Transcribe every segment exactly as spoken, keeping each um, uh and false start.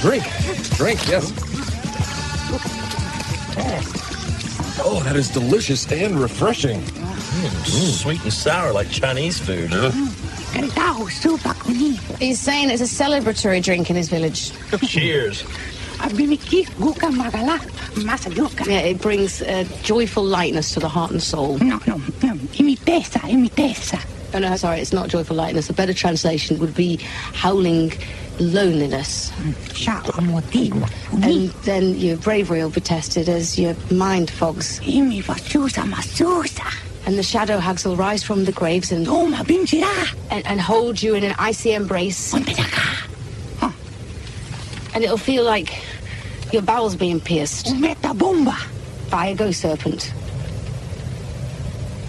drink. Drink, yes. Oh, that is delicious and refreshing. Mm, sweet and sour like Chinese food, huh? He's saying it's a celebratory drink in his village. Cheers. Yeah, it brings a joyful lightness to the heart and soul. No, no, no. Imitesa, imitesa. Oh, no, sorry, it's not joyful lightness. A better translation would be howling loneliness. And then your bravery will be tested as your mind fogs. And the shadow hags will rise from the graves and, and, and hold you in an icy embrace. And it'll feel like your bowels being pierced by a ghost serpent.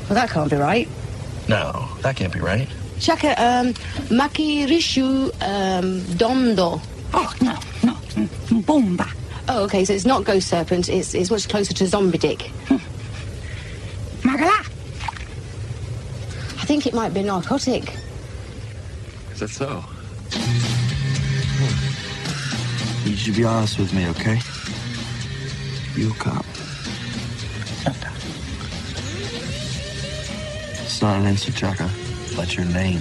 Well, that can't be right. No, that can't be right. Chaka, um, makirishu, um, dondo. Oh, no, no, bomba. Oh, okay, so it's not ghost serpent, it's, it's much closer to zombie dick. Magala! I think it might be narcotic. Is that so? You should be honest with me, okay? You a cop. It's not an insult, Chaka, but your name.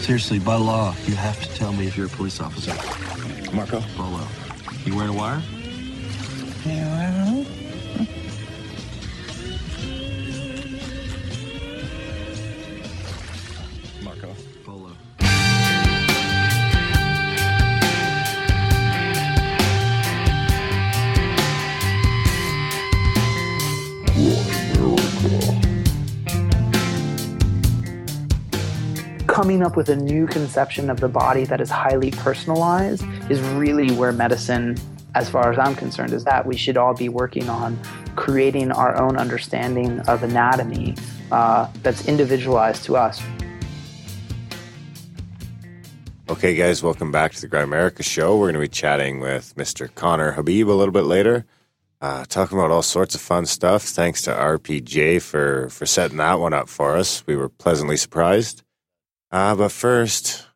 Seriously, by law, you have to tell me if you're a police officer. Marco? Bolo. You wearing a wire? Yeah, coming up with a new conception of the body that is highly personalized is really where medicine, as far as I'm concerned, is that we should all be working on creating our own understanding of anatomy uh, that's individualized to us. Okay, guys, welcome back to the Grimerica show. We're going to be chatting with Mister Connor Habib a little bit later, uh, talking about all sorts of fun stuff. Thanks to R P J for, for setting that one up for us. We were pleasantly surprised. Uh, but first,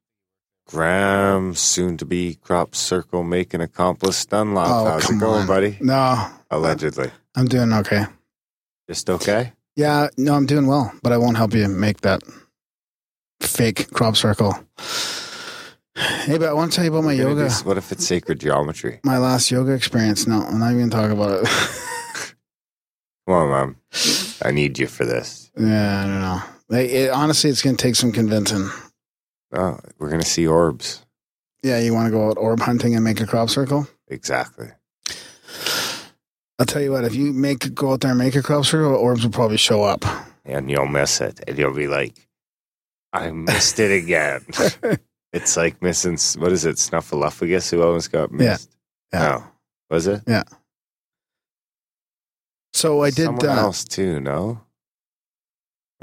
Graham, soon-to-be crop circle making accomplice Dunlop. Oh, how's it going, on. buddy? No. Allegedly. I'm doing okay. Just okay? Yeah, no, I'm doing well, but I won't help you make that fake crop circle. Hey, but I want to tell you about my yoga. This, what if it's sacred geometry? My last yoga experience. No, I'm not even talking about it. Come on, Mom. I need you for this. Yeah, I don't know. Like, it, honestly, it's going to take some convincing. Oh, we're going to see orbs. Yeah, you want to go out orb hunting and make a crop circle? Exactly. I'll tell you what, if you make go out there and make a crop circle, orbs will probably show up. And you'll miss it. And you'll be like, I missed it again. It's like missing, what is it, Snuffleupagus who always got missed? Yeah. yeah. No. Was it? Yeah. So I did... Someone uh, else too, no?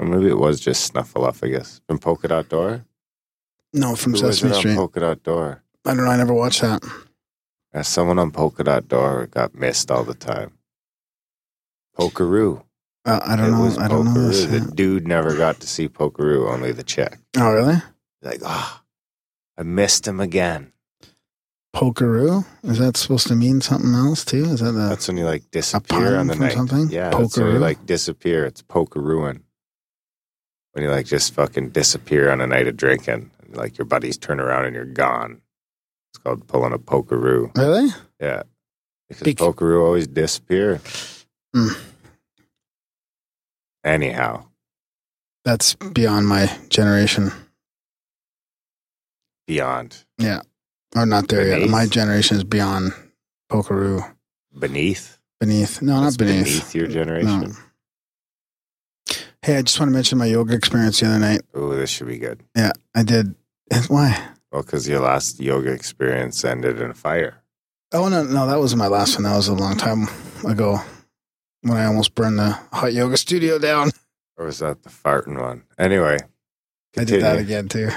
Or maybe it was just Snuffleupagus from Polka Dot Door. No, from Who Sesame was it Street. On Polka Dot Door. I don't know. I never watched that. As someone on Polka Dot Door got missed all the time. Pokeroo. Uh, I don't it know. Was I don't Pokeroo. know. This, yeah. The dude never got to see Pokeroo, only the chick. Oh, really? Like, ah, oh, I missed him again. Pokeroo? Is that supposed to mean something else too? Is that a, that's when you like disappear on the night? Something? Yeah, Pokeroo? That's when you like disappear. It's Pokerooing. When you, like, just fucking disappear on a night of drinking. And, like, your buddies turn around and you're gone. It's called pulling a pokeroo. Really? Yeah. Because Be- pokeroo always disappear. Mm. Anyhow. That's beyond my generation. Beyond. Yeah. Or not there beneath? Yet. My generation is beyond pokeroo. Beneath? Beneath. No, That's not beneath. Beneath your generation? No. Hey, I just want to mention my yoga experience the other night. Oh, this should be good. Yeah, I did. Why? Well, because your last yoga experience ended in a fire. Oh, no, no, that wasn't my last one. That was a long time ago when I almost burned the hot yoga studio down. Or was that the farting one? Anyway, continue. I did that again, too.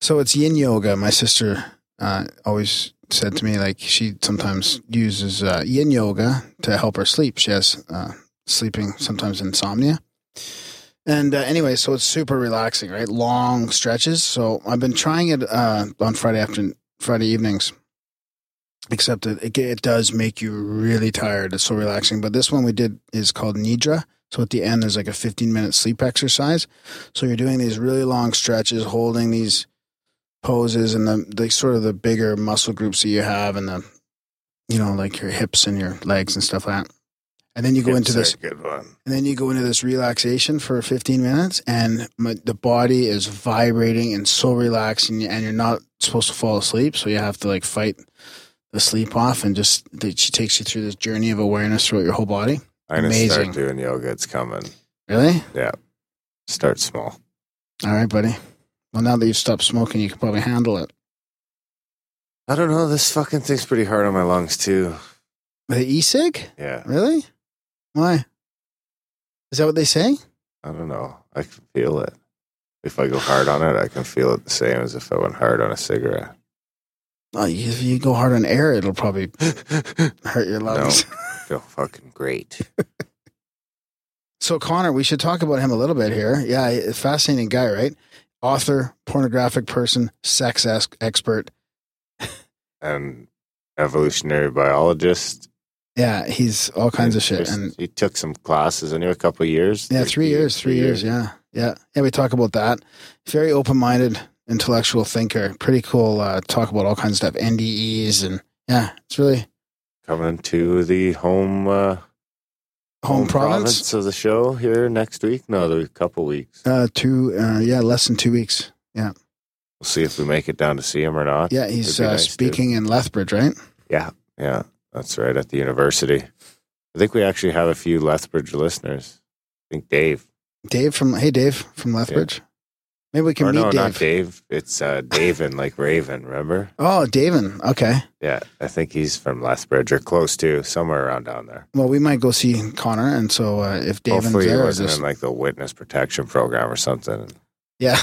So it's yin yoga. My sister uh, always said to me, like, she sometimes uses uh, yin yoga to help her sleep. She has... Uh, sleeping, sometimes insomnia. And uh, anyway, so it's super relaxing, right? Long stretches. So I've been trying it uh, on Friday afternoon, Friday evenings, except that it, it does make you really tired. It's so relaxing. But this one we did is called Nidra. So at the end, there's like a fifteen minute sleep exercise. So you're doing these really long stretches, holding these poses, and the, the sort of the bigger muscle groups that you have, and the, you know, like your hips and your legs and stuff like that. And then you go hips into this, good one. and then you go into this relaxation for fifteen minutes, and my, the body is vibrating and so relaxed, and, and you're not supposed to fall asleep. So you have to like fight the sleep off, and just, she takes you through this journey of awareness throughout your whole body. I'm going to start doing yoga. It's coming. Really? Yeah. Start small. All right, buddy. Well, now that you've stopped smoking, you can probably handle it. I don't know. This fucking thing's pretty hard on my lungs, too. The e-cig? Yeah. Really? Why? Is that what they say? I don't know. I can feel it. If I go hard on it, I can feel it the same as if I went hard on a cigarette. Oh, if you go hard on air, it'll probably hurt your lungs. No. Feel fucking great. So Connor, we should talk about him a little bit here. Yeah, fascinating guy, right? Author, pornographic person, sex expert, and evolutionary biologist. Yeah, he's all kinds and of shit. And he took some classes anyway, a couple of years. Yeah, three years, three years. years. Yeah, yeah, yeah. We talk about that. Very open-minded, intellectual thinker. Pretty cool. Uh, talk about all kinds of stuff, N D Es, and yeah, it's really. Coming to the home uh, home, home province? province of the show here next week. No, there's a couple weeks. Uh, two, uh, yeah, less than two weeks. Yeah, we'll see if we make it down to see him or not. Yeah, he's uh, nice speaking too. In Lethbridge, right? Yeah, yeah, that's right, at the university. I think we actually have a few Lethbridge listeners. I think Dave, Dave from hey Dave from Lethbridge. Yeah. Maybe we can or meet no, Dave. Not Dave. It's uh, Davin, like Raven, remember? Oh, Davin. Okay. Yeah, I think he's from Lethbridge or close to, somewhere around down there. Well, we might go see Connor, and so uh, if Davin's Hopefully there... Hopefully he wasn't just... in like the witness protection program or something. Yeah.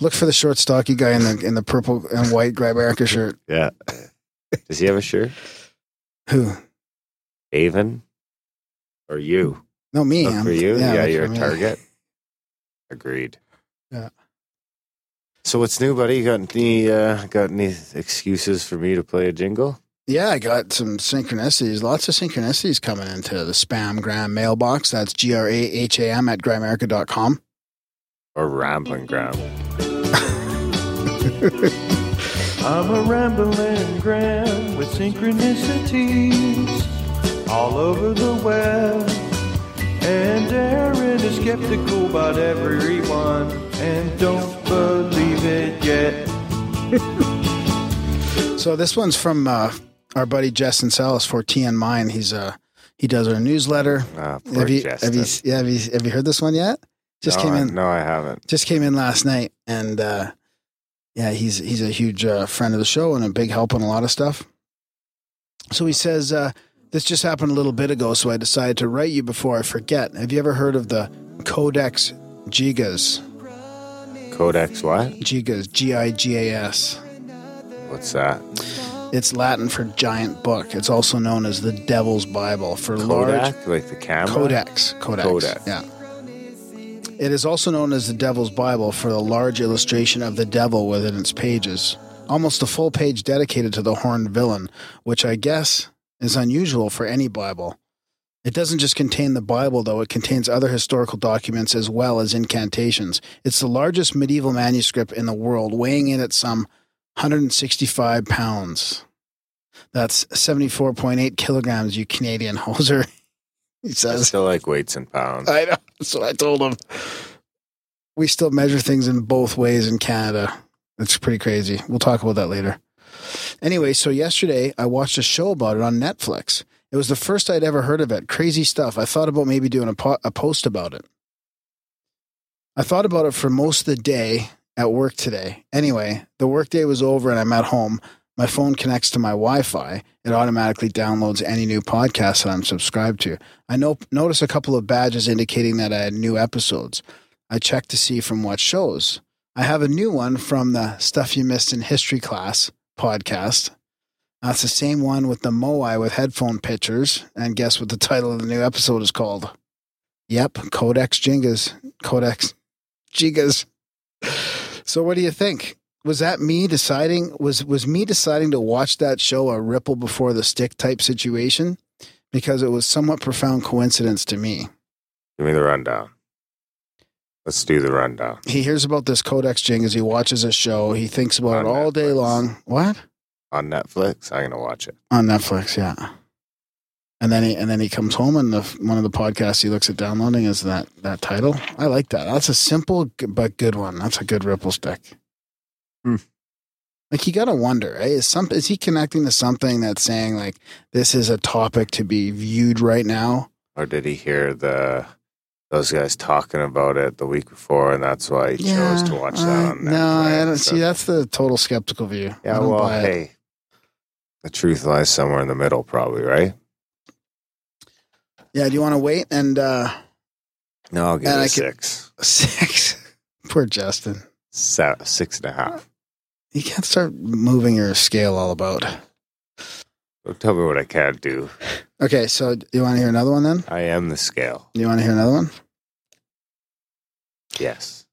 Look for the short, stocky guy in the in the purple and white Grimerica shirt. Yeah. Does he have a shirt? Who? Davin? Or you? No, me. Look I'm, for you? Yeah, yeah you're a me. target. Agreed. Yeah. So what's new, buddy? You got any uh, got any excuses for me to play a jingle? Yeah, I got some synchronicities. Lots of synchronicities coming into the Spamgram mailbox. That's G R A H A M at Grimerica dot com. Or Ramblin' Gram. I'm a Ramblin' Gram with synchronicities all over the web. And Aaron is skeptical about everyone and don't believe it yet. So this one's from uh, our buddy Jess and Salas for T N Mine. He's uh, he does our newsletter. Uh, poor have, you, have, you, yeah, have you have you heard this one yet? Just no, came in. I, no, I haven't. Just came in last night, and uh, yeah, he's he's a huge uh, friend of the show and a big help on a lot of stuff. So he says. Uh, This just happened a little bit ago, so I decided to write you before I forget. Have you ever heard of the Codex Gigas? Codex what? Gigas, G I G A S. What's that? It's Latin for giant book. It's also known as the Devil's Bible. For Kodak, large, like the camera? Codex, Codex, Codex. Yeah. It is also known as the Devil's Bible for the large illustration of the devil within its pages. Almost a full page dedicated to the horned villain, which I guess... is unusual for any Bible. It doesn't just contain the Bible, though. It contains other historical documents as well as incantations. It's the largest medieval manuscript in the world, weighing in at some one hundred sixty-five pounds. That's seventy-four point eight kilograms, you Canadian hoser. He says. I still like weights in pounds. I know. That's what I told him. We still measure things in both ways in Canada. It's pretty crazy. We'll talk about that later. Anyway, so yesterday I watched a show about it on Netflix. It was the first I'd ever heard of it. Crazy stuff. I thought about maybe doing a, po- a post about it. I thought about it for most of the day at work today. Anyway, the work day was over and I'm at home. My phone connects to my Wi-Fi. It automatically downloads any new podcast that I'm subscribed to. I no- notice a couple of badges indicating that I had new episodes. I check to see from what shows. I have a new one from the Stuff You Missed in History Class podcast. That's the same one with the Moai with headphone pictures, and guess what the title of the new episode is called? Yep, Codex Gigas. Codex Gigas. So what do you think? Was that me deciding, was, was me deciding to watch that show a ripple before the stick type situation? Because it was somewhat profound coincidence to me. Give me the rundown. Let's do the rundown. He hears about this Codex Gigas. He watches a show. He thinks about On it all Netflix. Day long. What? On Netflix. I'm going to watch it. On Netflix, yeah. And then he and then he comes home, and the, one of the podcasts he looks at downloading is that, that title. I like that. That's a simple but good one. That's a good ripple stick. Hmm. Like, you got to wonder, eh? Is some is he connecting to something that's saying, like, this is a topic to be viewed right now? Or did he hear the those guys talking about it the week before, and that's why he yeah, chose to watch uh, that on Netflix? No, I don't so. see. That's the total skeptical view. Yeah, well, hey, it. the truth lies somewhere in the middle, probably, right? Yeah, do you want to wait? And uh, no, I'll give it a six. Could, six? Poor Justin. Seven, six and a half. You can't start moving your scale all about. Don't tell me what I can't do. Okay, so you want to hear another one then? I am the scale. You want to hear another one? Yes.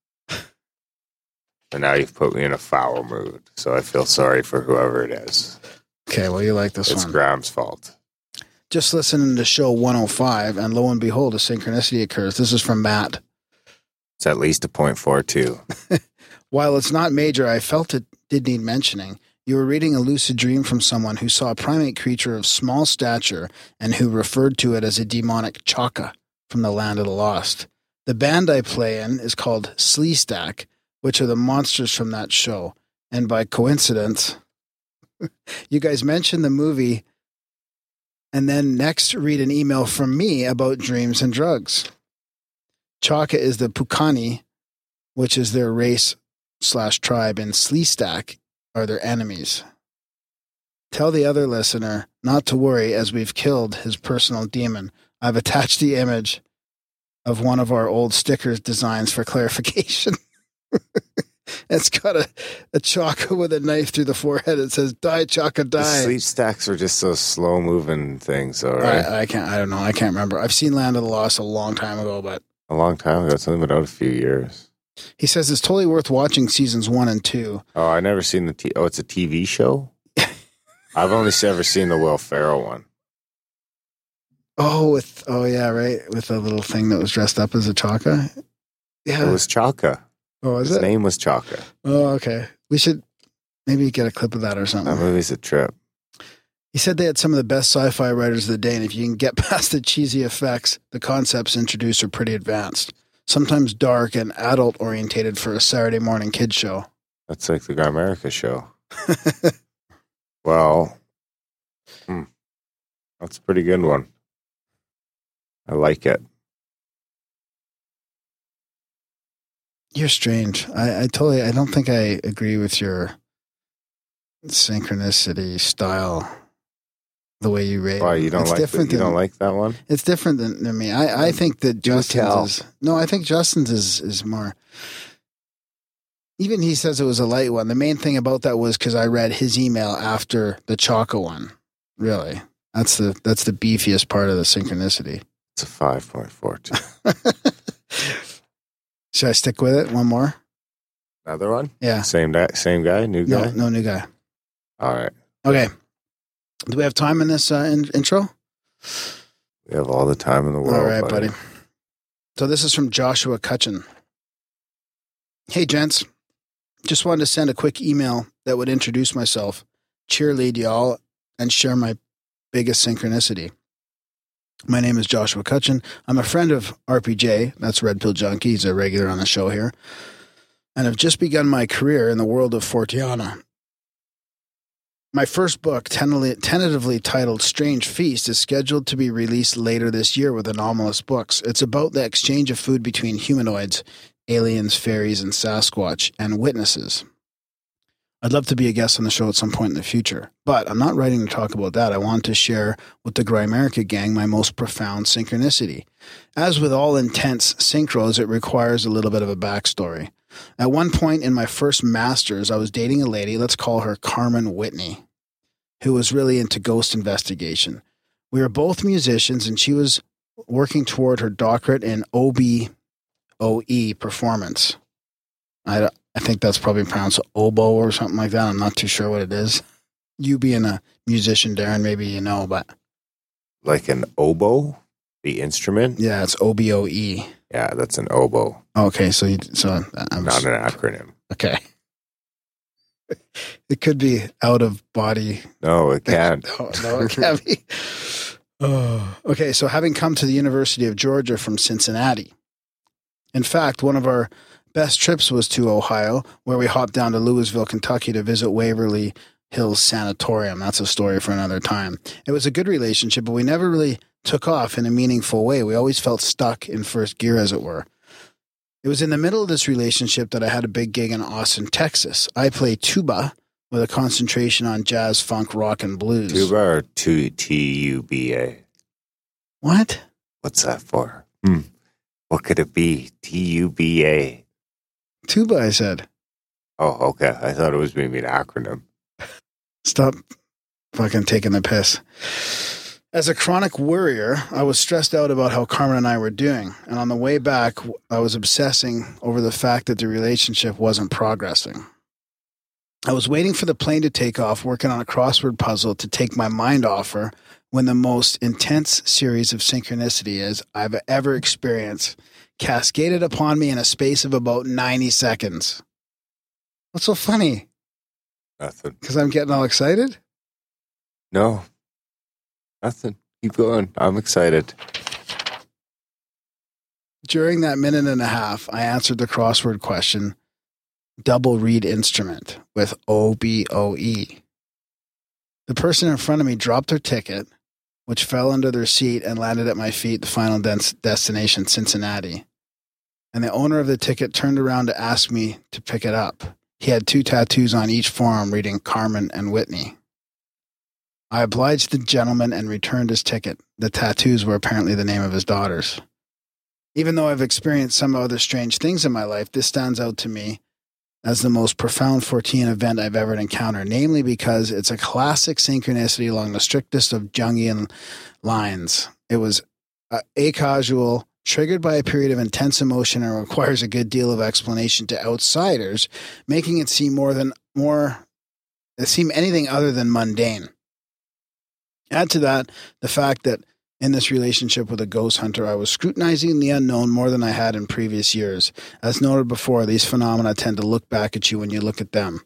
And now you've put me in a foul mood, so I feel sorry for whoever it is. Okay, well, you like this it's one. It's Graham's fault. Just listening to show one oh five, and lo and behold, a synchronicity occurs. This is from Matt. It's at least a point four two. While it's not major, I felt it did need mentioning. You were reading a lucid dream from someone who saw a primate creature of small stature and who referred to it as a demonic Chaka from the Land of the Lost. The band I play in is called Sleestack, which are the monsters from that show. And by coincidence, you guys mentioned the movie, and then next read an email from me about dreams and drugs. Chaka is the Pukani, which is their race slash tribe, and Sleestack are their enemies. Tell the other listener not to worry, as we've killed his personal demon. I've attached the image of one of our old stickers designs for clarification. It's got a, a Chaka with a knife through the forehead. It says, die, Chaka, die. The Sleestacks are just those slow-moving things, though, right? I, I can't, I don't know. I can't remember. I've seen Land of the Lost a long time ago, but... A long time ago. It's only been out a few years. He says it's totally worth watching seasons one and two. Oh, I never seen the... T- oh, it's a T V show? I've only ever seen the Will Ferrell one. Oh, with... Oh, yeah, right. With a little thing that was dressed up as a Chaka? Yeah. It was Chaka. Oh, is His it? name was Chaka. Oh, okay. We should maybe get a clip of that or something. That movie's a trip. He said they had some of the best sci-fi writers of the day, and if you can get past the cheesy effects, the concepts introduced are pretty advanced. Sometimes dark and adult-orientated for a Saturday morning kid show. That's like the Grimerica show. Well, hmm, that's a pretty good one. I like it. You're strange. I, I totally, I don't think I agree with your synchronicity style, the way you rate. Why, you don't, it's like different the, you than, don't like that one? It's different than, than me. I, I think that Justin's is, no, I think Justin's is, is more, even he says it was a light one. The main thing about that was because I read his email after the Chaka one. Really? That's the, that's the beefiest part of the synchronicity. It's a five point four two. Should I stick with it? One more? Another one? Yeah. Same guy? Same guy? New guy? No, no new guy. All right. Okay. Do we have time in this uh, in- intro? We have all the time in the world. All right, buddy. buddy. So this is from Joshua Cutchin. Hey, gents. Just wanted to send a quick email that would introduce myself, cheerlead y'all, and share my biggest synchronicity. My name is Joshua Cutchin. I'm a friend of R P J, that's Red Pill Junkie, he's a regular on the show here, and I've just begun my career in the world of Fortiana. My first book, ten- tentatively titled Strange Feast, is scheduled to be released later this year with Anomalous Books. It's about the exchange of food between humanoids, aliens, fairies, and Sasquatch, and witnesses. I'd love to be a guest on the show at some point in the future, but I'm not writing to talk about that. I want to share with the Grimerica gang my most profound synchronicity. As with all intense synchros, it requires a little bit of a backstory. At one point in my first masters, I was dating a lady, let's call her Carmen Whitney, who was really into ghost investigation. We were both musicians, and she was working toward her doctorate in oboe performance. I, I think that's probably pronounced oboe or something like that. I'm not too sure what it is. You being a musician, Darren, maybe you know, but... Like an oboe? The instrument? Yeah, it's O B O E. Yeah, that's an oboe. Okay, so... You, so I'm Not just, an acronym. Okay. It could be out of body. No, it can't. No, no it can't be. Oh. Okay, so having come to the University of Georgia from Cincinnati. In fact, one of our best trips was to Ohio, where we hopped down to Louisville, Kentucky to visit Waverly Hills Sanatorium. That's a story for another time. It was a good relationship, but we never really took off in a meaningful way. We always felt stuck in first gear, as it were. It was in the middle of this relationship that I had a big gig in Austin, Texas. I play tuba with a concentration on jazz, funk, rock, and blues. Tuba or T U B A? What? What's that for? Hmm. What could it be? T U B A. Tuba, I said. Oh, okay. I thought it was maybe an acronym. Stop fucking taking the piss. As a chronic worrier, I was stressed out about how Carmen and I were doing. And on the way back, I was obsessing over the fact that the relationship wasn't progressing. I was waiting for the plane to take off, working on a crossword puzzle to take my mind off her, when the most intense series of synchronicity is I've ever experienced cascaded upon me in a space of about ninety seconds. What's so funny? Nothing. Because I'm getting all excited? No. Nothing. Keep going. I'm excited. During that minute and a half, I answered the crossword question, double reed instrument with O B O E. The person in front of me dropped their ticket, which fell under their seat and landed at my feet, the final des- destination, Cincinnati. And the owner of the ticket turned around to ask me to pick it up. He had two tattoos on each forearm reading Carmen and Whitney. I obliged the gentleman and returned his ticket. The tattoos were apparently the name of his daughters. Even though I've experienced some other strange things in my life, this stands out to me as the most profound fourteen event I've ever encountered, namely because it's a classic synchronicity along the strictest of Jungian lines. It was a-casual, triggered by a period of intense emotion and requires a good deal of explanation to outsiders, making it seem more than more, it seem anything other than mundane. Add to that the fact that in this relationship with a ghost hunter, I was scrutinizing the unknown more than I had in previous years. As noted before, these phenomena tend to look back at you when you look at them.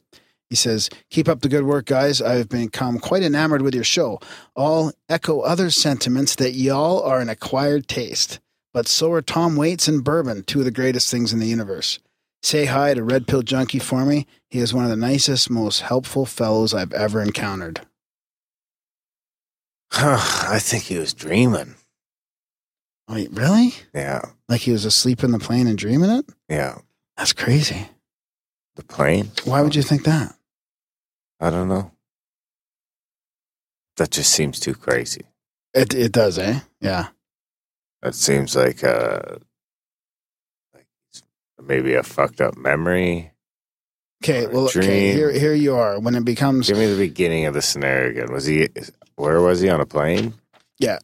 He says, keep up the good work, guys. I've become quite enamored with your show. I'll echo other sentiments that y'all are an acquired taste, but so are Tom Waits and bourbon, two of the greatest things in the universe. Say hi to Red Pill Junkie for me. He is one of the nicest, most helpful fellows I've ever encountered. Huh, I think he was dreaming. Wait, really? Yeah. Like he was asleep in the plane and dreaming it? Yeah. That's crazy. The plane? Why would you think that? I don't know. That just seems too crazy. It it does, eh? Yeah. That seems like uh like maybe a fucked up memory. Okay, well, okay, here here you are. When it becomes... Give me the beginning of the scenario again. Was he... Where was he? On a plane? Yeah.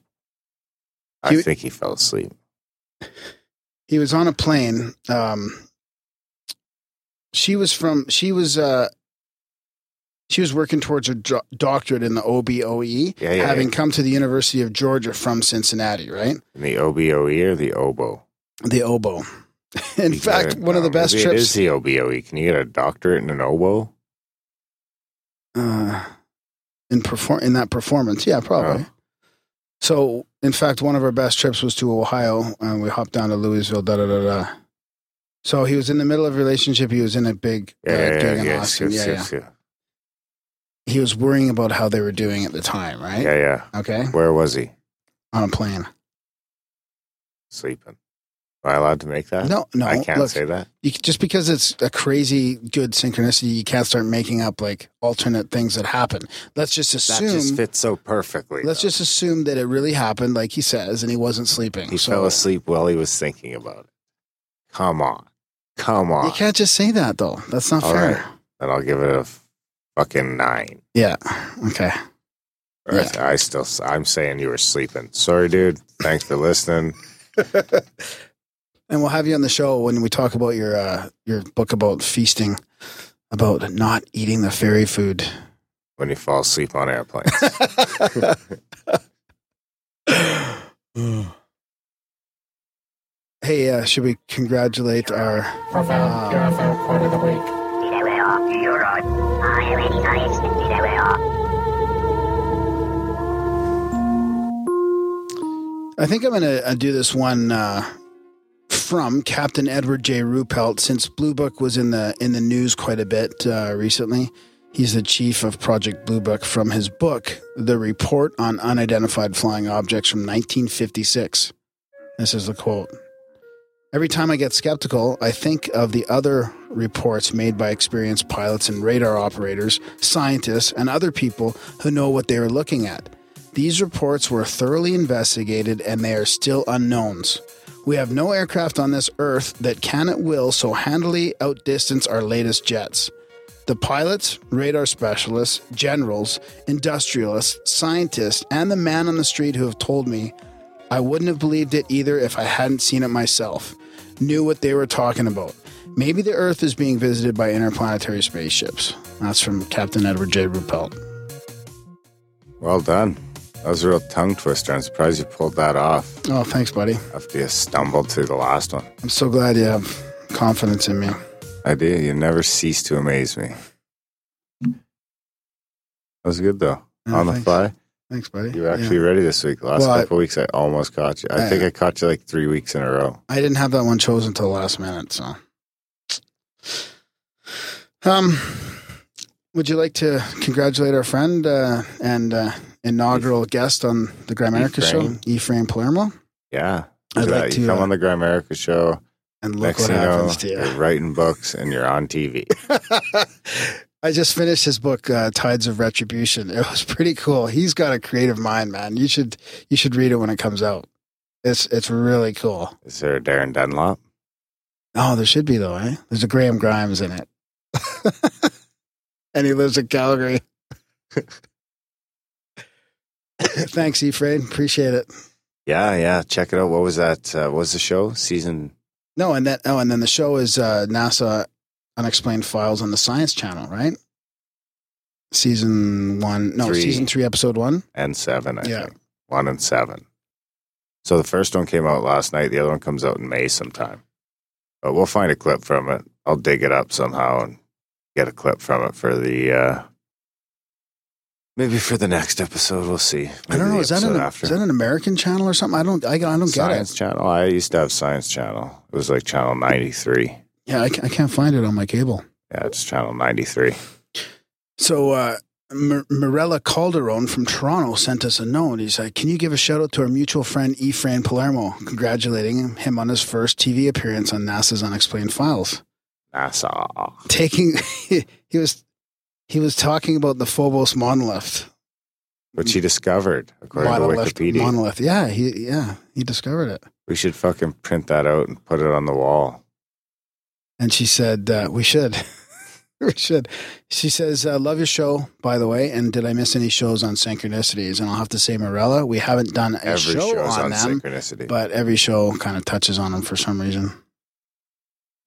I he, think he fell asleep. He was on a plane. Um, she was from... She was... Uh, she was working towards her do- doctorate in the O B O E, yeah, yeah, having yeah. come to the University of Georgia from Cincinnati, right? In the O B O E or the oboe? The oboe. In you fact, a, one of the best maybe trips. It is the oboe. Can you get a doctorate in an oboe? Uh, in perform in that performance, yeah, probably. Oh. So, in fact, one of our best trips was to Ohio, and we hopped down to Louisville. Da da da da. So he was in the middle of a relationship. He was in a big yeah, uh, yeah, gig yeah, in yes, Austin. Yes, yeah, yes, yeah. yeah. He was worrying about how they were doing at the time, right? Yeah, yeah. Okay. Where was he? On a plane. Sleeping. Am I allowed to make that? No, no. I can't look, say that. You, just because it's a crazy good synchronicity, you can't start making up like alternate things that happen. Let's just assume. That just fits so perfectly. Let's though. just assume that it really happened, like he says, and he wasn't sleeping. He so. fell asleep while he was thinking about it. Come on. Come on. You can't just say that, though. That's not All fair. Right. Then I'll give it a fucking nine. Yeah. Okay. Or yeah. I still, I'm saying you were sleeping. Sorry, dude. Thanks for listening. And we'll have you on the show when we talk about your uh, your book about feasting, about not eating the fairy food when you fall asleep on airplanes. Hey, uh, should we congratulate our U F O quote of the week? I think I'm going to uh, do this one uh, from Captain Edward J. Ruppelt, since Blue Book was in the in the news quite a bit uh, recently. He's the chief of Project Blue Book, from his book, The Report on Unidentified Flying Objects from nineteen fifty-six. This is the quote. "Every time I get skeptical, I think of the other reports made by experienced pilots and radar operators, scientists, and other people who know what they are looking at. These reports were thoroughly investigated, and they are still unknowns. We have no aircraft on this earth that can at will so handily outdistance our latest jets. The pilots, radar specialists, generals, industrialists, scientists, and the man on the street who have told me, I wouldn't have believed it either if I hadn't seen it myself, knew what they were talking about. Maybe the earth is being visited by interplanetary spaceships." That's from Captain Edward J. Ruppelt. Well done. That was a real tongue twister. I'm surprised you pulled that off. Oh, thanks, buddy. After you stumbled through the last one. I'm so glad you have confidence in me. I do. You never cease to amaze me. That was good, though. Yeah, On thanks. the fly. Thanks, buddy. You were actually yeah. ready this week. The last well, couple I, weeks, I almost caught you. I, I think I caught you like three weeks in a row. I didn't have that one chosen until the last minute, so. Um, would you like to congratulate our friend uh, and... Uh, inaugural guest on the Grimerica show, Ephraim Palermo. Yeah. I'd like to, you come uh, on the Grimerica show. And look what happens to you. You're writing books and you're on T V. I just finished his book, uh, Tides of Retribution. It was pretty cool. He's got a creative mind, man. You should you should read it when it comes out. It's it's really cool. Is there a Darren Dunlop? Oh, there should be, though, eh? There's a Graham Grimes in it. And he lives in Calgary. Thanks, Ephraim. Appreciate it. Yeah, yeah. Check it out. What was that? Uh, what was the show? Season? No, and that. Oh, and then the show is uh, NASA Unexplained Files on the Science Channel, right? Season one. No, three. Season three, episode one. And seven, I yeah. think. One and seven. So the first one came out last night. The other one comes out in May sometime. But we'll find a clip from it. I'll dig it up somehow and get a clip from it for the... Uh, Maybe for the next episode, we'll see. Maybe I don't know. Is that, an, is that an American channel or something? I don't. I, I don't get it. Science Channel. I used to have Science Channel. It was like channel ninety-three. Yeah, I, I can't find it on my cable. Yeah, it's channel ninety-three. So uh, M- Mirella Calderon from Toronto sent us a note. He's like, "Can you give a shout out to our mutual friend Ephraim Palermo, congratulating him on his first T V appearance on NASA's Unexplained Files." NASA. Taking he was. He was talking about the Phobos monolith, which he discovered, according monolith, to Wikipedia. Monolith, yeah, he yeah he discovered it. We should fucking print that out and put it on the wall. And she said, uh, "We should, we should." She says, uh, "Love your show, by the way." And did I miss any shows on synchronicities? And I'll have to say, Mirella, we haven't done a every show on, on them, synchronicity. But every show kind of touches on them for some reason.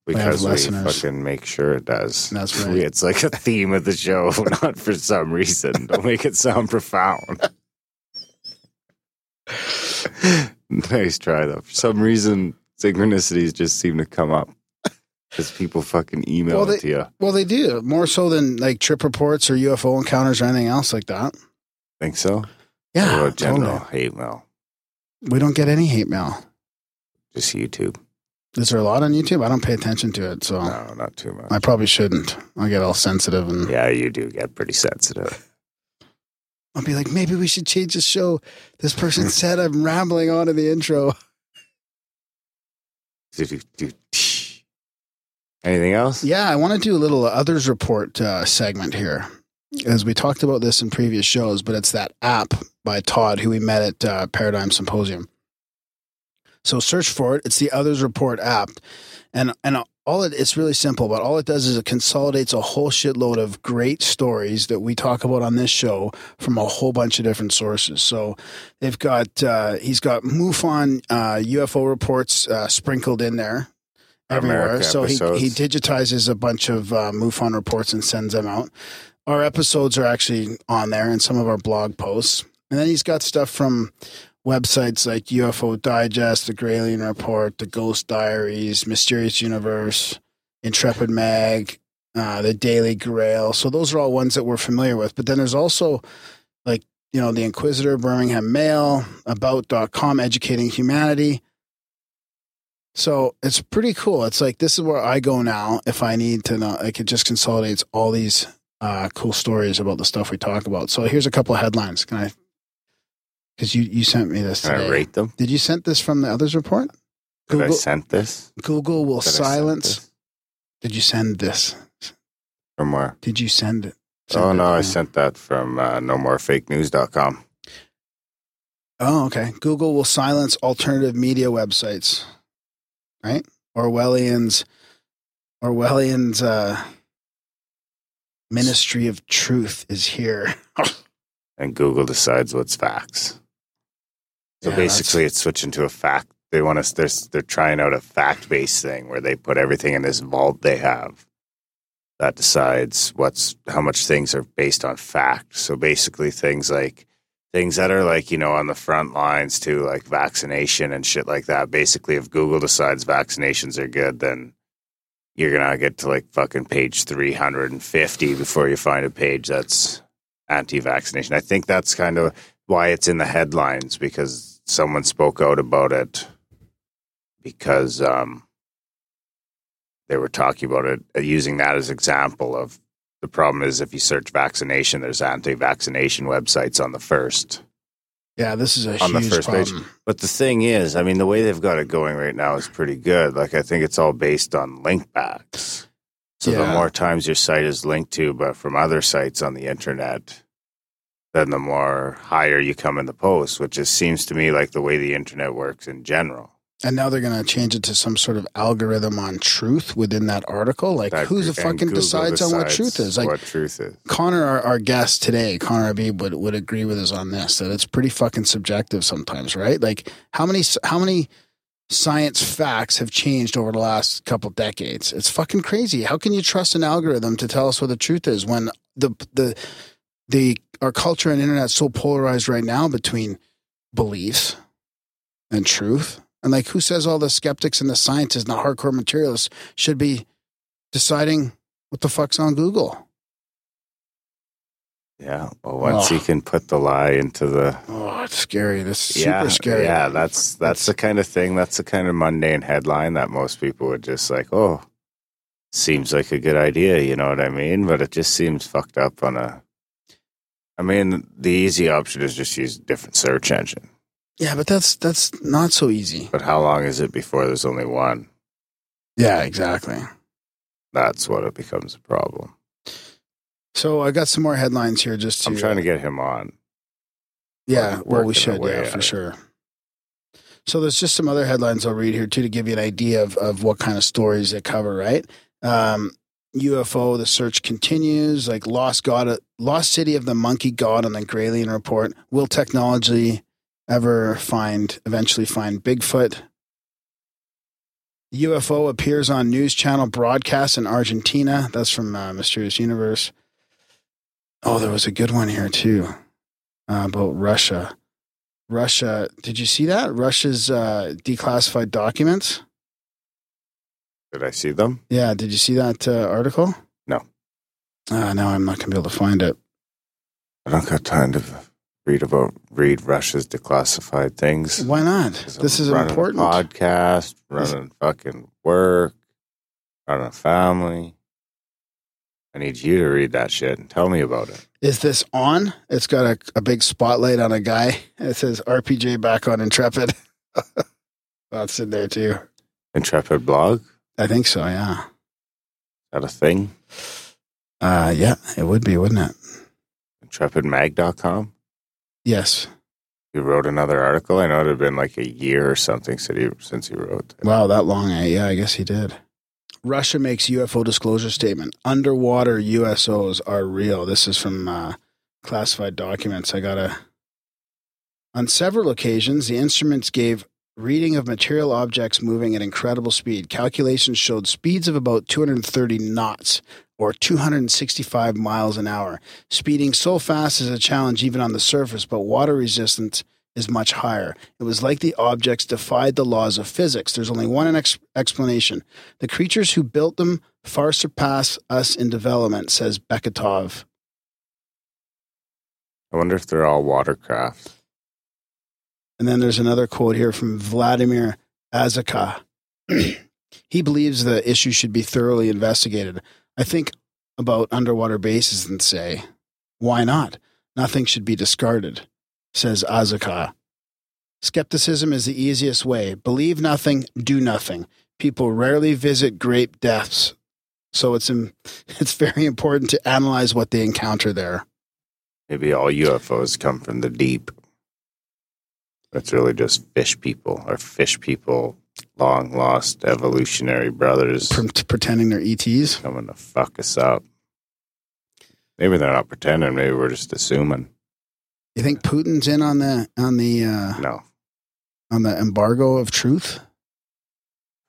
Because we, we fucking make sure it does. That's right. It's like a theme of the show, not for some reason. Don't make it sound profound. Nice try, though. For some reason, synchronicities just seem to come up because people fucking email well, they, it to you. Well, they do. More so than like trip reports or U F O encounters or anything else like that. Think so? Yeah. Or general totally. Hate mail. We don't get any hate mail. Just YouTube. Is there a lot on YouTube? I don't pay attention to it, so... No, not too much. I probably shouldn't. I get all sensitive and... Yeah, you do get pretty sensitive. I'll be like, maybe we should change the show. This person said I'm rambling on in the intro. Anything else? Yeah, I want to do a little Others Report uh, segment here. As we talked about this in previous shows, but it's that app by Todd, who we met at uh, Paradigm Symposium. So search for it. It's the Others Report app. And and all it, it's really simple, but all it does is it consolidates a whole shitload of great stories that we talk about on this show from a whole bunch of different sources. So they've got, uh, he's got MUFON uh, U F O reports uh, sprinkled in there everywhere. America so he, he digitizes a bunch of uh, MUFON reports and sends them out. Our episodes are actually on there and some of our blog posts. And then he's got stuff from websites like U F O Digest, The Grey Alien Report, The Ghost Diaries, Mysterious Universe, Intrepid Mag, uh, The Daily Grail. So those are all ones that we're familiar with. But then there's also, like, you know, The Inquisitor, Birmingham Mail, about dot com, Educating Humanity. So it's pretty cool. It's like, this is where I go now if I need to know. Like, it just consolidates all these uh, cool stories about the stuff we talk about. So here's a couple of headlines. Can I? Because you, you sent me this today. Can I rate them? Did you send this from the Others Report? Google, Did I send this? Google will Did silence. Did you send this? From where? Did you send it? Send oh, it no, I sent that from uh, no more fake news dot com. Oh, okay. Google will silence alternative media websites, right? Orwellian's, Orwellian's uh, Ministry of Truth is here. And Google decides what's facts. So yeah, basically, it's switching to a fact. They want us. They're, they're trying out a fact-based thing where they put everything in this vault they have that decides what's how much things are based on fact. So basically, things like things that are like you know on the front lines to like vaccination and shit like that. Basically, if Google decides vaccinations are good, then you're gonna get to like fucking page three hundred fifty before you find a page that's anti-vaccination. I think that's kind of why it's in the headlines, because someone spoke out about it because um, they were talking about it, uh, using that as example of the problem is if you search vaccination, there's anti-vaccination websites on the first. Yeah, this is a on huge the first problem. Page. But the thing is, I mean, the way they've got it going right now is pretty good. Like, I think it's all based on link backs. So yeah. The more times your site is linked to, but from other sites on the internet, then the more higher you come in the post, which is, seems to me like the way the internet works in general. And now they're going to change it to some sort of algorithm on truth within that article. Like, that, who the fucking decides, decides on what truth is? Like, what truth is. Connor, our, our guest today, Connor Habib, would, would agree with us on this, that it's pretty fucking subjective sometimes, right? Like, how many how many... science facts have changed over the last couple decades. It's fucking crazy. How can you trust an algorithm to tell us what the truth is when the the the our culture and internet's so polarized right now between beliefs and truth? And like, who says all the skeptics and the scientists and the hardcore materialists should be deciding what the fuck's on Google? Yeah, well, once oh. you can put the lie into the... Oh, it's scary. That's yeah, super scary. Yeah, that's that's the kind of thing, that's the kind of mundane headline that most people would just like, oh, seems like a good idea, you know what I mean? But it just seems fucked up on a... I mean, the easy option is just use a different search engine. Yeah, but that's that's not so easy. But how long is it before there's only one? Yeah, exactly. That's what it becomes a problem. So I got some more headlines here just to... I'm trying to get him on. Yeah, well, we should, yeah, for sure. So there's just some other headlines I'll read here, too, to give you an idea of, of what kind of stories they cover, right? Um, U F O, the search continues, like Lost God, Lost City of the Monkey God on the Grey Alien Report. Will technology ever find, eventually find Bigfoot? U F O appears on news channel broadcast in Argentina. That's from uh, Mysterious Universe. Oh, there was a good one here too uh, about Russia. Russia, did you see that? Russia's uh, declassified documents. Did I see them? Yeah, did you see that uh, article? No. Uh, no, I'm not going to be able to find it. I don't got time to read about read Russia's declassified things. Why not? This is important. Running a podcast, running fucking work, running a family. I need you to read that shit and tell me about it. Is this on? It's got a, a big spotlight on a guy. It says R P J back on Intrepid. That's in there too. Intrepid blog? I think so, yeah. Is that a thing? Uh, yeah, it would be, wouldn't it? Intrepid mag dot com? Yes. he wrote another article. I know it had been like a year or something since he, since he wrote that. Wow, that long. Yeah, I guess he did. Russia makes U F O disclosure statement. Underwater U S Os are real. This is from uh, classified documents. I got a... On several occasions, the instruments gave reading of material objects moving at incredible speed. Calculations showed speeds of about two hundred thirty knots or two hundred sixty-five miles an hour. Speeding so fast is a challenge even on the surface, but water resistance is much higher. It was like the objects defied the laws of physics. There's only one ex- explanation. The creatures who built them far surpass us in development, says Beketov. I wonder if they're all watercraft. And then there's another quote here from Vladimir Azaka. He believes the issue should be thoroughly investigated. I think about underwater bases and say, why not? Nothing should be discarded, says Azaka. Skepticism is the easiest way. Believe nothing, do nothing. People rarely visit great depths, so it's in, it's very important to analyze what they encounter there. Maybe all U F Os come from the deep. It's really just fish people, or fish people, long-lost evolutionary brothers. P- pretending they're E Ts? Coming to fuck us up. Maybe they're not pretending. Maybe we're just assuming. You think Putin's in on the on the uh, no on the embargo of truth?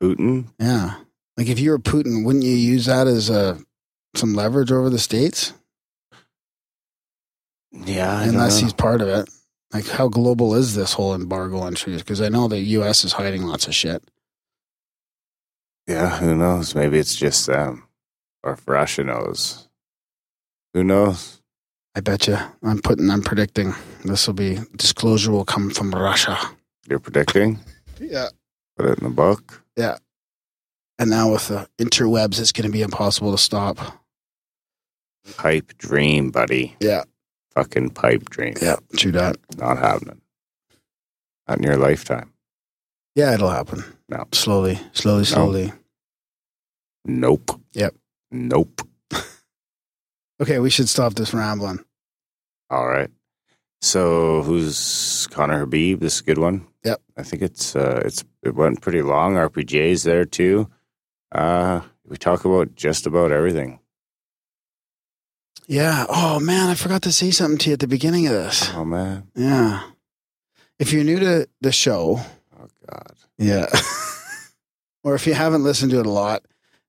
Putin? Yeah. Like if you were Putin, wouldn't you use that as uh, some leverage over the states? Yeah, I unless don't know. He's part of it. Like, how global is this whole embargo on truth? Because I know the U S is hiding lots of shit. Yeah, who knows? Maybe it's just them. Or if Russia knows. Who knows? I bet you. I'm putting, I'm predicting this will be, disclosure will come from Russia. You're predicting? Yeah. Put it in the book? Yeah. And now with the interwebs, it's going to be impossible to stop. Pipe dream, buddy. Yeah. Fucking pipe dream. Yeah, true that. Not happening. Not in your lifetime. Yeah, it'll happen. No. Slowly, slowly, slowly. Nope. nope. Yep. Nope. Okay, we should stop this rambling. All right. So who's Connor Habib? This is a good one. Yep. I think it's uh, it's it went pretty long. R P J's there too. Uh, we talk about just about everything. Yeah. Oh, man, I forgot to say something to you at the beginning of this. Oh, man. Yeah. If you're new to the show. Oh, God. Yeah. Or if you haven't listened to it a lot,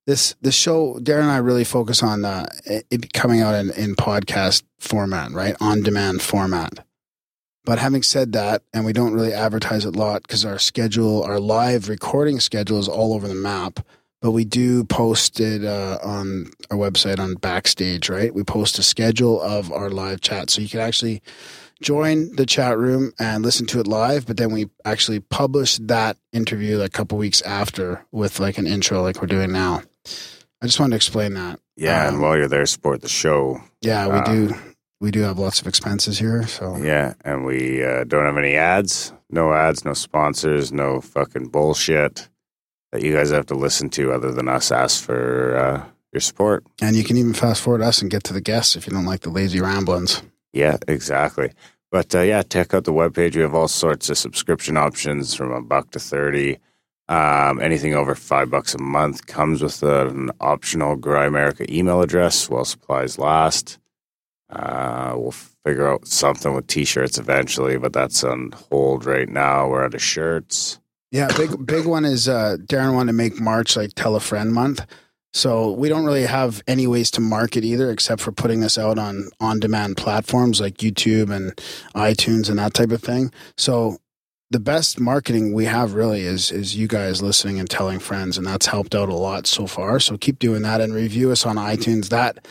this, this show, Darren and I really focus on uh, it coming out in, in podcast format, right? On-demand format. But having said that, and we don't really advertise it a lot because our schedule, our live recording schedule is all over the map. But we do post it uh, on our website on Backstage, right? We post a schedule of our live chat. So you can actually join the chat room and listen to it live. But then we actually publish that interview like a couple weeks after with like an intro like we're doing now. I just wanted to explain that. Yeah, um, and while you're there, support the show. Yeah, we um, do. We do have lots of expenses here. So yeah, and we uh, don't have any ads. No ads, no sponsors, no fucking bullshit that you guys have to listen to other than us ask for uh, your support. And you can even fast forward us and get to the guests if you don't like the lazy ramblings. Yeah, exactly. But uh, yeah, check out the webpage. We have all sorts of subscription options from a buck to thirty. Um, anything over five bucks a month comes with an optional Grimerica email address while supplies last. Uh, we'll figure out something with t-shirts eventually, but that's on hold right now. We're out of shirts. Yeah, big big one is uh, Darren wanted to make March like Tell a Friend Month. So we don't really have any ways to market either except for putting this out on on-demand platforms like YouTube and iTunes and that type of thing. So the best marketing we have really is is you guys listening and telling friends, and that's helped out a lot so far. So keep doing that and review us on iTunes. That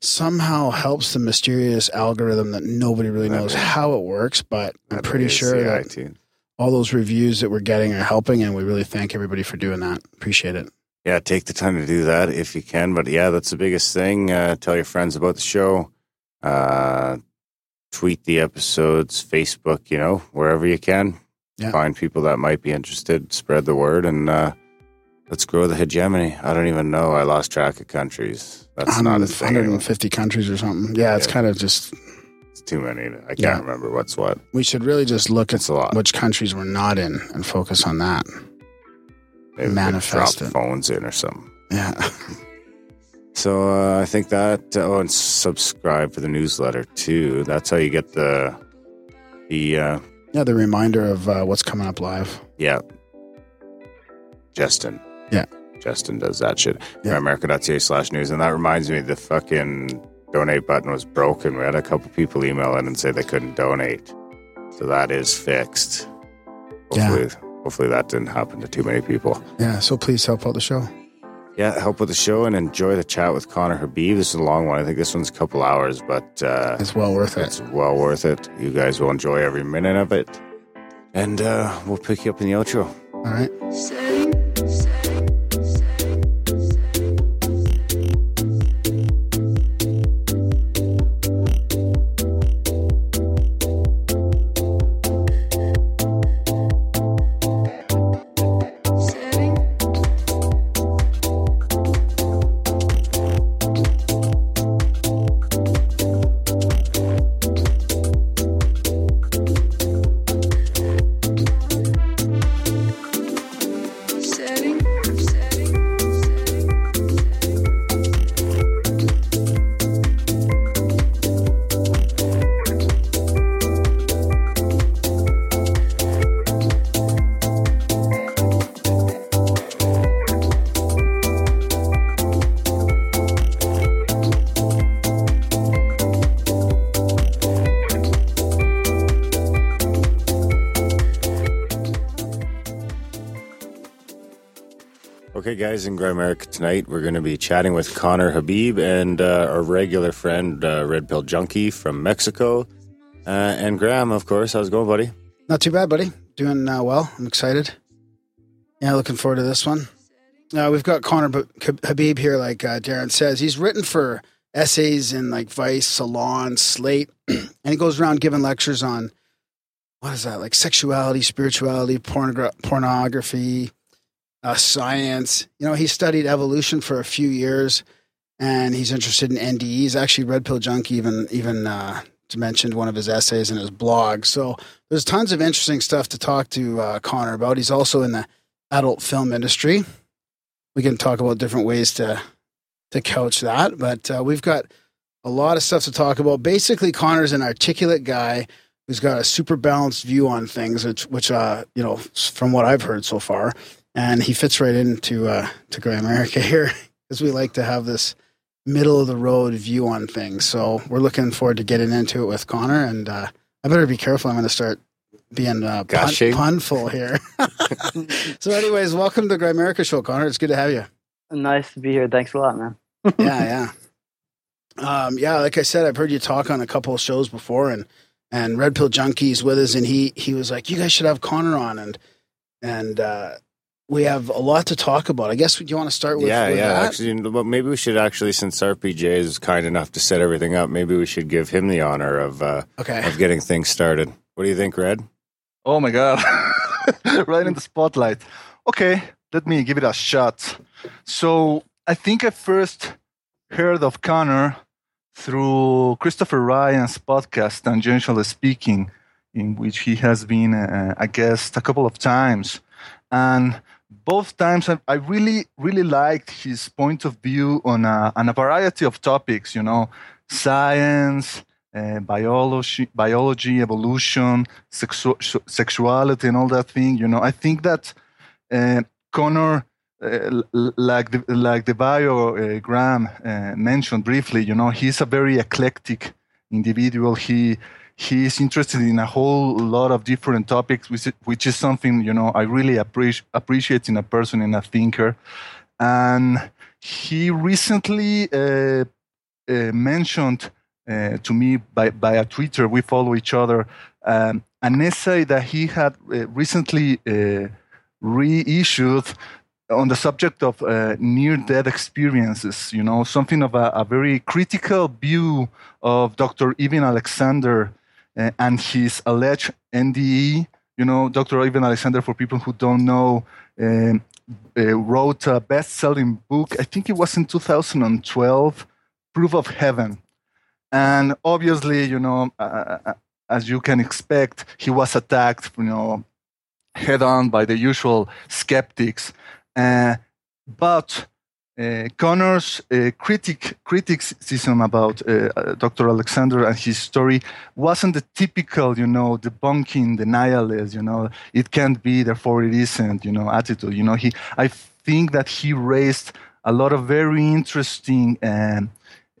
somehow helps the mysterious algorithm that nobody really knows how it works, but I'm pretty sure that iTunes. All those reviews that we're getting are helping, and we really thank everybody for doing that. Appreciate it. Yeah, take the time to do that if you can. But yeah, that's the biggest thing. Uh, tell your friends about the show. Uh, tweet the episodes, Facebook, you know, wherever you can. Yeah. Find people that might be interested. Spread the word, and uh, let's grow the hegemony. I don't even know. I lost track of countries. That's not a thing. one hundred fifty countries or something. Yeah, yeah. It's kind of just... It's too many. I can't yeah. remember what's what. We should really just look it's at a lot. Which countries we're not in and focus on that. Maybe manifest drop it. Phones in or something. Yeah. So uh, I think that, oh, and subscribe for the newsletter too. That's how you get the, the, uh, yeah, the reminder of uh, what's coming up live. Yeah. Justin. Yeah. Justin does that shit. Yeah. America dot c a slash news. And that reminds me, the fucking donate button was broken. We had a couple people email in and say they couldn't donate. So that is fixed. Hopefully, yeah. hopefully that didn't happen to too many people. Yeah. So please help out the show. Yeah, help with the show and enjoy the chat with Connor Habib. This is a long one. I think this one's a couple hours, but... Uh, it's well worth it. It's well worth it. You guys will enjoy every minute of it. And uh, we'll pick you up in the outro. All right. Say, guys, in Grimerica tonight we're going to be chatting with Connor Habib and uh, our regular friend uh, Red Pill Junkie from Mexico, uh, and Graham, of course. How's it going, buddy? Not too bad, buddy. Doing uh, well. I'm excited. Yeah, looking forward to this one. Uh, we've got Connor B- Habib here, like uh, Darren says. He's written for essays in like Vice, Salon, Slate, and he goes around giving lectures on, what is that, like sexuality, spirituality, pornogra- pornography, Uh, science. You know, he studied evolution for a few years, and he's interested in N D Es. Actually, Red Pill Junkie even even uh, mentioned one of his essays in his blog. So there's tons of interesting stuff to talk to uh, Connor about. He's also in the adult film industry. We can talk about different ways to to couch that, but uh, we've got a lot of stuff to talk about. Basically, Connor's an articulate guy who's got a super balanced view on things, which, which uh, you know, from what I've heard so far. And he fits right into uh, to Grimerica here, because we like to have this middle-of-the-road view on things. So we're looking forward to getting into it with Connor. And uh, I better be careful. I'm going to start being uh, pun- punful here. So anyways, welcome to the Grimerica show, Connor. It's good to have you. Nice to be here. Thanks a lot, man. yeah, yeah. Um, yeah, like I said, I've heard you talk on a couple of shows before, and, and Red Pill Junkie's with us, and he, he was like, you guys should have Connor on. And, and uh we have a lot to talk about. I guess do you want to start with, yeah, with yeah. that? Actually, well, maybe we should actually, since R P J is kind enough to set everything up, maybe we should give him the honor of uh, okay. of getting things started. What do you think, Red? Oh, my God. Right in the spotlight. Okay, let me give it a shot. So I think I first heard of Connor through Christopher Ryan's podcast, Tangentially Speaking, in which he has been uh, a guest a couple of times. And both times, I, I really, really liked his point of view on a, on a variety of topics, you know, science, uh, biology, biology, evolution, sexu- sexuality and all that thing. You know, I think that uh, Connor, uh, like, the, like the bio uh, Graham uh, mentioned briefly, you know, he's a very eclectic individual. He He is interested in a whole lot of different topics, which, which is something, you know, I really appreci- appreciate in a person, in a thinker. And he recently uh, uh, mentioned uh, to me by, by a Twitter, we follow each other, um, an essay that he had uh, recently uh, reissued on the subject of uh, near-death experiences, you know, something of a, a very critical view of Doctor Eben Alexander and his alleged N D E. You know, Doctor Eben Alexander, for people who don't know, um, uh, wrote a best-selling book, I think it was in two thousand twelve, Proof of Heaven. And obviously, you know, uh, as you can expect, he was attacked, you know, head on by the usual skeptics. Uh, but uh, Connor's uh, critic criticism about uh, Doctor Alexander and his story wasn't the typical, you know, debunking the nihilist, you know, it can't be, therefore it isn't, you know, attitude. You know, he I think that he raised a lot of very interesting um,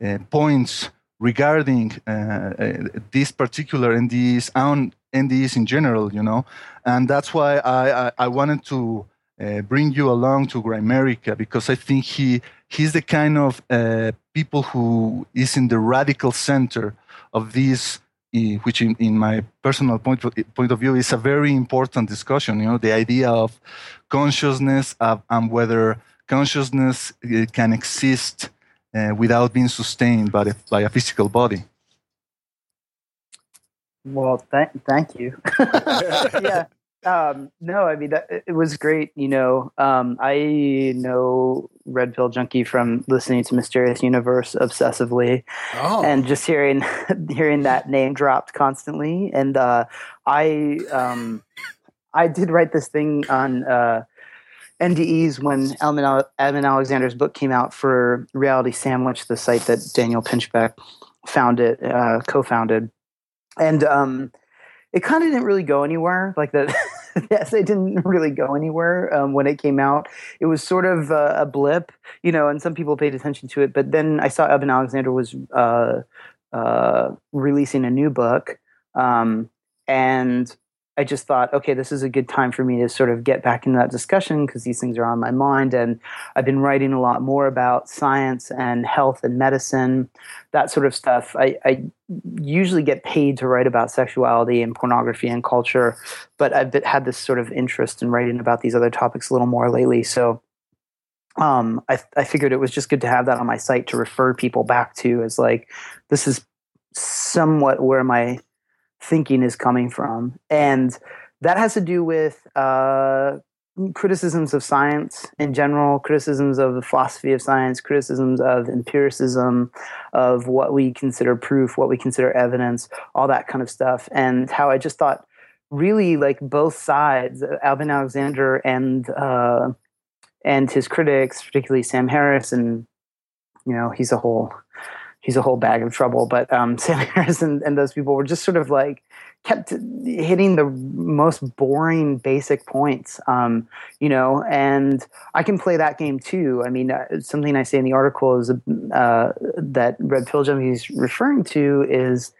uh, points regarding uh, uh, this particular N D Es and N D Es in general, you know, and that's why I, I, I wanted to uh, bring you along to Grimerica, because I think he he's the kind of uh, people who is in the radical center of this, which in, in my personal point of, point of view is a very important discussion, you know, the idea of consciousness of, and whether consciousness can exist Uh, without being sustained by, the, by a physical body. Well, th- thank you. yeah. Um, no, I mean, that, it was great. You know, um, I know Red Pill Junkie from listening to Mysterious Universe obsessively, oh. and just hearing hearing that name dropped constantly. And uh, I um, I did write this thing on uh, N D Es when Eben Alexander's book came out for Reality Sandwich, the site that Daniel Pinchbeck founded, uh, co-founded. And um, it kind of didn't really go anywhere. Like the, the essay didn't really go anywhere um, when it came out. It was sort of uh, a blip, you know, and some people paid attention to it. But then I saw Eben Alexander was uh, uh, releasing a new book. Um, and I just thought, okay, this is a good time for me to sort of get back into that discussion because these things are on my mind. And I've been writing a lot more about science and health and medicine, that sort of stuff. I, I usually get paid to write about sexuality and pornography and culture, but I've been, had this sort of interest in writing about these other topics a little more lately. So um, I, I figured it was just good to have that on my site to refer people back to as like, this is somewhat where my thinking is coming from. And that has to do with uh, criticisms of science in general, criticisms of the philosophy of science, criticisms of empiricism, of what we consider proof, what we consider evidence, all that kind of stuff. And how I just thought really like both sides, Eben Alexander and uh, and his critics, particularly Sam Harris, and you know, he's a whole... he's a whole bag of trouble, but um, Sam Harris and, and those people were just sort of like kept hitting the most boring basic points, um, you know, and I can play that game too. I mean, uh, something I say in the article is uh, that Red Pill Junkie is referring to is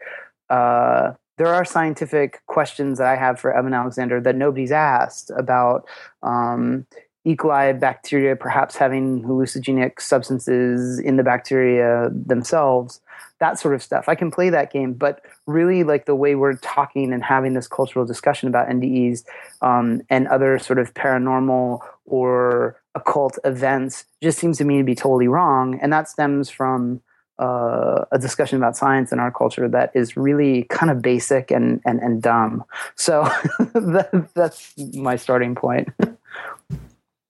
uh, there are scientific questions that I have for Eben Alexander that nobody's asked about um E. coli bacteria perhaps having hallucinogenic substances in the bacteria themselves, that sort of stuff. I can play that game, but really like the way we're talking and having this cultural discussion about N D Es um, and other sort of paranormal or occult events just seems to me to be totally wrong. And that stems from uh, a discussion about science in our culture that is really kind of basic and, and, and dumb. So that, that's my starting point.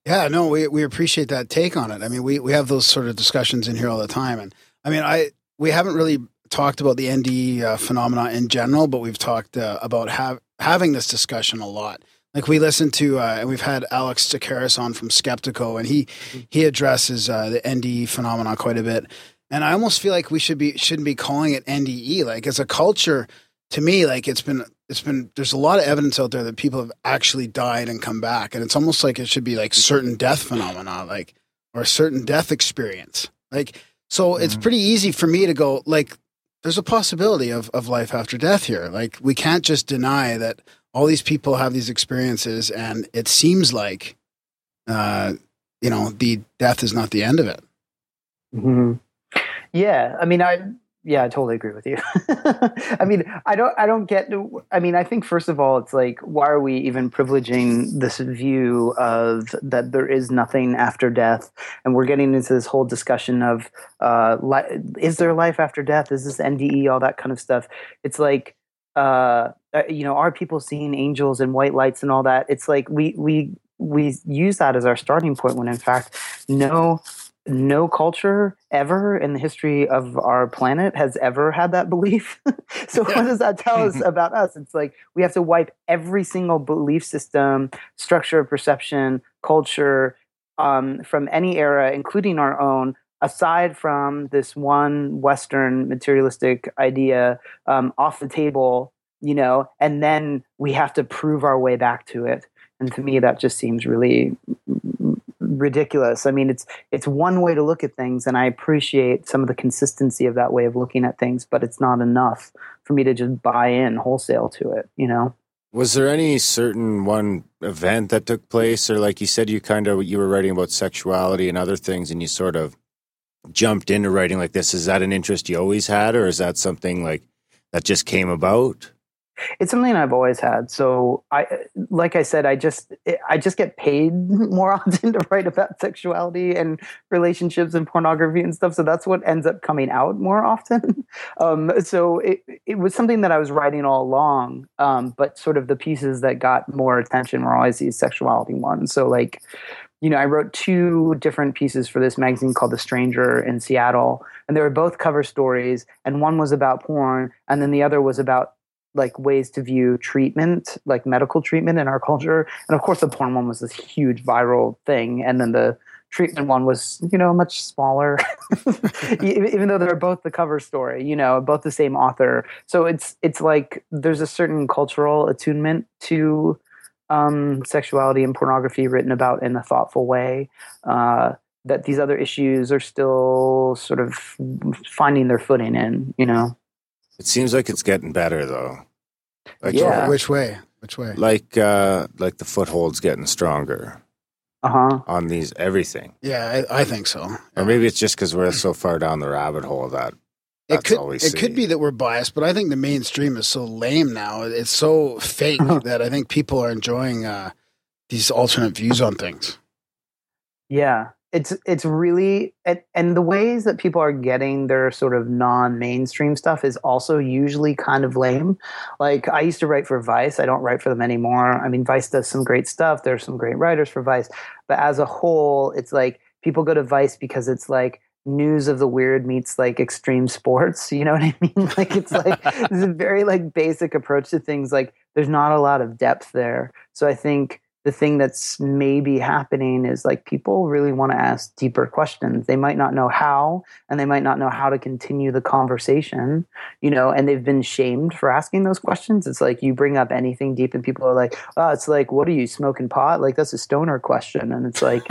Yeah, no, we we appreciate that take on it. I mean, we, we have those sort of discussions in here all the time. And I mean, I we haven't really talked about the N D E uh, phenomena in general, but we've talked uh, about have, having this discussion a lot. Like we listened to, uh, and we've had Alex Tsakiris on from Skeptico, and he he addresses uh, the N D E phenomena quite a bit. And I almost feel like we should be shouldn't be calling it N D E. Like as a culture, to me, like it's been it's been there's a lot of evidence out there that people have actually died and come back, and it's almost like it should be like certain death phenomena, like or a certain death experience. Like so, mm-hmm. It's pretty easy for me to go like, there's a possibility of of life after death here. Like we can't just deny that all these people have these experiences, and it seems like, uh, you know, the death is not the end of it. Mm-hmm. Yeah, I mean, I. Yeah, I totally agree with you. I mean, I don't, I don't get. I mean, I think first of all, it's like, why are we even privileging this view of that there is nothing after death, and we're getting into this whole discussion of, uh, li- is there life after death? Is this N D E? All that kind of stuff. It's like, uh, you know, are people seeing angels and white lights and all that? It's like we we we use that as our starting point when in fact, no. no culture ever in the history of our planet has ever had that belief. So yeah. What does that tell us about us? It's like we have to wipe every single belief system, structure of perception, culture um, from any era, including our own, aside from this one Western materialistic idea um, off the table, you know, and then we have to prove our way back to it. And to me, that just seems really ridiculous. I mean, it's it's one way to look at things, and I appreciate some of the consistency of that way of looking at things, but it's not enough for me to just buy in wholesale to it, you know? Was there any certain one event that took place? Or like you said, you kind of, you were writing about sexuality and other things, and you sort of jumped into writing like this. Is that an interest you always had, or is that something like that just came about? It's something I've always had. So I, like I said, I just, I just get paid more often to write about sexuality and relationships and pornography and stuff. So that's what ends up coming out more often. Um, so it, it was something that I was writing all along. Um, but sort of the pieces that got more attention were always these sexuality ones. So like, you know, I wrote two different pieces for this magazine called The Stranger in Seattle, and they were both cover stories. And one was about porn, and then the other was about like ways to view treatment, like medical treatment in our culture. And of course the porn one was this huge viral thing. And then the treatment one was, you know, much smaller, even though they're both the cover story, you know, both the same author. So it's, it's like, there's a certain cultural attunement to um, sexuality and pornography written about in a thoughtful way. Uh, that these other issues are still sort of finding their footing in, you know? It seems like it's getting better, though. Like, yeah. Which way? Which way? Like, uh, like the foothold's getting stronger. Uh huh. On these everything. Yeah, I, I think so. Or maybe it's just because we're so far down the rabbit hole that that's it could. All we it see. Could be that we're biased, but I think the mainstream is so lame now. It's so fake that I think people are enjoying uh, these alternate views on things. Yeah. It's it's really and, and the ways that people are getting their sort of non-mainstream stuff is also usually kind of lame. Like I used to write for Vice. I don't write for them anymore. I mean, Vice does some great stuff. There's some great writers for Vice. But as a whole, it's like people go to Vice because it's like news of the weird meets like extreme sports. You know what I mean? Like it's like this is a very like basic approach to things. Like there's not a lot of depth there. So I think the thing that's maybe happening is like people really want to ask deeper questions. They might not know how, and they might not know how to continue the conversation, you know, and they've been shamed for asking those questions. It's like you bring up anything deep and people are like, oh, it's like, what are you smoking pot? Like that's a stoner question. And it's like,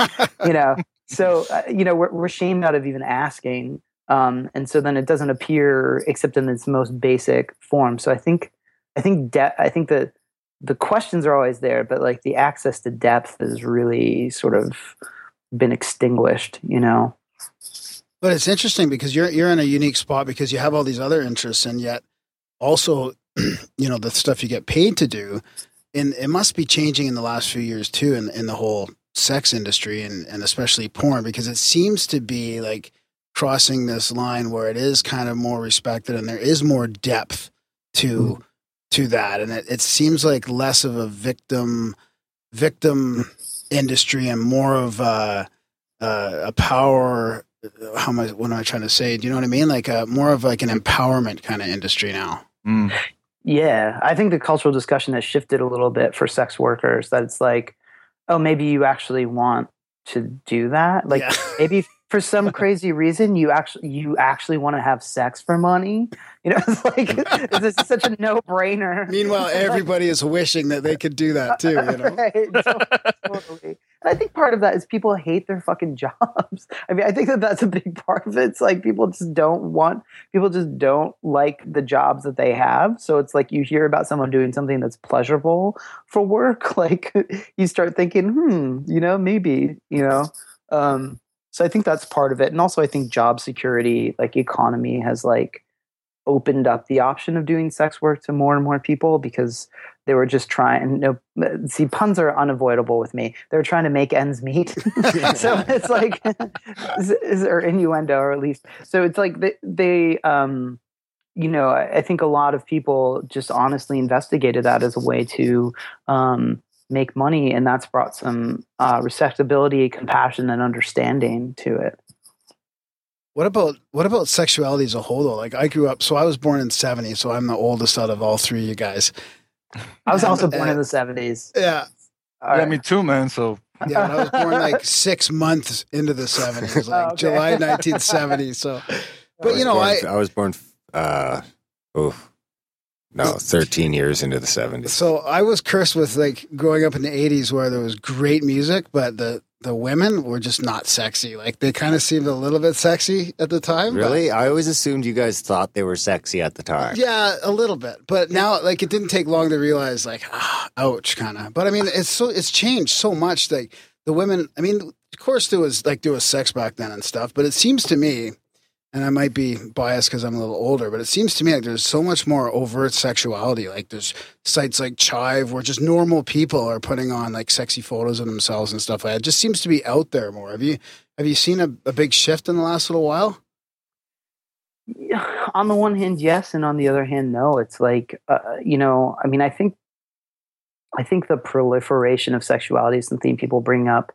you know, so, uh, you know, we're, we're shamed out of even asking. Um, and so then it doesn't appear except in its most basic form. So I think, I think, de- I think that, the questions are always there, but like the access to depth has really sort of been extinguished, you know? But it's interesting because you're, you're in a unique spot because you have all these other interests and yet also, you know, the stuff you get paid to do, and it must be changing in the last few years too, in, in the whole sex industry and, and especially porn, because it seems to be like crossing this line where it is kind of more respected and there is more depth to mm-hmm. to that. And it, it seems like less of a victim, victim industry and more of a, a, a power. How am I, what am I trying to say? Do you know what I mean? Like a, more of like an empowerment kind of industry now. Mm. Yeah. I think the cultural discussion has shifted a little bit for sex workers, that it's like, oh, maybe you actually want to do that. Like yeah. maybe for some crazy reason, you actually you actually want to have sex for money. You know, it's like this is such a no-brainer. Meanwhile, everybody like, is wishing that they could do that too. You know, right? Totally. And I think part of that is people hate their fucking jobs. I mean, I think that that's a big part of it. It's like people just don't want, people just don't like the jobs that they have. So it's like you hear about someone doing something that's pleasurable for work, like you start thinking, hmm, you know, maybe, you know. Um, so I think that's part of it. And also I think job security, like economy has like opened up the option of doing sex work to more and more people because they were just trying, no, see, puns are unavoidable with me. They were trying to make ends meet. So it's like, or innuendo or at least. So it's like they, they um, you know, I think a lot of people just honestly investigated that as a way to um, make money. And that's brought some uh, respectability, compassion, and understanding to it. What about what about sexuality as a whole, though? Like, I grew up, so I was born in seventy, so I'm the oldest out of all three of you guys. I was also born uh, in the seventies. Yeah. All yeah, right. Me too, man, so... Yeah, I was born like six months into the seventies, like oh, okay. July nineteen seventy, so... But, you know, born, I... I was born, uh, oh, no, thirteen years into the seventies. So I was cursed with, like, growing up in the eighties where there was great music, but the... The women were just not sexy. Like, they kind of seemed a little bit sexy at the time. Really? But, I always assumed you guys thought they were sexy at the time. Yeah, a little bit. But now, like, it didn't take long to realize, like, ah, ouch, kind of. But, I mean, it's so it's changed so much. Like, the women, I mean, of course there was, like, there was sex back then and stuff. But it seems to me, and I might be biased because I'm a little older, but it seems to me like there's so much more overt sexuality. Like, there's sites like Chive where just normal people are putting on, like, sexy photos of themselves and stuff like that. It just seems to be out there more. Have you have you seen a, a big shift in the last little while? On the one hand, yes, and on the other hand, no. It's like, uh, you know, I mean, I think I think the proliferation of sexuality is something people bring up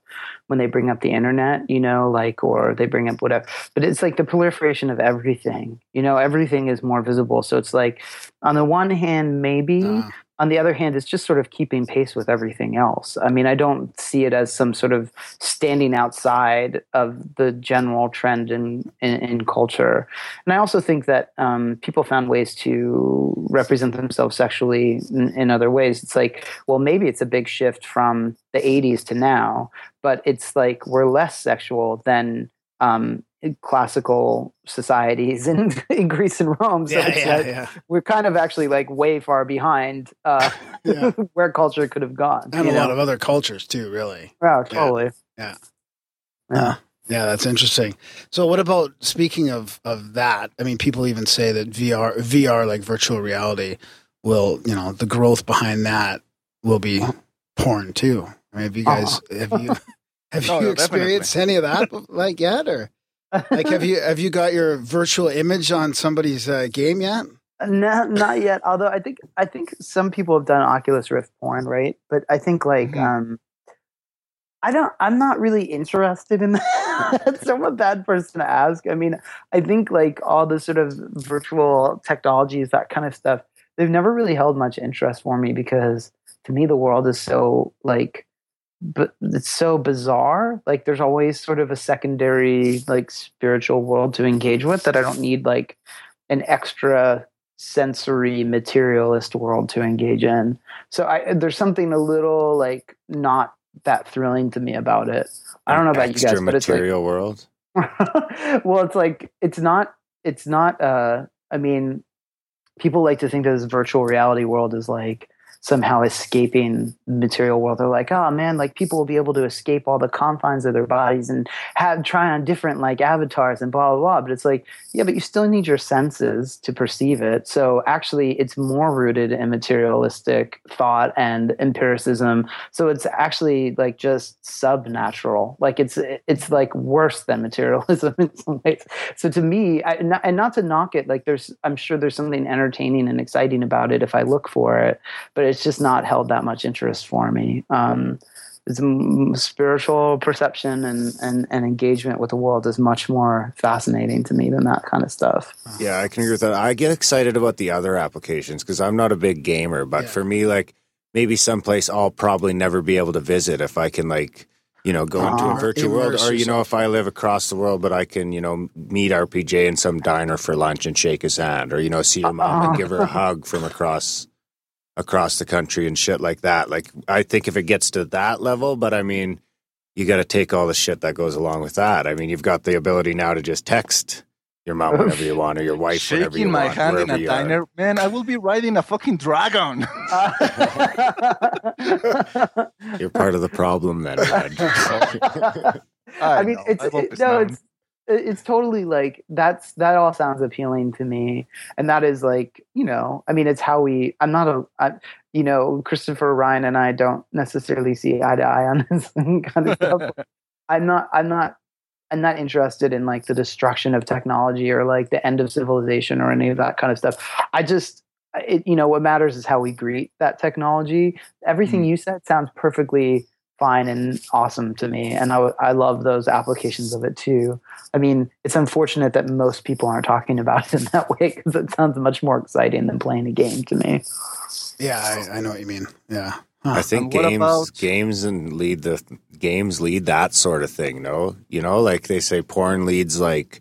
when they bring up the internet, you know, like, or they bring up whatever, but it's like the proliferation of everything, you know, everything is more visible. So it's like, on the one hand, maybe uh. on the other hand, it's just sort of keeping pace with everything else. I mean, I don't see it as some sort of standing outside of the general trend in, in, in culture. And I also think that um, people found ways to represent themselves sexually in, in other ways. It's like, well, maybe it's a big shift from the eighties to now, but it's like we're less sexual than um, classical societies in, in Greece and Rome. So yeah, it's yeah, like yeah. we're kind of actually like way far behind uh, yeah. where culture could have gone. And a know? lot of other cultures too, really. Oh, totally. Yeah. Yeah. Uh, yeah, that's interesting. So what about, speaking of, of that, I mean, people even say that V R, V R, like virtual reality, will, you know, the growth behind that will be porn too. I mean, have you guys, uh-huh. have you, have oh, you experienced definitely. any of that like yet, or? Like, have you have you got your virtual image on somebody's uh, game yet? No, not yet. Although I think I think some people have done Oculus Rift porn, right? But I think like mm-hmm. um, I don't. I'm not really interested in that. So I'm a bad person to ask. I mean, I think like all the sort of virtual technologies, that kind of stuff, they've never really held much interest for me, because to me the world is so like. But it's so bizarre. Like, there's always sort of a secondary, like, spiritual world to engage with, that I don't need like an extra sensory materialist world to engage in. So I, there's something a little like not that thrilling to me about it. I don't know about you guys, but it's like, material world. Well, it's like it's not. It's not. Uh, I mean, people like to think that this virtual reality world is like. Somehow escaping the material world. They're like, oh man, like people will be able to escape all the confines of their bodies and have try on different like avatars and blah, blah, blah. But it's like, yeah, but you still need your senses to perceive it. So actually it's more rooted in materialistic thought and empiricism. So it's actually like just subnatural. Like it's, it's like worse than materialism in some ways. So to me, I, and not to knock it, like there's, I'm sure there's something entertaining and exciting about it if I look for it, but it's It's just not held that much interest for me. Um, it's m- spiritual perception and, and, and engagement with the world is much more fascinating to me than that kind of stuff. Yeah, I can agree with that. I get excited about the other applications because I'm not a big gamer, but yeah. for me, like maybe someplace I'll probably never be able to visit if I can, like, you know, go into uh, a virtual world, or, you know, if I live across the world, but I can, you know, meet R P J in some diner for lunch and shake his hand, or, you know, see your mom uh-huh. and give her a hug from across... across the country and shit like that. Like, I think if it gets to that level, but I mean, you got to take all the shit that goes along with that. I mean, you've got the ability now to just text your mom whenever you want, or your wife Shaking whenever you want. Shaking my hand in a diner, are. man, I will be riding a fucking dragon. You're part of the problem then, man. I, I mean, know. it's, I it, it's no, it's, it's totally like that's that all sounds appealing to me, and that is like, you know, I mean, it's how we I'm not a I, you know Christopher Ryan and I don't necessarily see eye to eye on this kind of stuff. I'm not I'm not I'm not interested in like the destruction of technology or like the end of civilization or any of that kind of stuff. I just it, you know what matters is how we greet that technology. Everything mm. you said sounds perfectly fine and awesome to me. And I, I love those applications of it too. I mean, it's unfortunate that most people aren't talking about it in that way because it sounds much more exciting than playing a game to me. Yeah, I, I know what you mean. Yeah. I think games, about... games and lead the games lead that sort of thing. No, you know, like they say, porn leads like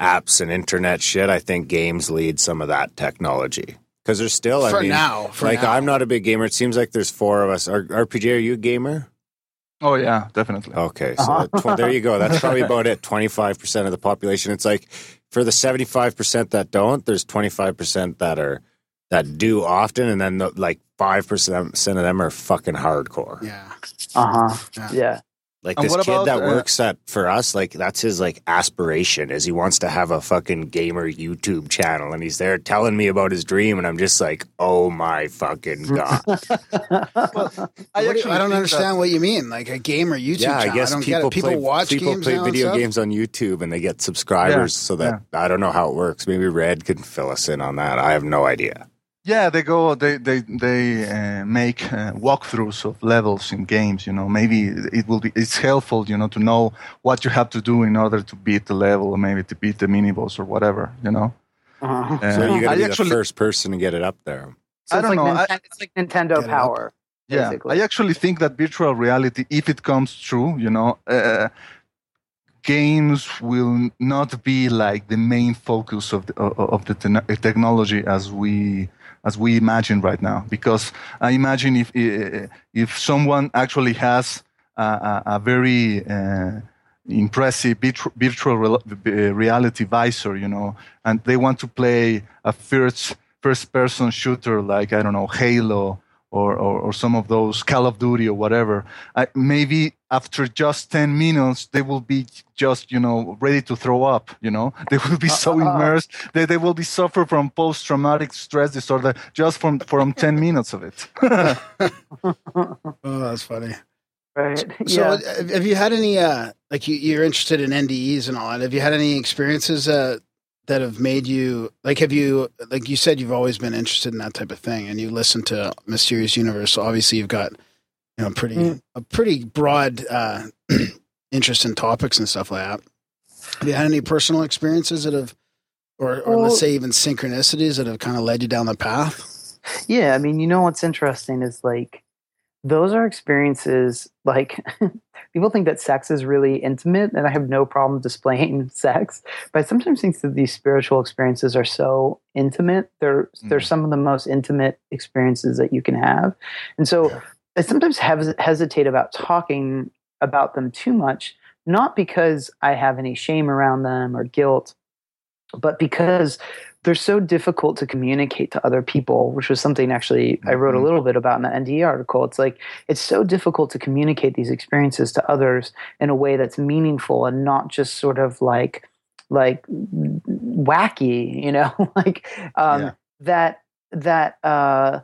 apps and internet shit. I think games lead some of that technology because there's still, I for mean, now, for like now. I'm not a big gamer. It seems like there's four of us. Are, R P G, are you a gamer? Oh yeah, definitely. Okay, so uh-huh. tw- there you go. That's probably about it. twenty-five percent of the population. It's like for the seventy-five percent that don't, there's twenty-five percent that are. That do often, and then the, like five percent of them are fucking hardcore. Yeah. Uh huh. Yeah. yeah. Like this kid about, that uh, works at for us, like that's his like aspiration is he wants to have a fucking gamer YouTube channel, and he's there telling me about his dream, and I'm just like, oh my fucking god. well, I actually I don't understand that, what you mean, like a gamer YouTube. Yeah, channel. I guess I don't people, get it. Play, people watch people games play video games on YouTube, and they get subscribers. Yeah, so that yeah. I don't know how it works. Maybe Red can fill us in on that. I have no idea. Yeah, they go. They they they uh, make uh, walkthroughs of levels in games. You know, maybe it will be. It's helpful, you know, to know what you have to do in order to beat the level, or maybe to beat the miniboss or whatever. You know, uh-huh. uh, so you got to be actually, the first person to get it up there. So I don't like know. Nintendo, I, it's like Nintendo Power. Yeah, basically. I actually think that virtual reality, if it comes true, you know, uh, games will not be like the main focus of the of the te- technology as we. as we imagine right now, because I imagine if if someone actually has a, a, a very uh, impressive virtual reality visor, you know, and they want to play a first first person shooter like I don't know Halo or or, or some of those Call of Duty or whatever, I, maybe after just ten minutes they will be just you know ready to throw up. You know, they will be so immersed that they will be suffer from post traumatic stress disorder just from from ten minutes of it. Oh, that's funny. Right. So, yeah. Have you had any uh, like you, you're interested in N D Es and all that? Have you had any experiences uh, that have made you like? Have you like you said you've always been interested in that type of thing, and you listen to Mysterious Universe? So obviously, you've got. You know, pretty mm. a pretty broad uh, interest in topics and stuff like that. Have you had any personal experiences that have, or, or well, let's say even synchronicities that have kind of led you down the path? Yeah, I mean, you know what's interesting is like those are experiences like people think that sex is really intimate, and I have no problem displaying sex, but I sometimes think that these spiritual experiences are so intimate. They're mm. they're some of the most intimate experiences that you can have, and so. Yeah. I sometimes hes- hesitate about talking about them too much, not because I have any shame around them or guilt, but because they're so difficult to communicate to other people, which was something actually I wrote a little bit about in the N D E article. It's like it's so difficult to communicate these experiences to others in a way that's meaningful and not just sort of like like wacky, you know, like um, yeah. that that uh,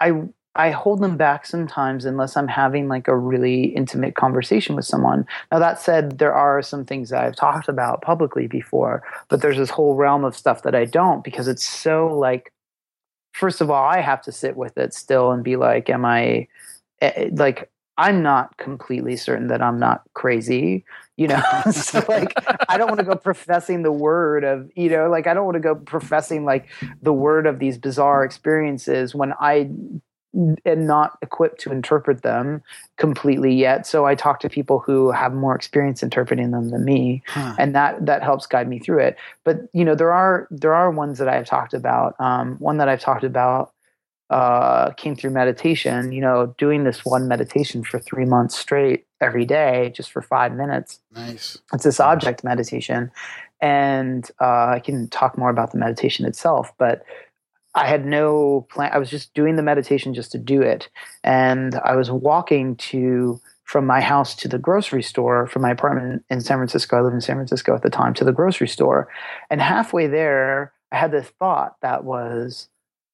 I. I hold them back sometimes unless I'm having like a really intimate conversation with someone. Now that said, there are some things that I've talked about publicly before, but there's this whole realm of stuff that I don't because it's so like, first of all, I have to sit with it still and be like, am I like, I'm not completely certain that I'm not crazy, you know? So like, I don't want to go professing the word of, you know, like I don't want to go professing like the word of these bizarre experiences when I, and not equipped to interpret them completely yet. So I talk to people who have more experience interpreting them than me. Huh. And that, that helps guide me through it. But, you know, there are, there are ones that I've talked about. Um, one that I've talked about uh, came through meditation, you know, doing this one meditation for three months straight every day, just for five minutes. Nice. It's this object meditation. And uh, I can talk more about the meditation itself, but I had no plan. I was just doing the meditation just to do it. And I was walking to from my house to the grocery store, from my apartment in San Francisco. I lived in San Francisco at the time, to the grocery store. And halfway there, I had this thought that was,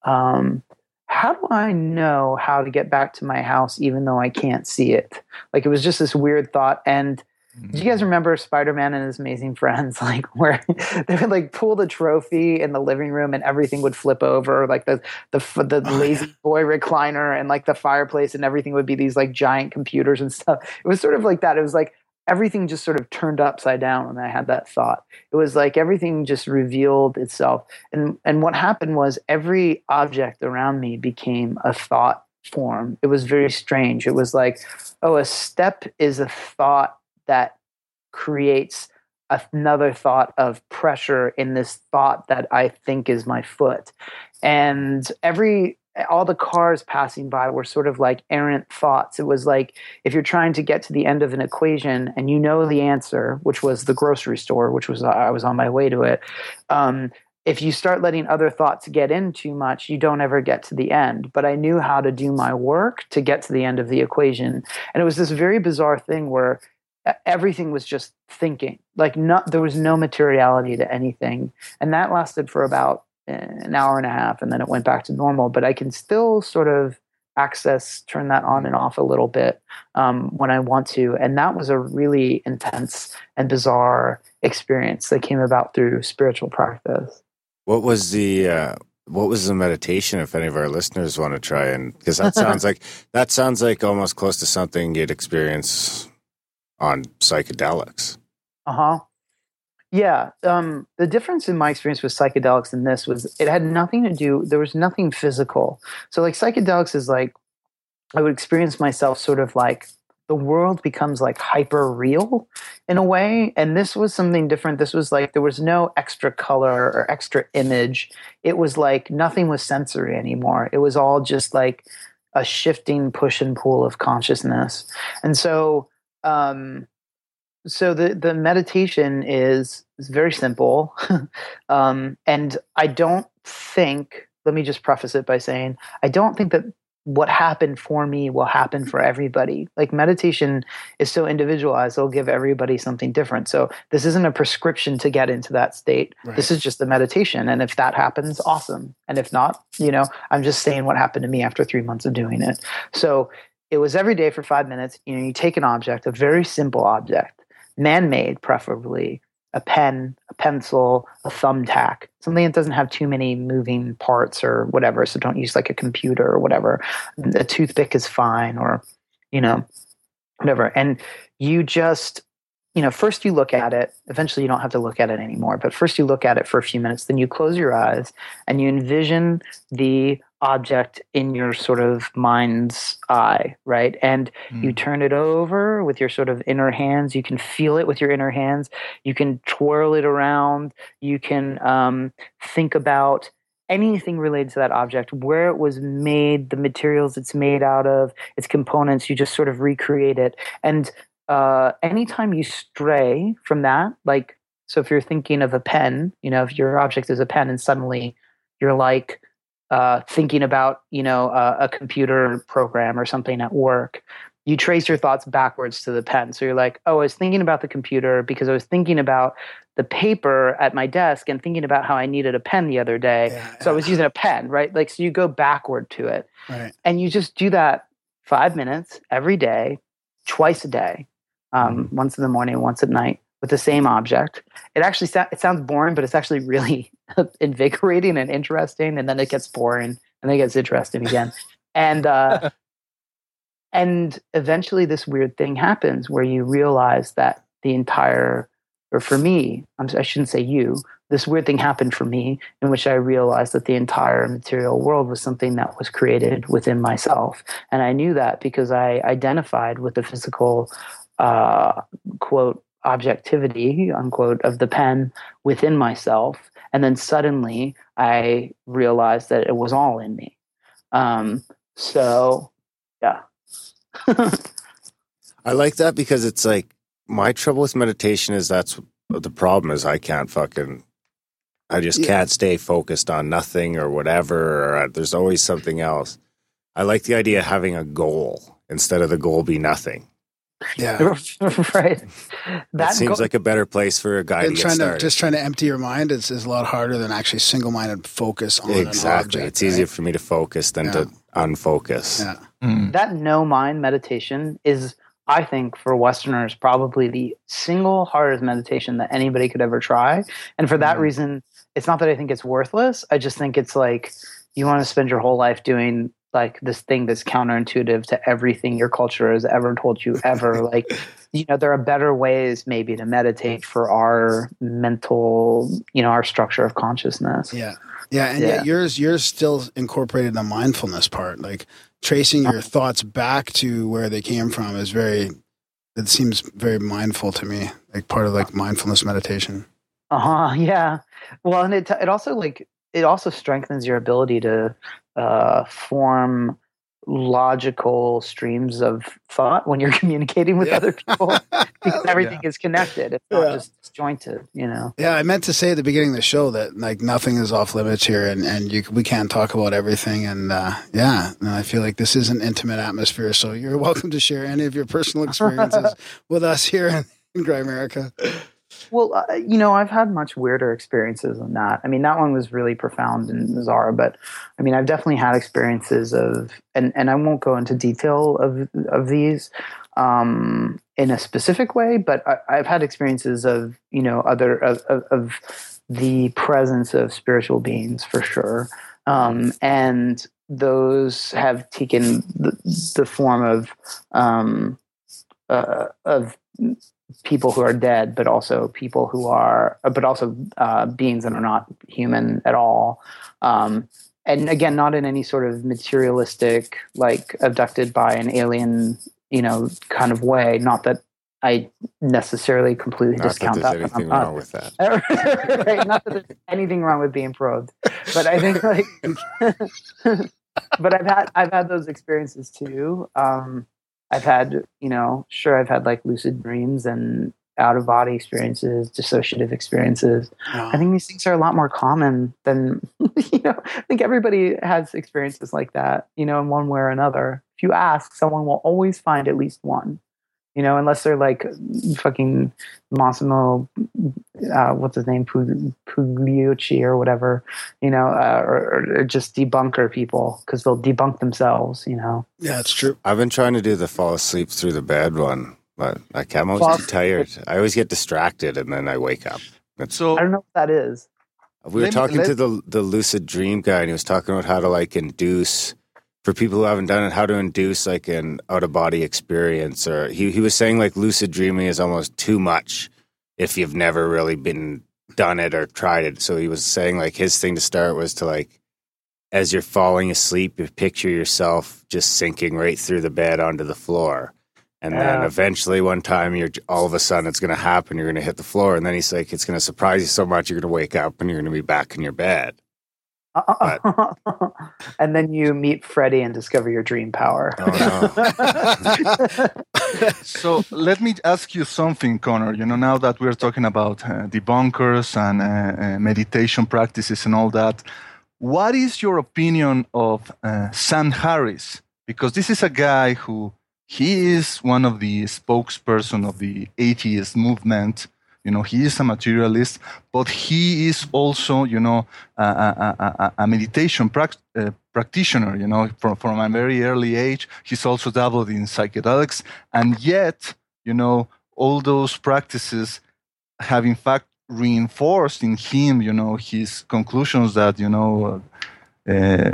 um, how do I know how to get back to my house even though I can't see it? Like it was just this weird thought. And Do you guys remember Spider-Man and His Amazing Friends? Like where they would like pull the trophy in the living room and everything would flip over, like the the the oh, lazy yeah. boy recliner and like the fireplace and everything would be these like giant computers and stuff. It was sort of like that. It was like everything just sort of turned upside down when I had that thought. It was like everything just revealed itself. And and what happened was every object around me became a thought form. It was very strange. It was like, oh, a step is a thought that creates another thought of pressure in this thought that I think is my foot. And every all the cars passing by were sort of like errant thoughts. It was like if you're trying to get to the end of an equation and you know the answer, which was the grocery store, which was I was on my way to it. Um, if you start letting other thoughts get in too much, you don't ever get to the end. But I knew how to do my work to get to the end of the equation. And it was this very bizarre thing where everything was just thinking, like not, there was no materiality to anything. And that lasted for about an hour and a half, and then it went back to normal. But I can still sort of access, turn that on and off a little bit um, when I want to. And that was a really intense and bizarre experience that came about through spiritual practice. What was the, uh, what was the meditation, if any of our listeners want to try? And because that sounds like, that sounds like almost close to something you'd experience on psychedelics. Uh-huh. Yeah. Um, the difference in my experience with psychedelics and this was it had nothing to do, there was nothing physical. So like psychedelics is like, I would experience myself sort of like the world becomes like hyper real in a way. And this was something different. This was like, there was no extra color or extra image. It was like nothing was sensory anymore. It was all just like a shifting push and pull of consciousness. And so Um, so the, the meditation is, is very simple. um, and I don't think, let me just preface it by saying, I don't think that what happened for me will happen for everybody. Like meditation is so individualized, it'll give everybody something different. So this isn't a prescription to get into that state. Right. This is just the meditation. And if that happens, awesome. And if not, you know, I'm just saying what happened to me after three months of doing it. So it was every day for five minutes. You know, you take an object, a very simple object, man-made preferably, a pen, a pencil, a thumbtack, something that doesn't have too many moving parts or whatever. So don't use like a computer or whatever. A toothpick is fine or, you know, whatever. And you just, you know, first you look at it. Eventually you don't have to look at it anymore. But first you look at it for a few minutes. Then you close your eyes and you envision the object in your sort of mind's eye, right? And mm. you turn it over with your sort of inner hands. You can feel it with your inner hands. You can twirl it around. You can um, think about anything related to that object, where it was made, the materials it's made out of, its components. You just sort of recreate it. And uh, anytime you stray from that, like, so if you're thinking of a pen, you know, if your object is a pen and suddenly you're like, Uh, thinking about, you know, uh, a computer program or something at work, you trace your thoughts backwards to the pen. So you're like, oh, I was thinking about the computer because I was thinking about the paper at my desk and thinking about how I needed a pen the other day. Yeah, so yeah. I was using a pen, right? Like, so you go backward to it. Right. And you just do that five minutes every day, twice a day, um, mm-hmm. once in the morning, once at night, with the same object. It actually sa- it sounds boring, but it's actually really invigorating and interesting. And then it gets boring and then it gets interesting again. and uh, and eventually this weird thing happens where you realize that the entire, or for me, I'm, I shouldn't say you, this weird thing happened for me in which I realized that the entire material world was something that was created within myself. And I knew that because I identified with the physical, uh, quote, objectivity, unquote, of the pen within myself. And then suddenly I realized that it was all in me. Um, so, yeah. I like that because it's like my trouble with meditation is that's the problem is I can't fucking, I just yeah. can't stay focused on nothing or whatever. Or there's always something else. I like the idea of having a goal instead of the goal be nothing. Yeah, right. That seems go- like a better place for a guy to get trying started. To, just trying to empty your mind is, is a lot harder than actually single-minded focus on exactly. an object. It's right? easier for me to focus than yeah. to unfocus. Yeah. Mm. That no mind meditation is I think for Westerners, probably the single hardest meditation that anybody could ever try. And for that mm. reason, it's not that I think it's worthless. I just think it's like, you want to spend your whole life doing like this thing that's counterintuitive to everything your culture has ever told you ever. Like, you know, there are better ways maybe to meditate for our mental, you know, our structure of consciousness. Yeah. Yeah. And yeah. yet yours, yours still incorporated the mindfulness part, like, tracing your thoughts back to where they came from is very, it seems very mindful to me, like part of like mindfulness meditation. Uh-huh, yeah. Well, and it it also like, it also strengthens your ability to uh, form logical streams of thought when you're communicating with yeah. other people, because everything yeah. is connected. It's not yeah. just disjointed, you know? Yeah. I meant to say at the beginning of the show that like nothing is off limits here, and, and you, we can't talk about everything. And uh, yeah, and I feel like this is an intimate atmosphere. So you're welcome to share any of your personal experiences with us here in, in Grimerica. Well, uh, you know, I've had much weirder experiences than that. I mean, that one was really profound and bizarre, but I mean, I've definitely had experiences of, and, and I won't go into detail of of these um, in a specific way, but I, I've had experiences of, you know, other, of, of, of the presence of spiritual beings for sure. Um, and those have taken the, the form of, um, uh, of, people who are dead, but also people who are, but also uh, beings that are not human at all. Um, and again, not in any sort of materialistic, like abducted by an alien, you know, kind of way. Not that I necessarily completely not discount that. Not that there's that, anything not, wrong with that. Right? Not that there's anything wrong with being probed, but I think like, but I've had, I've had those experiences too. Um, I've had, you know, sure, I've had like lucid dreams and out-of-body experiences, dissociative experiences. Wow. I think these things are a lot more common than, you know, I think everybody has experiences like that, you know, in one way or another. If you ask, someone will always find at least one, you know, unless they're like fucking Massimo, uh, what's his name, Pugliucci or whatever, you know, uh, or, or just debunker people, because they'll debunk themselves, you know. Yeah, it's true. I've been trying to do the fall asleep through the bed one, but like I'm always fall- tired. I always get distracted and then I wake up. That's, so I don't know what that is. We were talking to the the lucid dream guy, and he was talking about how to like induce, for people who haven't done it, how to induce like an out-of-body experience. Or he, he was saying like lucid dreaming is almost too much if you've never really been done it or tried it. So he was saying like his thing to start was to like, as you're falling asleep, you picture yourself just sinking right through the bed onto the floor. And yeah. then eventually one time you're all of a sudden it's going to happen. You're going to hit the floor. And then he's like, it's going to surprise you so much. You're going to wake up and you're going to be back in your bed. But, and then you meet Freddy and discover your dream power. Oh, no. So let me ask you something, Connor. You know, now that we're talking about uh, debunkers and uh, uh, meditation practices and all that, what is your opinion of uh, Sam Harris? Because this is a guy who, he is one of the spokesperson of the atheist movement. You know, he is a materialist, but he is also, you know, a, a, a, a meditation pract- uh, practitioner, you know, from, from a very early age. He's also dabbled in psychedelics. And yet, you know, all those practices have, in fact, reinforced in him, you know, his conclusions that, you know, uh,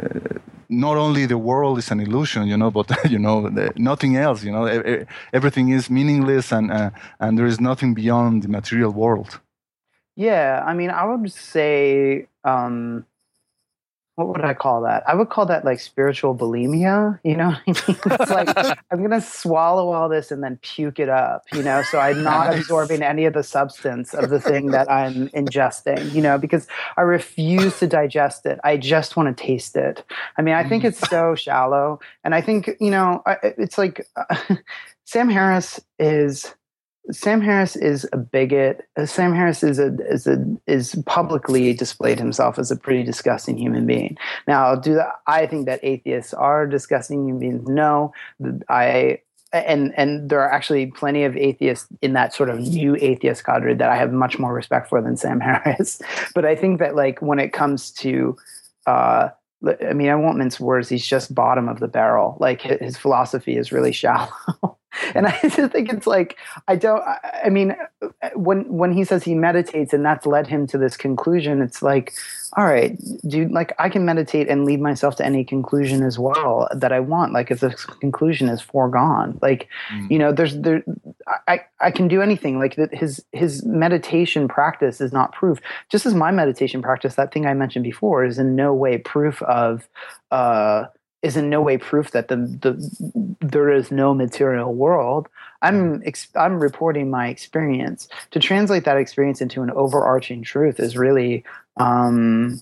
not only the world is an illusion, you know, but, you know, the, nothing else, you know, e- everything is meaningless, and uh, and there is nothing beyond the material world. Yeah, I mean, I would say, um, what would I call that? I would call that like spiritual bulimia, you know what I mean? It's like, I'm going to swallow all this and then puke it up, you know, so I'm not nice. absorbing any of the substance of the thing that I'm ingesting, you know, because I refuse to digest it. I just want to taste it. I mean, I think it's so shallow. And I think, you know, it's like uh, Sam Harris is... Sam Harris is a bigot. Sam Harris is a is a is publicly displayed himself as a pretty disgusting human being. Now, do the, I think that atheists are disgusting human beings? No, I and and there are actually plenty of atheists in that sort of new atheist cadre that I have much more respect for than Sam Harris. But I think that like when it comes to uh, I mean, I won't mince words. He's just bottom of the barrel. Like his philosophy is really shallow. And I just think it's like, I don't, I mean, when, when he says he meditates and that's led him to this conclusion, it's like, all right, dude, like I can meditate and lead myself to any conclusion as well that I want. Like if the conclusion is foregone, like, mm. you know, there's, there, I, I can do anything. Like that his, his meditation practice is not proof. Just as my meditation practice, that thing I mentioned before is in no way proof of, uh, is in no way proof that the, the there is no material world. I'm ex- I'm reporting my experience. To translate that experience into an overarching truth is really um,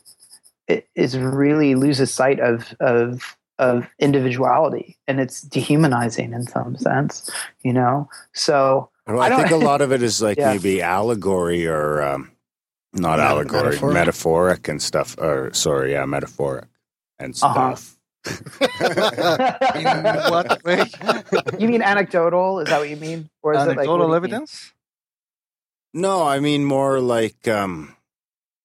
it is really loses sight of of of individuality, and it's dehumanizing in some sense, you know. So well, I, I don't, think a lot of it is like yeah. maybe allegory or um, not Met- allegory, metaphoric. metaphoric and stuff. Or sorry, yeah, metaphoric and stuff. Uh-huh. In what way? You mean anecdotal? Is that what you mean? Or is anecdotal it like, evidence? Mean? No, I mean more like um,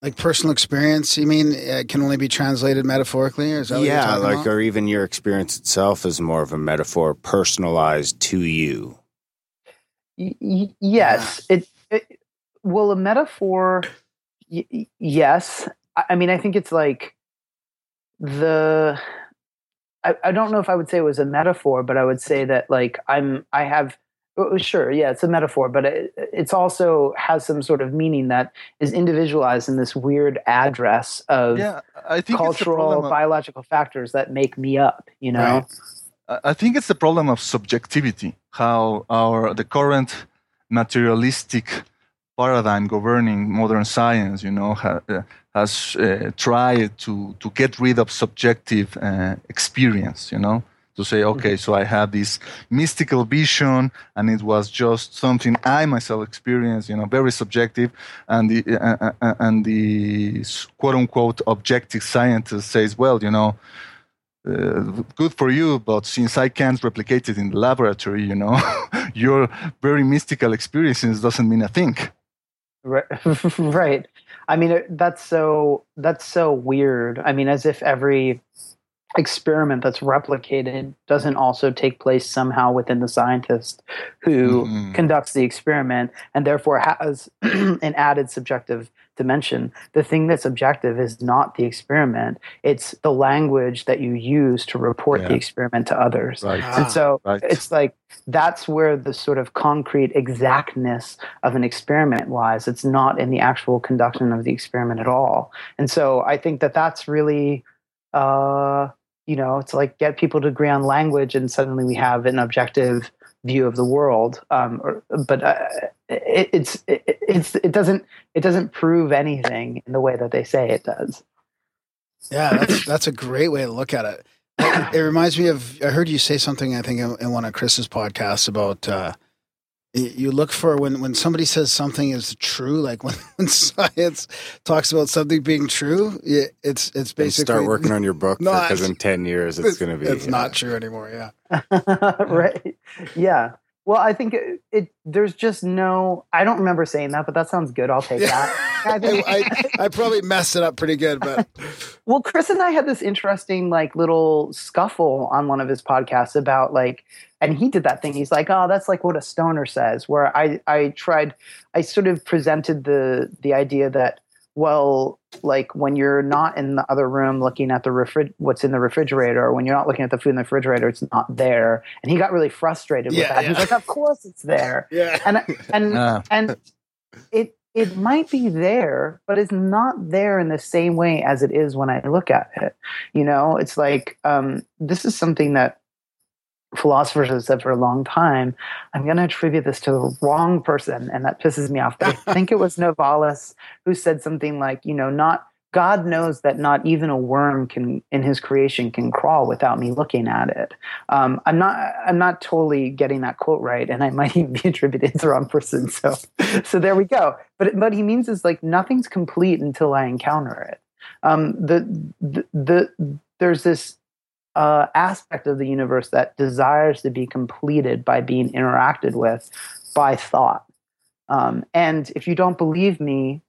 like personal experience. You mean it can only be translated metaphorically? Is that yeah, what like about? Or even your experience itself is more of a metaphor, personalized to you. Y- y- yes, it, it. Well, a metaphor. Y- yes, I, I mean I think it's like the. I don't know if I would say it was a metaphor, but I would say that like I'm, I have, sure, yeah, it's a metaphor, but it, it's also has some sort of meaning that is individualized in this weird address of yeah, I think cultural, biological factors that make me up, you know? Right. I think it's the problem of subjectivity, how our the current materialistic paradigm governing modern science, you know, ha, uh, has uh, tried to, to get rid of subjective uh, experience, you know, to say, okay, mm-hmm. so I had this mystical vision and it was just something I myself experienced, you know, very subjective. And the, uh, uh, and the quote unquote objective scientist says, well, you know, Uh, good for you, but since I can't replicate it in the laboratory, you know, your very mystical experiences doesn't mean a thing. Right. Right. I mean, that's so, that's so weird. I mean, as if every experiment that's replicated doesn't also take place somehow within the scientist who mm-hmm. conducts the experiment and therefore has an added subjective dimension. The thing that's objective is not the experiment. It's the language that you use to report yeah. the experiment to others. Right. And so right. it's like, that's where the sort of concrete exactness of an experiment lies. It's not in the actual conduction of the experiment at all. And so I think that that's really, uh, you know, it's like get people to agree on language and suddenly we have an objective view of the world. Um, or, but uh, it, it's, it, it's, it doesn't, it doesn't prove anything in the way that they say it does. Yeah. That's, that's a great way to look at it. It reminds me of, I heard you say something, I think in, in one of Chris's podcasts about, uh, you look for when, when somebody says something is true, like when, when science talks about something being true, it's it's basically and start working on your book because in ten years it's, it's going to be it's yeah. not true anymore. Yeah, right. Yeah. Well, I think it, it. There's just no. I don't remember saying that, but that sounds good. I'll take yeah. that. I, think, I, I probably messed it up pretty good, but well, Chris and I had this interesting like little scuffle on one of his podcasts about like. And he did that thing. He's like, oh, that's like what a stoner says, where I, I tried, I sort of presented the the idea that, well, like when you're not in the other room looking at the refri- what's in the refrigerator, or when you're not looking at the food in the refrigerator, it's not there. And he got really frustrated with yeah, that. Yeah. He's like, of course it's there. Yeah. And and uh. and it it might be there, but it's not there in the same way as it is when I look at it. You know, it's like um, this is something that philosophers have said for a long time. I'm going to attribute this to the wrong person, and that pisses me off. But I think it was Novalis who said something like, you know, not God knows that not even a worm can in his creation can crawl without me looking at it. Um, I'm not I'm not totally getting that quote right, and I might even be attributed to the wrong person. So, so there we go. But what he means is like nothing's complete until I encounter it. Um, the, the the there's this. Uh, aspect of the universe that desires to be completed by being interacted with by thought. Um, and if you don't believe me,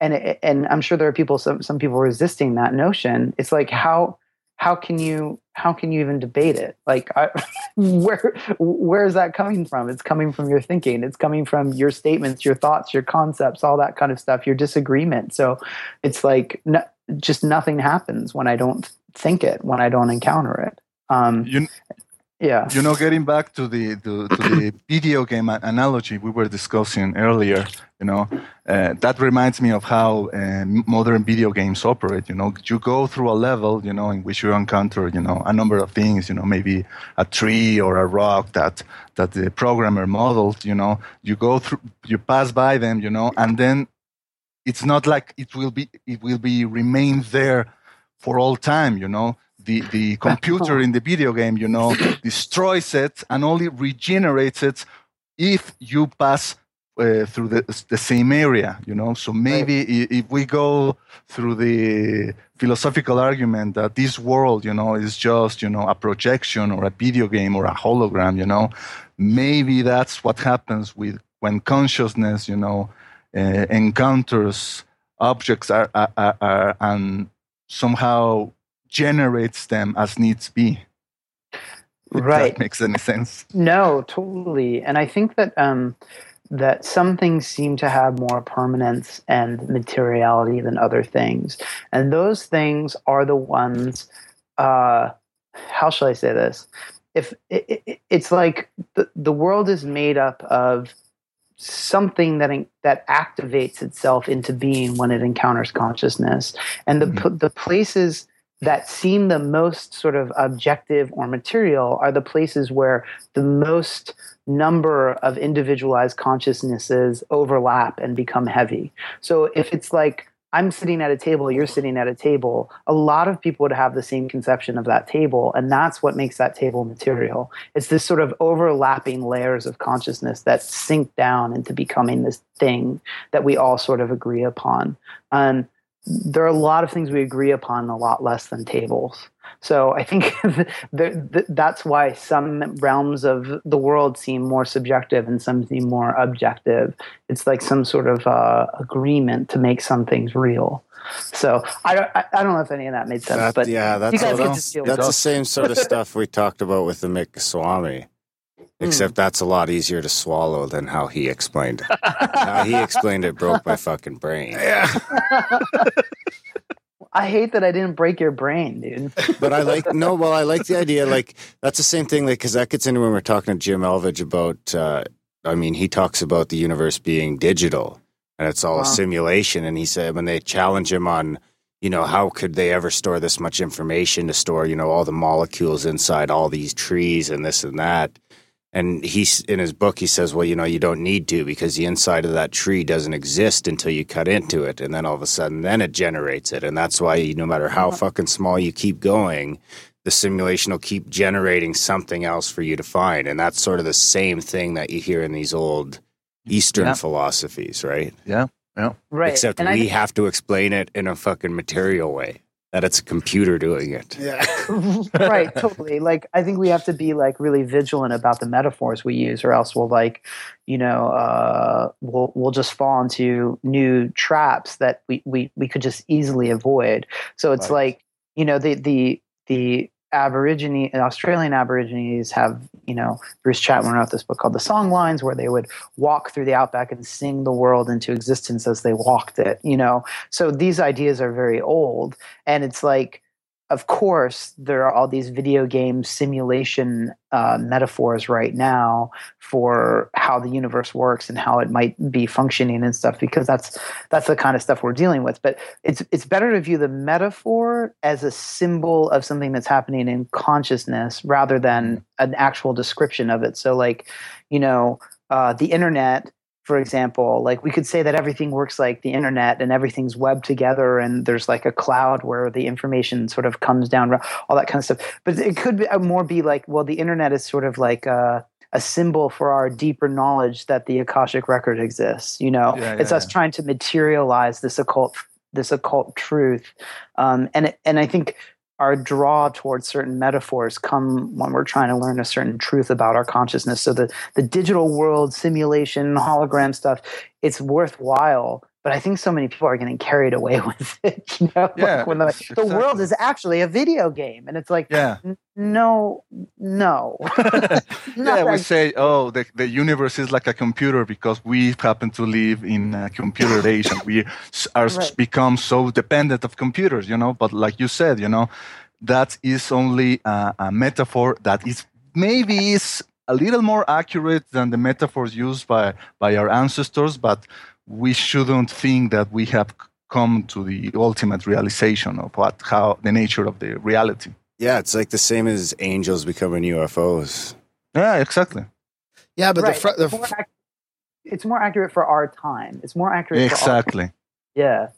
and and I'm sure there are people, some some people resisting that notion, it's like how how can you how can you even debate it? Like, I, where where is that coming from? It's coming from your thinking. It's coming from your statements, your thoughts, your concepts, all that kind of stuff, your disagreement. So it's like no, just nothing happens when I don't think it, when I don't encounter it. Um, you, yeah. You know, getting back to the to, to the video game analogy we were discussing earlier, you know, uh, that reminds me of how uh, modern video games operate. You know, you go through a level, you know, in which you encounter, you know, a number of things, you know, maybe a tree or a rock that that the programmer modeled, you know, you go through, you pass by them, you know, and then it's not like it will be, it will be remain there for all time, you know. The, the computer in the video game, you know, destroys it and only regenerates it if you pass uh, through the, the same area, you know. So maybe right. if we go through the philosophical argument that this world, you know, is just, you know, a projection or a video game or a hologram, you know, maybe that's what happens with when consciousness, you know, uh, encounters objects are, are, are, are and somehow generates them as needs be. If right. That makes any sense. No, totally. And I think that um, that some things seem to have more permanence and materiality than other things. And those things are the ones, uh, how shall I say this? If it, it, it's like the, the world is made up of something that that activates itself into being when it encounters consciousness. And the mm-hmm. the places that seem the most sort of objective or material are the places where the most number of individualized consciousnesses overlap and become heavy. So if it's like I'm sitting at a table, you're sitting at a table, a lot of people would have the same conception of that table, and that's what makes that table material. It's this sort of overlapping layers of consciousness that sink down into becoming this thing that we all sort of agree upon. Um, there are a lot of things we agree upon a lot less than tables. So I think the, the, that's why some realms of the world seem more subjective and some seem more objective. It's like some sort of uh, agreement to make some things real. So I, I, I don't know if any of that made sense. That, but yeah, that's, you guys get to deal with that's the same sort of stuff we talked about with the Mikaswamy. Except mm. that's a lot easier to swallow than how he explained it. How he explained it broke my fucking brain. Yeah. I hate that I didn't break your brain, dude. But I like, no, well, I like the idea. Like, that's the same thing, like, because that gets into when we're talking to Jim Elvidge about, uh, I mean, he talks about the universe being digital and it's all wow. a simulation. And he said, when they challenge him on, you know, how could they ever store this much information to store, you know, all the molecules inside all these trees and this and that. And he's in his book, he says, well, you know, you don't need to because the inside of that tree doesn't exist until you cut into it. And then all of a sudden, then it generates it. And that's why no matter how fucking small you keep going, the simulation will keep generating something else for you to find. And that's sort of the same thing that you hear in these old Eastern yeah. philosophies, right? Yeah. yeah. Right. Except and we I- have to explain it in a fucking material way. That it's a computer doing it. Yeah. Right, totally. Like, I think we have to be, like, really vigilant about the metaphors we use or else we'll, like, you know, uh, we'll we'll just fall into new traps that we, we, we could just easily avoid. So it's right. like, you know, the the the Aborigine, Australian Aborigines have, you know, Bruce Chatwin wrote this book called The Song Lines, where they would walk through the outback and sing the world into existence as they walked it, you know. So these ideas are very old. And it's like, of course, there are all these video game simulation uh, metaphors right now for how the universe works and how it might be functioning and stuff, because that's that's the kind of stuff we're dealing with. But it's it's better to view the metaphor as a symbol of something that's happening in consciousness rather than an actual description of it. So, like, you know, uh, the internet, for example, like we could say that everything works like the internet and everything's webbed together and there's like a cloud where the information sort of comes down, all that kind of stuff. But it could be, more be like, well, the internet is sort of like a, a symbol for our deeper knowledge that the Akashic record exists. You know, yeah, yeah, it's us yeah. trying to materialize this occult, this occult truth. Um, and and I think our draw towards certain metaphors come when we're trying to learn a certain truth about our consciousness. So the, the digital world, simulation, hologram stuff, it's worthwhile. But I think so many people are getting carried away with it. You know, yeah, like when like, the exactly. world is actually a video game, and it's like, yeah. n- no, no. yeah, we say, oh, the, the universe is like a computer because we happen to live in a computer age, and we are right. become so dependent of computers. You know, but like you said, you know, that is only a, a metaphor that is maybe is a little more accurate than the metaphors used by by our ancestors, but we shouldn't think that we have come to the ultimate realization of what, how the nature of the reality. Yeah, it's like the same as angels becoming U F Os. Yeah, exactly. Yeah, but right. the, fr- the it's, more ac- it's more accurate for our time. It's more accurate. Exactly. For our time. Yeah.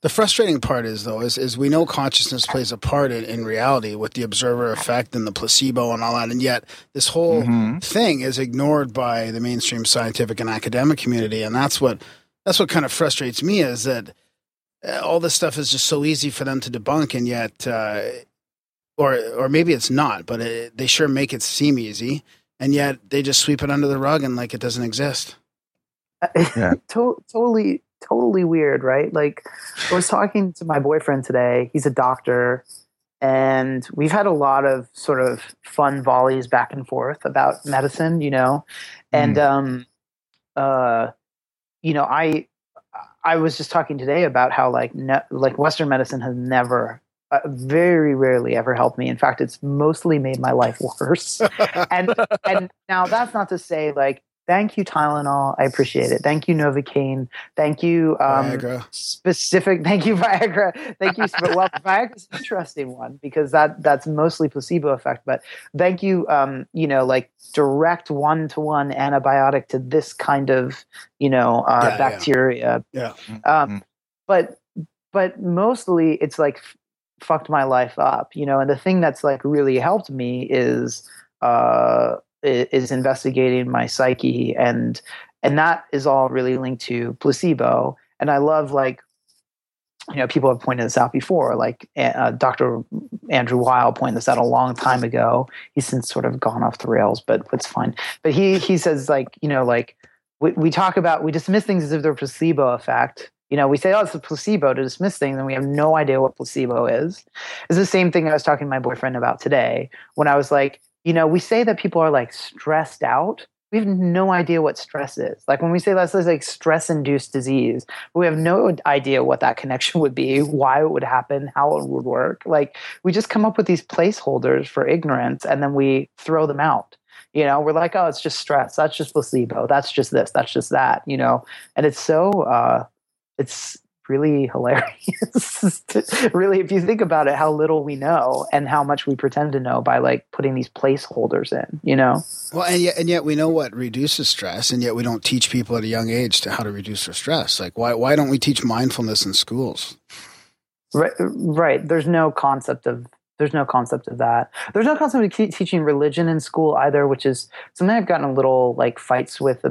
The frustrating part is, though, is, is we know consciousness plays a part in, in reality with the observer effect and the placebo and all that, and yet this whole mm-hmm. thing is ignored by the mainstream scientific and academic community, and that's what that's what kind of frustrates me is that all this stuff is just so easy for them to debunk, and yet, uh, or or maybe it's not, but it, they sure make it seem easy, and yet they just sweep it under the rug and like it doesn't exist. Yeah. to- totally. Totally weird, right? Like, I was talking to my boyfriend today. He's a doctor, and we've had a lot of sort of fun volleys back and forth about medicine, you know. And mm. um, uh, you know, I I was just talking today about how like ne- like Western medicine has never, uh, very rarely ever helped me. In fact, it's mostly made my life worse. and and now that's not to say like. Thank you, Tylenol. I appreciate it. Thank you, Novocaine. Thank you, um, Viagra. Specific. Thank you, Viagra. Thank you. Well, Viagra's an interesting one because that that's mostly placebo effect. But thank you, um, you know, like direct one-to-one antibiotic to this kind of, you know, uh, yeah, bacteria. Yeah. yeah. Um, mm-hmm. But but mostly it's like f- fucked my life up, you know. And the thing that's like really helped me is. Uh, is investigating my psyche, and and that is all really linked to placebo. And I love, like, you know, people have pointed this out before, like uh, Doctor Andrew Weil pointed this out a long time ago. He's since sort of gone off the rails, but it's fine. But he he says, like, you know, like we, we talk about, we dismiss things as if they're placebo effect. You know, we say, oh, it's a placebo to dismiss things, and we have no idea what placebo is. It's the same thing I was talking to my boyfriend about today when I was like, you know, we say that people are like stressed out. We have no idea what stress is. Like when we say that's like stress-induced disease, we have no idea what that connection would be, why it would happen, how it would work. Like we just come up with these placeholders for ignorance, and then we throw them out. You know, we're like, oh, it's just stress. That's just placebo. That's just this. That's just that. You know, and it's so uh, it's really hilarious. Really, if you think about it, how little we know and how much we pretend to know by like putting these placeholders in, you know? Well, and yet, and yet we know what reduces stress, and yet we don't teach people at a young age to how to reduce their stress. Like why, why don't we teach mindfulness in schools? Right. Right. There's no concept of, there's no concept of that. There's no concept of te- teaching religion in school either, which is something I've gotten a little like fights with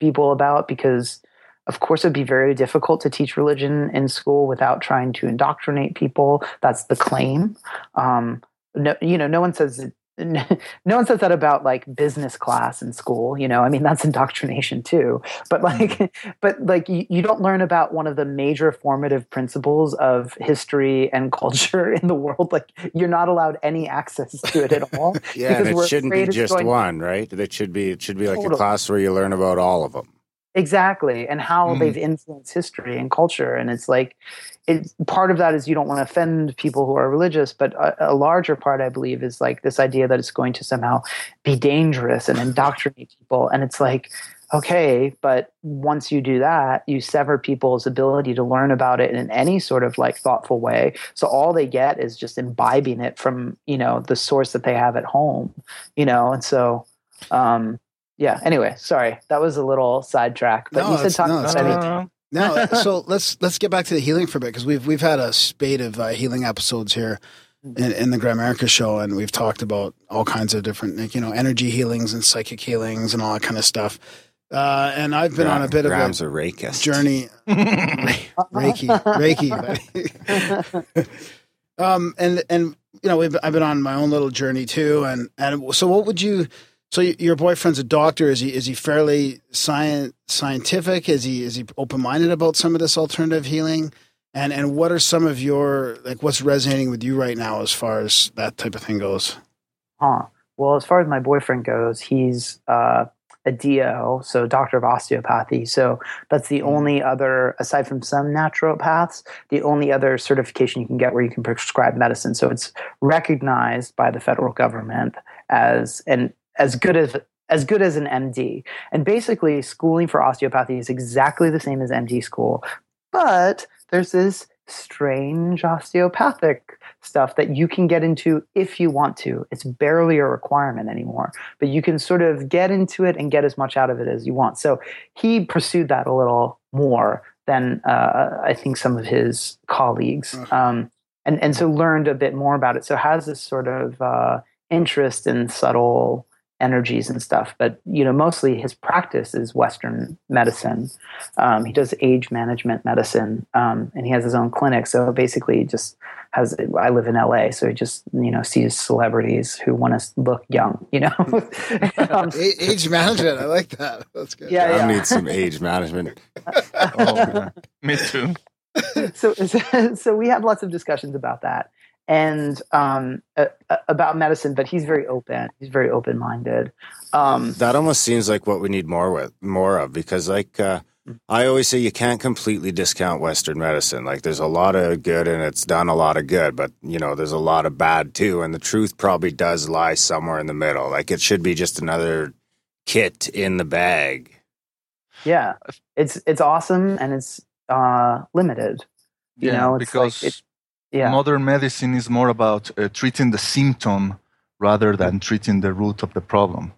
people about because of course, it'd be very difficult to teach religion in school without trying to indoctrinate people. That's the claim. Um, no, you know, no one says no one says that about like business class in school. You know, I mean, that's indoctrination too. But like, but like, you, you don't learn about one of the major formative principles of history and culture in the world. Like, you're not allowed any access to it at all. Yeah, and it shouldn't be just going, one, right? It should be. It should be like totally. A class where you learn about all of them. Exactly, and how mm. they've influenced history and culture, and it's like, it part of that is you don't want to offend people who are religious, but a, a larger part, I believe, is like this idea that it's going to somehow be dangerous and indoctrinate people, and it's like, okay, but once you do that, you sever people's ability to learn about it in any sort of like thoughtful way. So all they get is just imbibing it from, you know, the source that they have at home, you know, and so. Um, Yeah. Anyway, sorry, that was a little sidetrack. But no, you said talk no, about anything. No, so let's let's get back to the healing for a bit because we've we've had a spate of uh, healing episodes here in, in the Grimerica show, and we've talked about all kinds of different, like, you know, energy healings and psychic healings and all that kind of stuff. Uh, and I've been Gram, on a bit of a, a reiki journey, reiki, reiki. um, and and you know, we've, I've been on my own little journey too, and and so what would you So your boyfriend's a doctor. Is he is he fairly science scientific? Is he is he open minded about some of this alternative healing? And and what are some of your, like, what's resonating with you right now as far as that type of thing goes? Huh. Well, as far as my boyfriend goes, he's uh, a D O, so doctor of osteopathy. So that's the only other, aside from some naturopaths, the only other certification you can get where you can prescribe medicine. So it's recognized by the federal government as an as good as as good as an M D. And basically, schooling for osteopathy is exactly the same as M D school, but there's this strange osteopathic stuff that you can get into if you want to. It's barely a requirement anymore, but you can sort of get into it and get as much out of it as you want. So he pursued that a little more than uh, I think some of his colleagues, um, and, and so learned a bit more about it. So has this sort of uh, interest in subtle energies and stuff, but you know, mostly his practice is Western medicine. Um, he does age management medicine, um, and he has his own clinic. So basically, just has. I live in L A, so he just you know sees celebrities who want to look young. You know, um, age management. I like that. That's good. Yeah, yeah. I need some age management. Oh, me too. So, so we have lots of discussions about that. And um, uh, about medicine, but he's very open. He's very open-minded. Um, that almost seems like what we need more with more of, because, like, uh, I always say, you can't completely discount Western medicine. Like, there's a lot of good, and it's done a lot of good, but you know, there's a lot of bad too. And the truth probably does lie somewhere in the middle. Like, it should be just another kit in the bag. Yeah, it's it's awesome, and it's uh, limited. You yeah, know, it's because. Like, it, Yeah. Modern medicine is more about uh, treating the symptom rather than treating the root of the problem.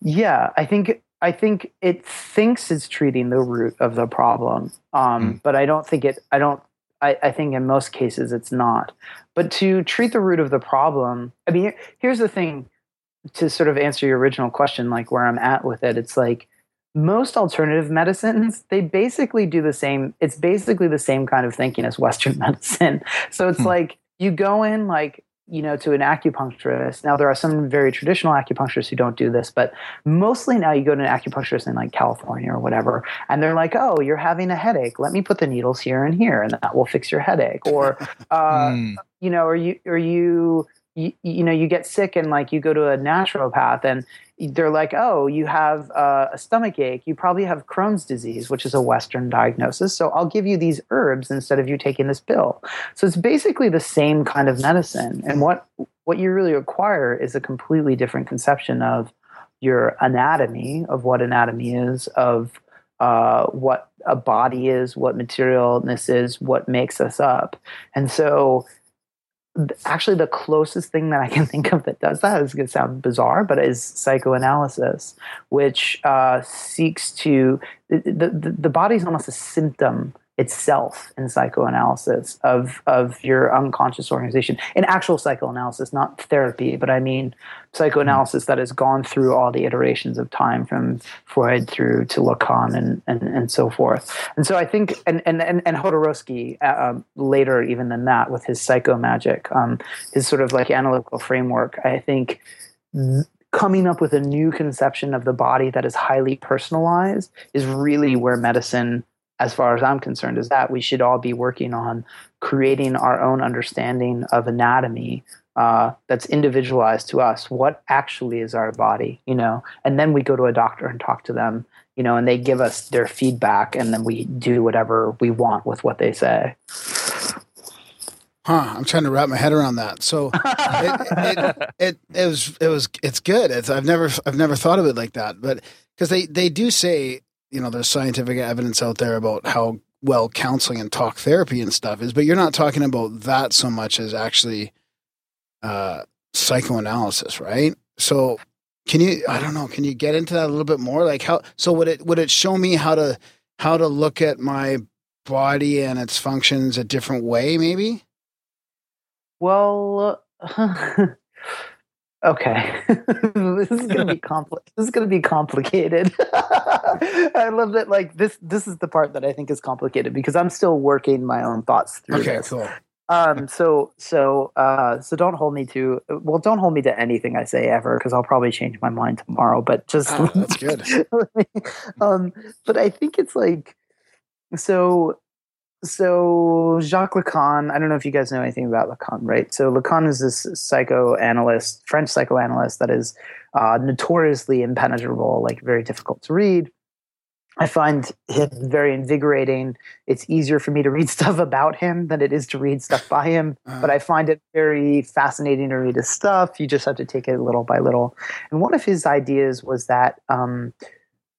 Yeah, I think I think it thinks it's treating the root of the problem, um, mm. but I don't think it. I don't. I, I think in most cases it's not. But to treat the root of the problem, I mean, here's the thing. To sort of answer your original question, like where I'm at with it, it's like. Most alternative medicines, they basically do the same. It's basically the same kind of thinking as Western medicine. So it's hmm. like you go in, like, you know, to an acupuncturist. Now, there are some very traditional acupuncturists who don't do this, but mostly now you go to an acupuncturist in like California or whatever, and they're like, oh, you're having a headache. Let me put the needles here and here, and that will fix your headache. Or, uh, hmm. you know, are you, are you, You, you know, you get sick and like you go to a naturopath and they're like, oh, you have uh, a stomach ache. You probably have Crohn's disease, which is a Western diagnosis. So I'll give you these herbs instead of you taking this pill. So it's basically the same kind of medicine. And what, what you really require is a completely different conception of your anatomy, of what anatomy is, of uh, what a body is, what materialness is, what makes us up. And so actually, the closest thing that I can think of that does that is going to sound bizarre, but is psychoanalysis, which uh, seeks to the, the the body's almost a symptom itself in psychoanalysis of of your unconscious organization. In actual psychoanalysis, not therapy, but I mean psychoanalysis that has gone through all the iterations of time from Freud through to Lacan and and, and so forth. And so I think, and and and, and Hodorowski uh, later even than that with his psychomagic, um, his sort of like analytical framework, I think. Th- Coming up with a new conception of the body that is highly personalized is really where medicine, as far as I'm concerned, is that we should all be working on creating our own understanding of anatomy uh, that's individualized to us. What actually is our body, you know? And then we go to a doctor and talk to them, you know, and they give us their feedback, and then we do whatever we want with what they say. Huh? I'm trying to wrap my head around that. So it, it, it, it was, it was, it's good. It's, I've never, I've never thought of it like that, but because they, they do say, you know, there's scientific evidence out there about how well counseling and talk therapy and stuff is, but you're not talking about that so much as actually uh, psychoanalysis, right? So can you, I don't know, can you get into that a little bit more? Like how, so would it, would it show me how to, how to look at my body and its functions a different way, maybe? Well, okay, this is gonna be compli- This is gonna be complicated. I love that. Like this, this is the part that I think is complicated because I'm still working my own thoughts through. Okay, this. Cool. Um, so, so, uh, so don't hold me to, well, don't hold me to anything I say ever, cause I'll probably change my mind tomorrow, but just, oh, that's good. um, but I think it's like, so, so Jacques Lacan, I don't know if you guys know anything about Lacan, right? So Lacan is this psychoanalyst, French psychoanalyst that is, uh, notoriously impenetrable, like very difficult to read. I find him very invigorating. It's easier for me to read stuff about him than it is to read stuff by him, uh, but I find it very fascinating to read his stuff. You just have to take it little by little. And one of his ideas was that um,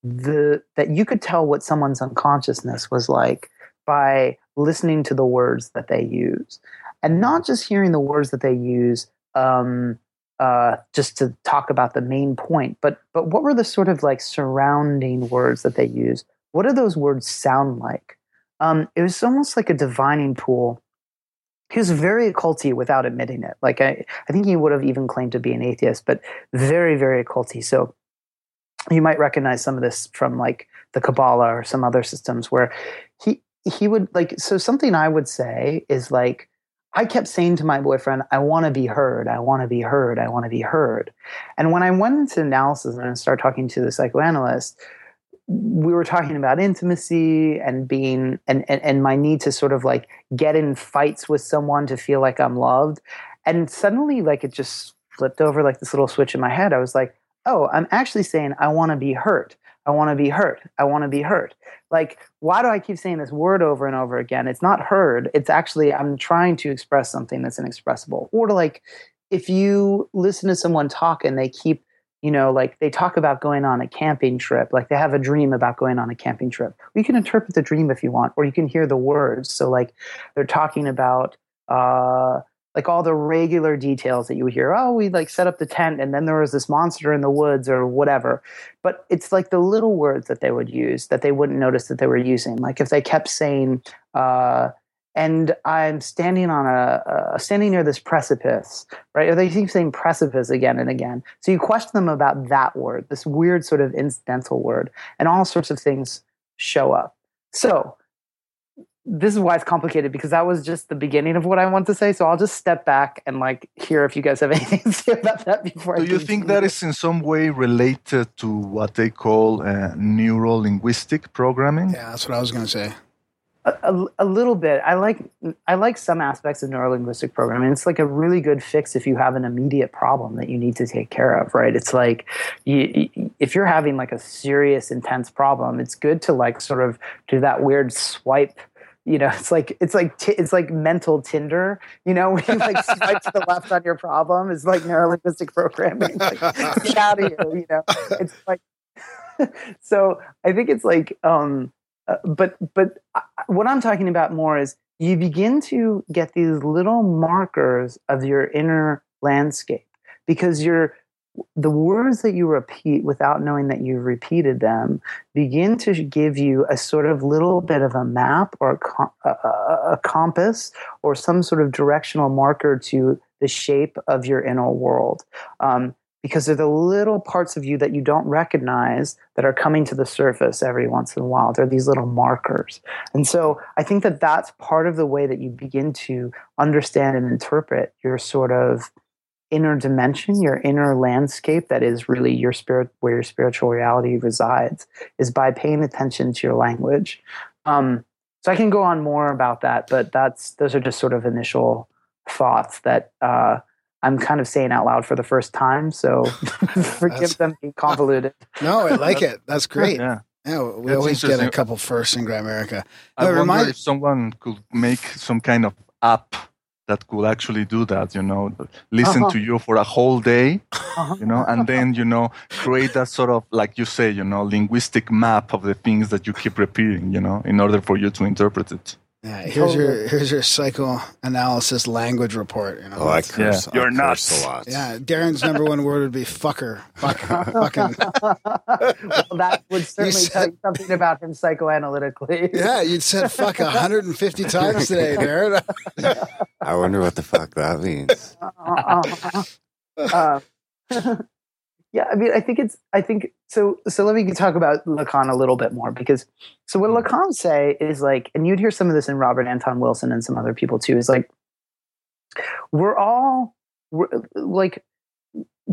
the that you could tell what someone's unconsciousness was like by listening to the words that they use, and not just hearing the words that they use um, Uh, just to talk about the main point, but but what were the sort of like surrounding words that they use? What do those words sound like? Um, it was almost like a divining tool. He was very occulty without admitting it. Like I, I think he would have even claimed to be an atheist, but very, very occulty. So you might recognize some of this from like the Kabbalah or some other systems where he he would like. So something I would say is like, I kept saying to my boyfriend, I want to be heard. I want to be heard. I want to be heard. And when I went into analysis and I started talking to the psychoanalyst, we were talking about intimacy and being, and, and, and my need to sort of like get in fights with someone to feel like I'm loved. And suddenly like it just flipped over like this little switch in my head. I was like, oh, I'm actually saying I want to be hurt. I want to be hurt. I want to be hurt. Like, why do I keep saying this word over and over again? It's not heard. It's actually, I'm trying to express something that's inexpressible. Or to like, if you listen to someone talk and they keep, you know, like they talk about going on a camping trip, like they have a dream about going on a camping trip. You can interpret the dream if you want, or you can hear the words. So like they're talking about, uh, like all the regular details that you would hear, oh, we like set up the tent and then there was this monster in the woods or whatever. But it's like the little words that they would use that they wouldn't notice that they were using. Like if they kept saying, uh, and I'm standing on a, uh, standing near this precipice, right? Or they keep saying precipice again and again. So you question them about that word, this weird sort of incidental word, and all sorts of things show up. So this is why it's complicated, because that was just the beginning of what I want to say. So I'll just step back and like hear if you guys have anything to say about that before. Do I you think that is in some way related to what they call uh, neural linguistic programming? Yeah, that's what I was going to say. A, a, a little bit. I like I like some aspects of neural linguistic programming. It's like a really good fix if you have an immediate problem that you need to take care of, right? It's like you, you, if you're having like a serious, intense problem, it's good to like sort of do that weird swipe. You know, it's like it's like t- it's like mental Tinder. You know, when you like swipe to the left on your problem, it's like neurolinguistic programming. Like, get out of here. You know, it's like so. I think it's like, um, uh, but but I, what I'm talking about more is you begin to get these little markers of your inner landscape, because you're the words that you repeat without knowing that you've repeated them begin to give you a sort of little bit of a map or a, com- a, a compass or some sort of directional marker to the shape of your inner world. Um, because they're the little parts of you that you don't recognize that are coming to the surface every once in a while. They're these little markers. And so I think that that's part of the way that you begin to understand and interpret your sort of inner dimension, your inner landscape that is really your spirit, where your spiritual reality resides, is by paying attention to your language. Um, so I can go on more about that, but that's those are just sort of initial thoughts that uh, I'm kind of saying out loud for the first time. So forgive them being convoluted. No, I like it. That's great. Yeah. Yeah, we that's always get a couple firsts in Grimerica. I no, wonder remind- if someone could make some kind of app that could actually do that, you know, listen uh-huh. to you for a whole day, uh-huh. you know, and then, you know, create that sort of, like you say, you know, linguistic map of the things that you keep repeating, you know, in order for you to interpret it. Yeah, here's totally. your here's your psychoanalysis language report. You know, oh, I curse. Yeah. You're nuts. A lot. Yeah, Darren's number one word would be fucker. Fucker. Fucking. Well, that would certainly you said, tell you something about him psychoanalytically. Yeah, you'd said fuck one hundred fifty times today, Darren. I wonder what the fuck that means. Uh, uh, uh, yeah, I mean, I think it's, I think, so So let me talk about Lacan a little bit more, because, so what Lacan say is like, and you'd hear some of this in Robert Anton Wilson and some other people too, is like, we're all we're, like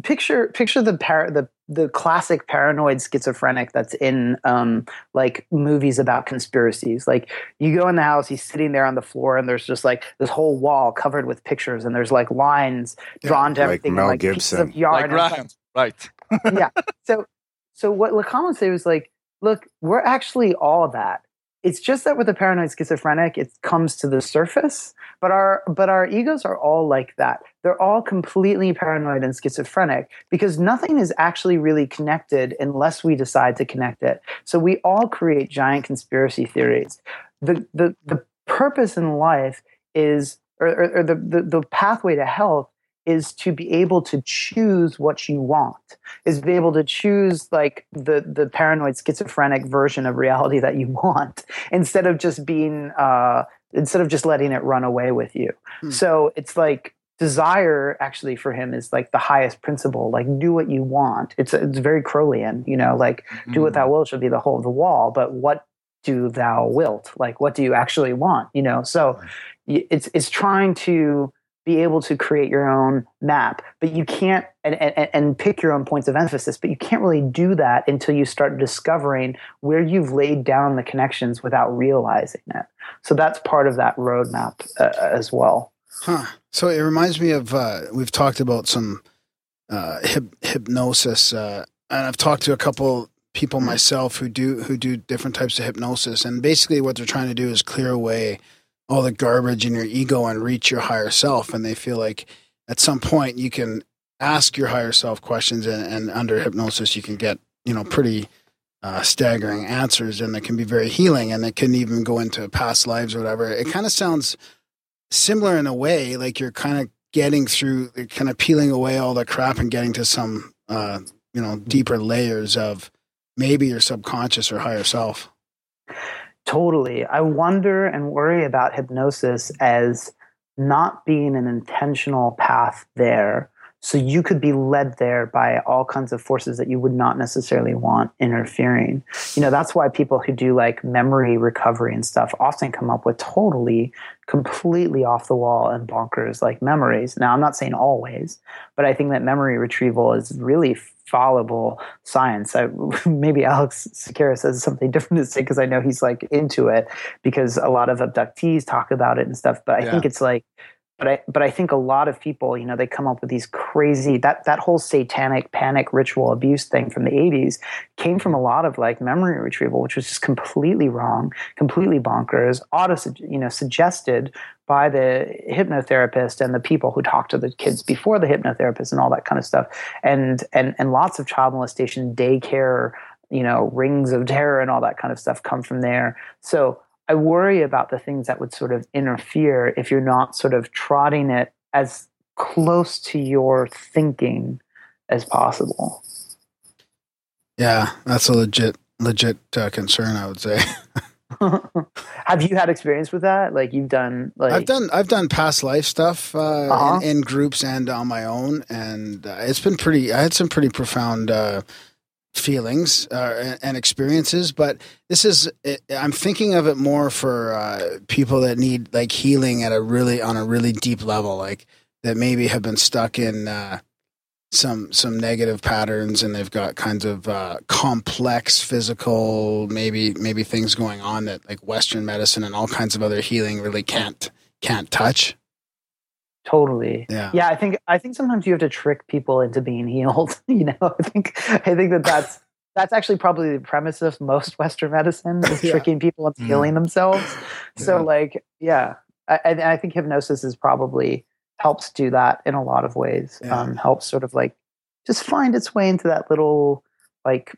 picture picture the par- the the classic paranoid schizophrenic that's in um like movies about conspiracies. Like you go in the house, he's sitting there on the floor, and there's just like this whole wall covered with pictures, and there's like lines drawn yeah, to everything, like Mel like Gibson, of yarn, like Graham, right? yeah. So so what Lacan would say was like, look, we're actually all that. It's just that with a paranoid schizophrenic, it comes to the surface, but our but our egos are all like that. They're all completely paranoid and schizophrenic because nothing is actually really connected unless we decide to connect it. So we all create giant conspiracy theories. The the, the purpose in life is, or, or, or the, the, the pathway to health is to be able to choose what you want, is to be able to choose like the, the paranoid schizophrenic version of reality that you want instead of just being, uh, instead of just letting it run away with you. Hmm. So it's like desire actually for him is like the highest principle, like do what you want. It's it's very Crowleyan, you know, like mm-hmm. do what thou wilt should be the whole of the wall, but what do thou wilt? Like what do you actually want? You know, so it's it's trying to be able to create your own map, but you can't, and, and, and pick your own points of emphasis, but you can't really do that until you start discovering where you've laid down the connections without realizing it. So that's part of that roadmap uh, as well. Huh. So it reminds me of, uh, we've talked about some uh, hyp- hypnosis, uh, and I've talked to a couple people myself who do, who do different types of hypnosis. And basically what they're trying to do is clear away all the garbage in your ego and reach your higher self. And they feel like at some point you can ask your higher self questions, and, and under hypnosis, you can get, you know, pretty uh, staggering answers, and it can be very healing, and it can even go into past lives or whatever. It kind of sounds similar in a way, like you're kind of getting through, kind of peeling away all the crap and getting to some, uh, you know, deeper layers of maybe your subconscious or higher self. Totally. I wonder and worry about hypnosis as not being an intentional path there. So you could be led there by all kinds of forces that you would not necessarily want interfering. You know, that's why people who do like memory recovery and stuff often come up with totally, completely off the wall and bonkers like memories. Now, I'm not saying always, but I think that memory retrieval is really fallible science. I, maybe Alex Tsakiris has something different to say because I know he's like into it because a lot of abductees talk about it and stuff. But I yeah. think it's like, but I but I think a lot of people, you know, they come up with these crazy, that that whole satanic panic ritual abuse thing from the eighties came from a lot of like memory retrieval, which was just completely wrong, completely bonkers, auto, you know, suggested by the hypnotherapist and the people who talked to the kids before the hypnotherapist and all that kind of stuff. And and and lots of child molestation, daycare, you know, rings of terror and all that kind of stuff come from there. So I worry about the things that would sort of interfere if you're not sort of trotting it as close to your thinking as possible. Yeah, that's a legit, legit uh, concern, I would say. Have you had experience with that? Like you've done, like I've done, I've done past life stuff uh, uh-huh. in, in groups and on my own, and uh, it's been pretty. I had some pretty profound Uh, feelings uh, and experiences, but this is it, I'm thinking of it more for uh, people that need like healing at a really on a really deep level, like that maybe have been stuck in uh, some some negative patterns, and they've got kinds of uh, complex physical maybe maybe things going on that like Western medicine and all kinds of other healing really can't can't touch. Totally. Yeah. yeah. I think, I think sometimes you have to trick people into being healed. You know, I think, I think that that's, that's actually probably the premise of most Western medicine is yeah. tricking people into healing mm. themselves. Yeah. So like, yeah, I, and I think hypnosis is probably helps do that in a lot of ways. Yeah. Um, helps sort of like just find its way into that little like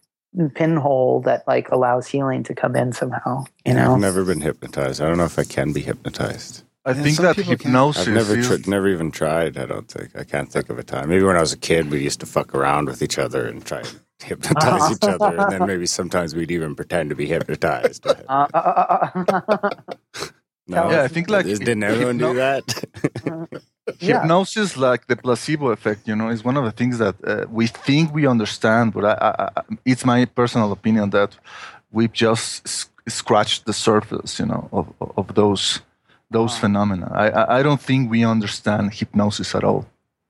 pinhole that like allows healing to come in somehow, you yeah, know? I've never been hypnotized. I don't know if I can be hypnotized. I yeah, think that hypnosis. Can. I've never, tri- never even tried. I don't think I can't think of a time. Maybe when I was a kid, we used to fuck around with each other and try and hypnotize each other, and then maybe sometimes we'd even pretend to be hypnotized. uh, uh, uh, uh. No, yeah, I think like didn't everyone hypno- do that? yeah. Hypnosis, like the placebo effect, you know, is one of the things that uh, we think we understand, but I, I, I, it's my personal opinion that we've just sc- scratched the surface, you know, of of those those wow. phenomena. I, I don't think we understand hypnosis at all.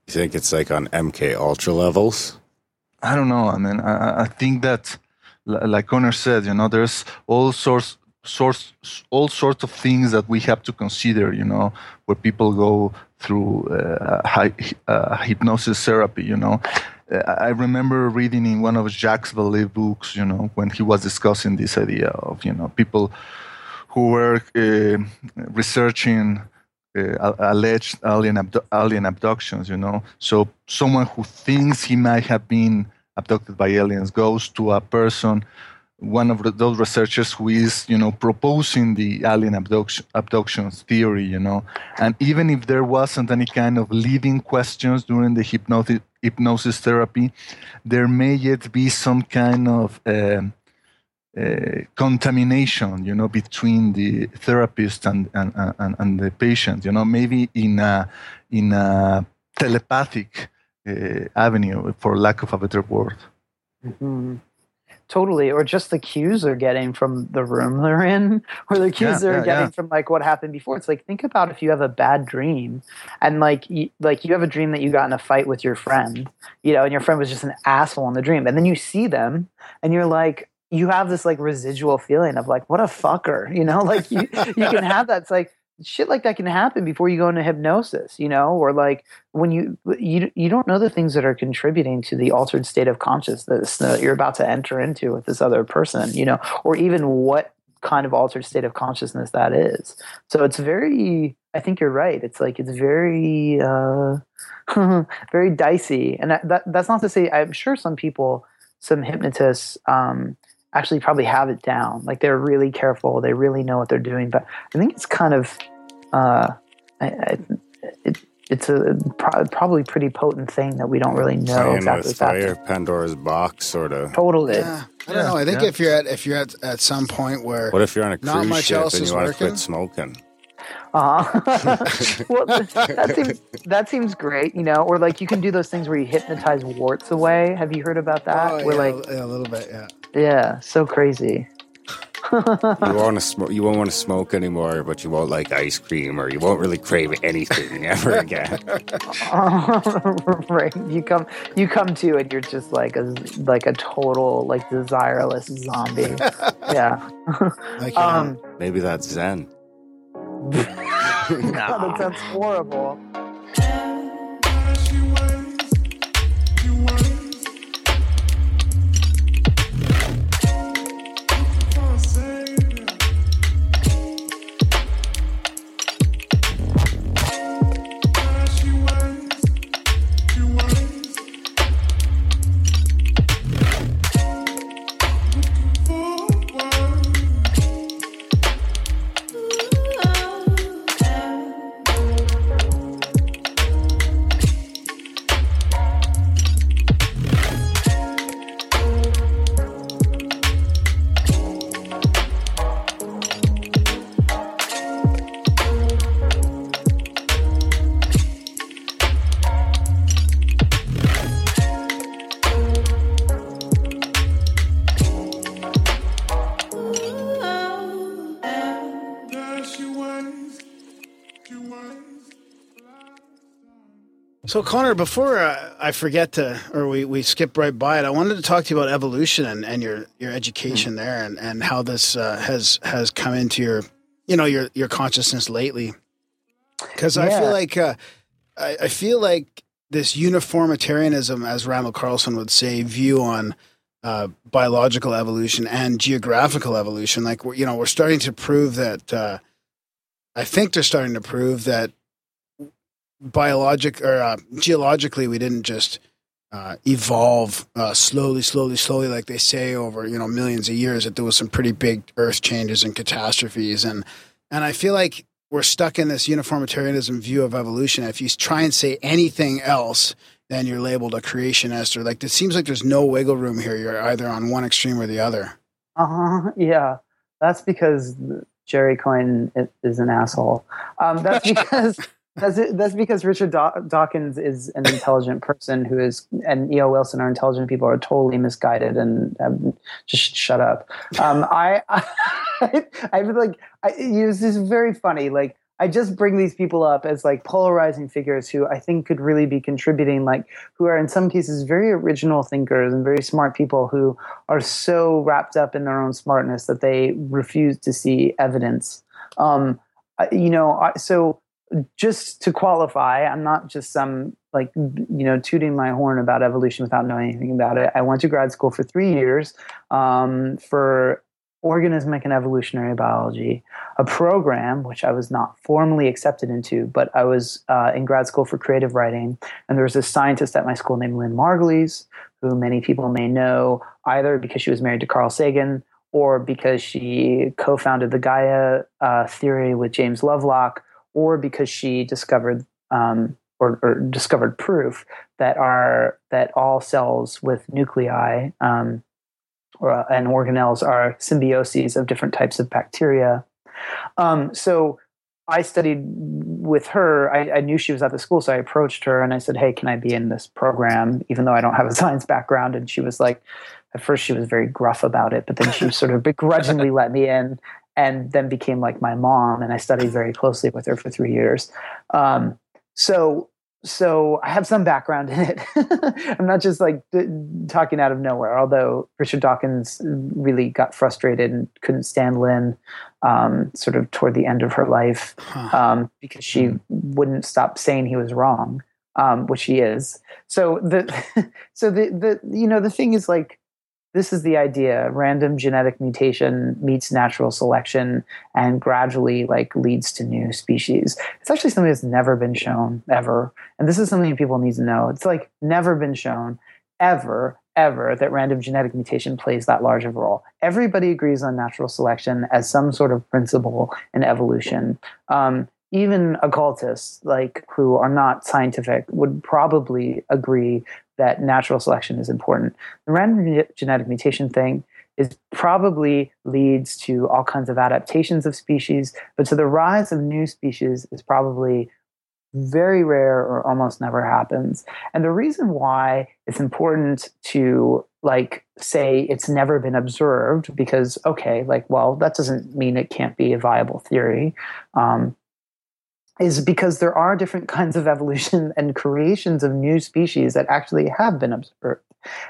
You think it's like on M K Ultra levels? I don't know. I mean, I, I think that, like Connor said, you know, there's all sorts, sorts, all sorts of things that we have to consider, you know, where people go through uh, high, uh, hypnosis therapy, you know. I remember reading in one of Jacques Vallée books, you know, when he was discussing this idea of, you know, people who were uh, researching uh, alleged alien abdu- alien abductions, you know. So someone who thinks he might have been abducted by aliens goes to a person, one of the, those researchers who is, you know, proposing the alien abduction abductions theory, you know. And even if there wasn't any kind of leading questions during the hypnotic hypnosis therapy, there may yet be some kind of uh, uh, contamination, you know, between the therapist and, and, and, and the patient, you know, maybe in a, in a telepathic uh, avenue, for lack of a better word. Mm-hmm. Totally. Or just the cues they're getting from the room they're in, or the cues yeah, they're yeah, getting yeah. from like what happened before. It's like, think about if you have a bad dream and like, you, like you have a dream that you got in a fight with your friend, you know, and your friend was just an asshole in the dream. And then you see them and you're like, you have this like residual feeling of like, what a fucker, you know, like you, you can have that. It's like, shit like that can happen before you go into hypnosis, you know, or like when you you you don't know the things that are contributing to the altered state of consciousness that you're about to enter into with this other person, you know, or even what kind of altered state of consciousness that is. So it's very, I think you're right. It's like it's very, uh, very dicey, and that, that that's not to say I'm sure some people, some hypnotists. Um, actually probably have it down. Like they're really careful. They really know what they're doing. But I think it's kind of, uh, I, I, it, it's a pro- probably pretty potent thing that we don't really know. Playing exactly with fire, that. Pandora's box, sort of. Totally. Yeah. I don't know. I think yeah. if you're at if you're at, at some point where what if you're on a cruise much ship else and you want working? to quit smoking? Uh-huh. Well, that seems that seems great, you know. Or like you can do those things where you hypnotize warts away. Have you heard about that? Oh, where yeah, like yeah, a little bit, yeah. Yeah, so crazy. you want to smoke? You won't want to smoke anymore, but you won't like ice cream, or you won't really crave anything ever again. Right? You come, you come to, and you're just like a like a total like desireless zombie. Yeah. Like, um, maybe that's Zen. God, that sounds horrible. So, Connor, before uh, I forget to, or we, we skip right by it, I wanted to talk to you about evolution and, and your, your education mm. there and, and how this uh, has has come into your, you know, your, your consciousness lately. Because yeah. I feel like uh, I, I feel like this uniformitarianism, as Randall Carlson would say, view on uh, biological evolution and geographical evolution, like, we're, you know, we're starting to prove that, uh, I think they're starting to prove that biologic or uh, geologically we didn't just uh, evolve uh, slowly, slowly, slowly like they say over, you know, millions of years, that there was some pretty big earth changes and catastrophes. And, and I feel like we're stuck in this uniformitarianism view of evolution. If you try and say anything else, then you're labeled a creationist, or like, it seems like there's no wiggle room here. You're either on one extreme or the other. Uh-huh. Yeah. That's because Jerry Coyne is an asshole. Um, that's because... That's it, that's because Richard Dawkins is an intelligent person who is, and E O Wilson are intelligent people, are totally misguided and um, just shut up. Um, I, I, I, I like, I, it was just very funny. Like I just bring these people up as like polarizing figures who I think could really be contributing, like who are in some cases very original thinkers and very smart people who are so wrapped up in their own smartness that they refuse to see evidence. Um, you know, so just to qualify, I'm not just some like, you know, tooting my horn about evolution without knowing anything about it. I went to grad school for three years um, for Organismic and Evolutionary Biology, a program which I was not formally accepted into, but I was uh, in grad school for creative writing. And there was this scientist at my school named Lynn Margulies, who many people may know either because she was married to Carl Sagan or because she co-founded the Gaia uh, theory with James Lovelock, or because she discovered um, or, or discovered proof that our that all cells with nuclei um, or, and organelles are symbioses of different types of bacteria. Um, so I studied with her. I, I knew she was at the school, so I approached her and I said, hey, can I be in this program, even though I don't have a science background? And she was like, at first she was very gruff about it, but then she sort of begrudgingly let me in, and then became like my mom, and I studied very closely with her for three years. Um, so So I have some background in it. I'm not just like th- talking out of nowhere, although Richard Dawkins really got frustrated and couldn't stand Lynn um, sort of toward the end of her life um, because she wouldn't stop saying he was wrong, um, which he is. So the so the, the you know, the thing is like, this is the idea: random genetic mutation meets natural selection and gradually like leads to new species. It's actually something that's never been shown ever. And this is something people need to know. It's like never been shown ever, ever that random genetic mutation plays that large of a role. Everybody agrees on natural selection as some sort of principle in evolution. Um, even occultists, like who are not scientific, would probably agree that natural selection is important. The random genetic mutation thing is probably leads to all kinds of adaptations of species, but so the rise of new species is probably very rare or almost never happens. And the reason why it's important to like say it's never been observed, because okay, like, well, that doesn't mean it can't be a viable theory, um, is because there are different kinds of evolution and creations of new species that actually have been observed.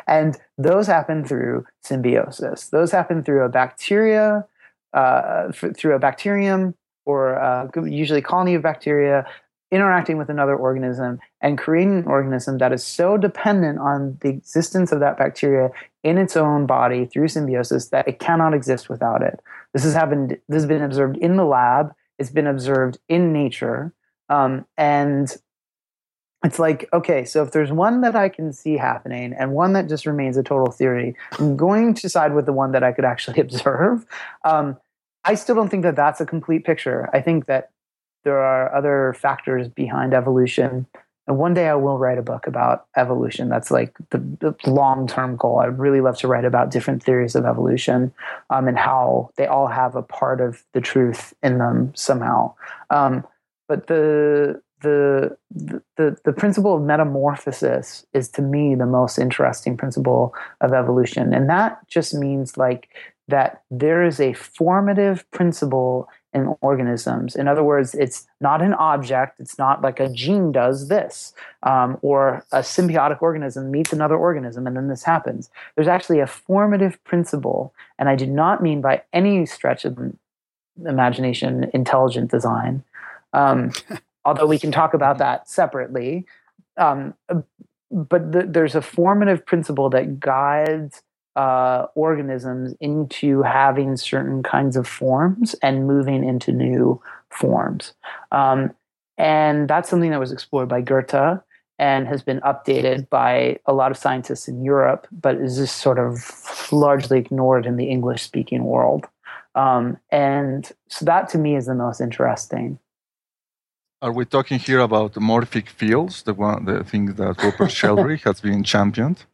And those happen through symbiosis. Those happen through a bacteria, uh, f- through a bacterium, or a, usually a colony of bacteria, interacting with another organism and creating an organism that is so dependent on the existence of that bacteria in its own body through symbiosis that it cannot exist without it. This has happened, this has been observed in the lab. It's been observed in nature. Um, and it's like, okay, so if there's one that I can see happening and one that just remains a total theory, I'm going to side with the one that I could actually observe. Um, I still don't think that that's a complete picture. I think that there are other factors behind evolution. And one day I will write a book about evolution. That's like the, the long-term goal. I'd really love to write about different theories of evolution um, and how they all have a part of the truth in them somehow. Um, but the, the the the principle of metamorphosis is to me the most interesting principle of evolution. And that just means like that there is a formative principle in organisms. In other words, it's not an object. It's not like a gene does this, um, or a symbiotic organism meets another organism and then this happens. There's actually a formative principle, and I do not mean by any stretch of imagination intelligent design, um, although we can talk about that separately. Um, but th- there's a formative principle that guides Uh, organisms into having certain kinds of forms and moving into new forms. Um, and that's something that was explored by Goethe and has been updated by a lot of scientists in Europe, but is just sort of largely ignored in the English-speaking world. Um, and so that to me is the most interesting. Are we talking here about morphic fields, the one, the thing that Rupert Sheldrake has been championed?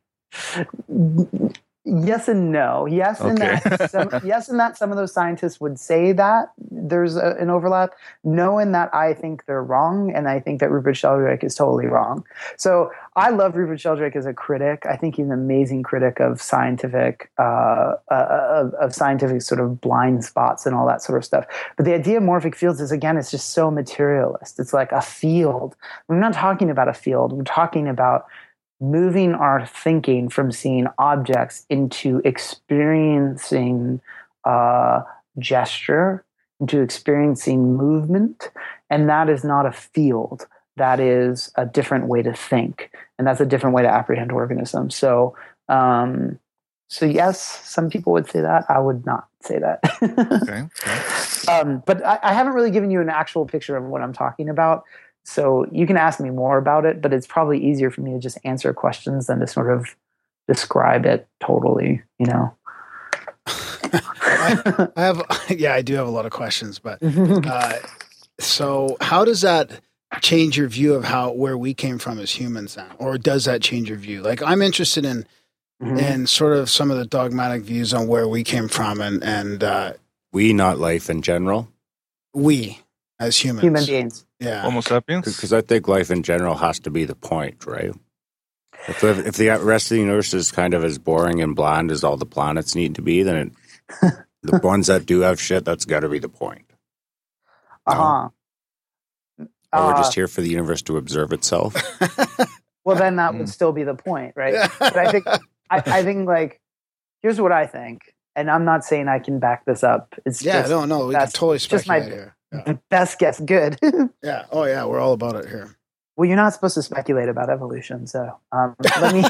Yes and no. Yes, okay. in that some, yes, in that some of those scientists would say that there's a, an overlap, knowing that I think they're wrong, and I think that Rupert Sheldrake is totally wrong. So I love Rupert Sheldrake as a critic. I think he's an amazing critic of scientific, uh, uh, of, of scientific sort of blind spots and all that sort of stuff. But the idea of morphic fields is, again, it's just so materialist. It's like a field. We're not talking about a field. We're talking about moving our thinking from seeing objects into experiencing uh, gesture, into experiencing movement. And that is not a field. That is a different way to think. And that's a different way to apprehend organisms. So, um, so yes, some people would say that. I would not say that. Okay. Okay. Um, but I, I haven't really given you an actual picture of what I'm talking about. So you can ask me more about it, but it's probably easier for me to just answer questions than to sort of describe it totally, you know. I, I have, yeah, I do have a lot of questions, but uh, so how does that change your view of how, where we came from as humans now? Or does that change your view? Like, I'm interested in, mm-hmm. in sort of some of the dogmatic views on where we came from and, and uh, we, not life in general, we as humans, human beings. Yeah. Homo sapiens? Because I think life in general has to be the point, right? If the, if the rest of the universe is kind of as boring and bland as all the planets need to be, then it, the ones that do have shit, that's got to be the point. No? Uh-huh. Uh, we're just here for the universe to observe itself? Well, then that would still be the point, right? But I think, I, I think like, here's what I think, and I'm not saying I can back this up. It's yeah, just, no, no, we can totally speculate here. Yeah. Best guess, good. Yeah. Oh, yeah. We're all about it here. Well, you're not supposed to speculate about evolution, so um, let me.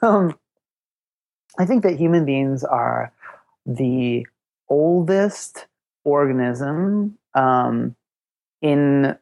um, I think that human beings are the oldest organism um, in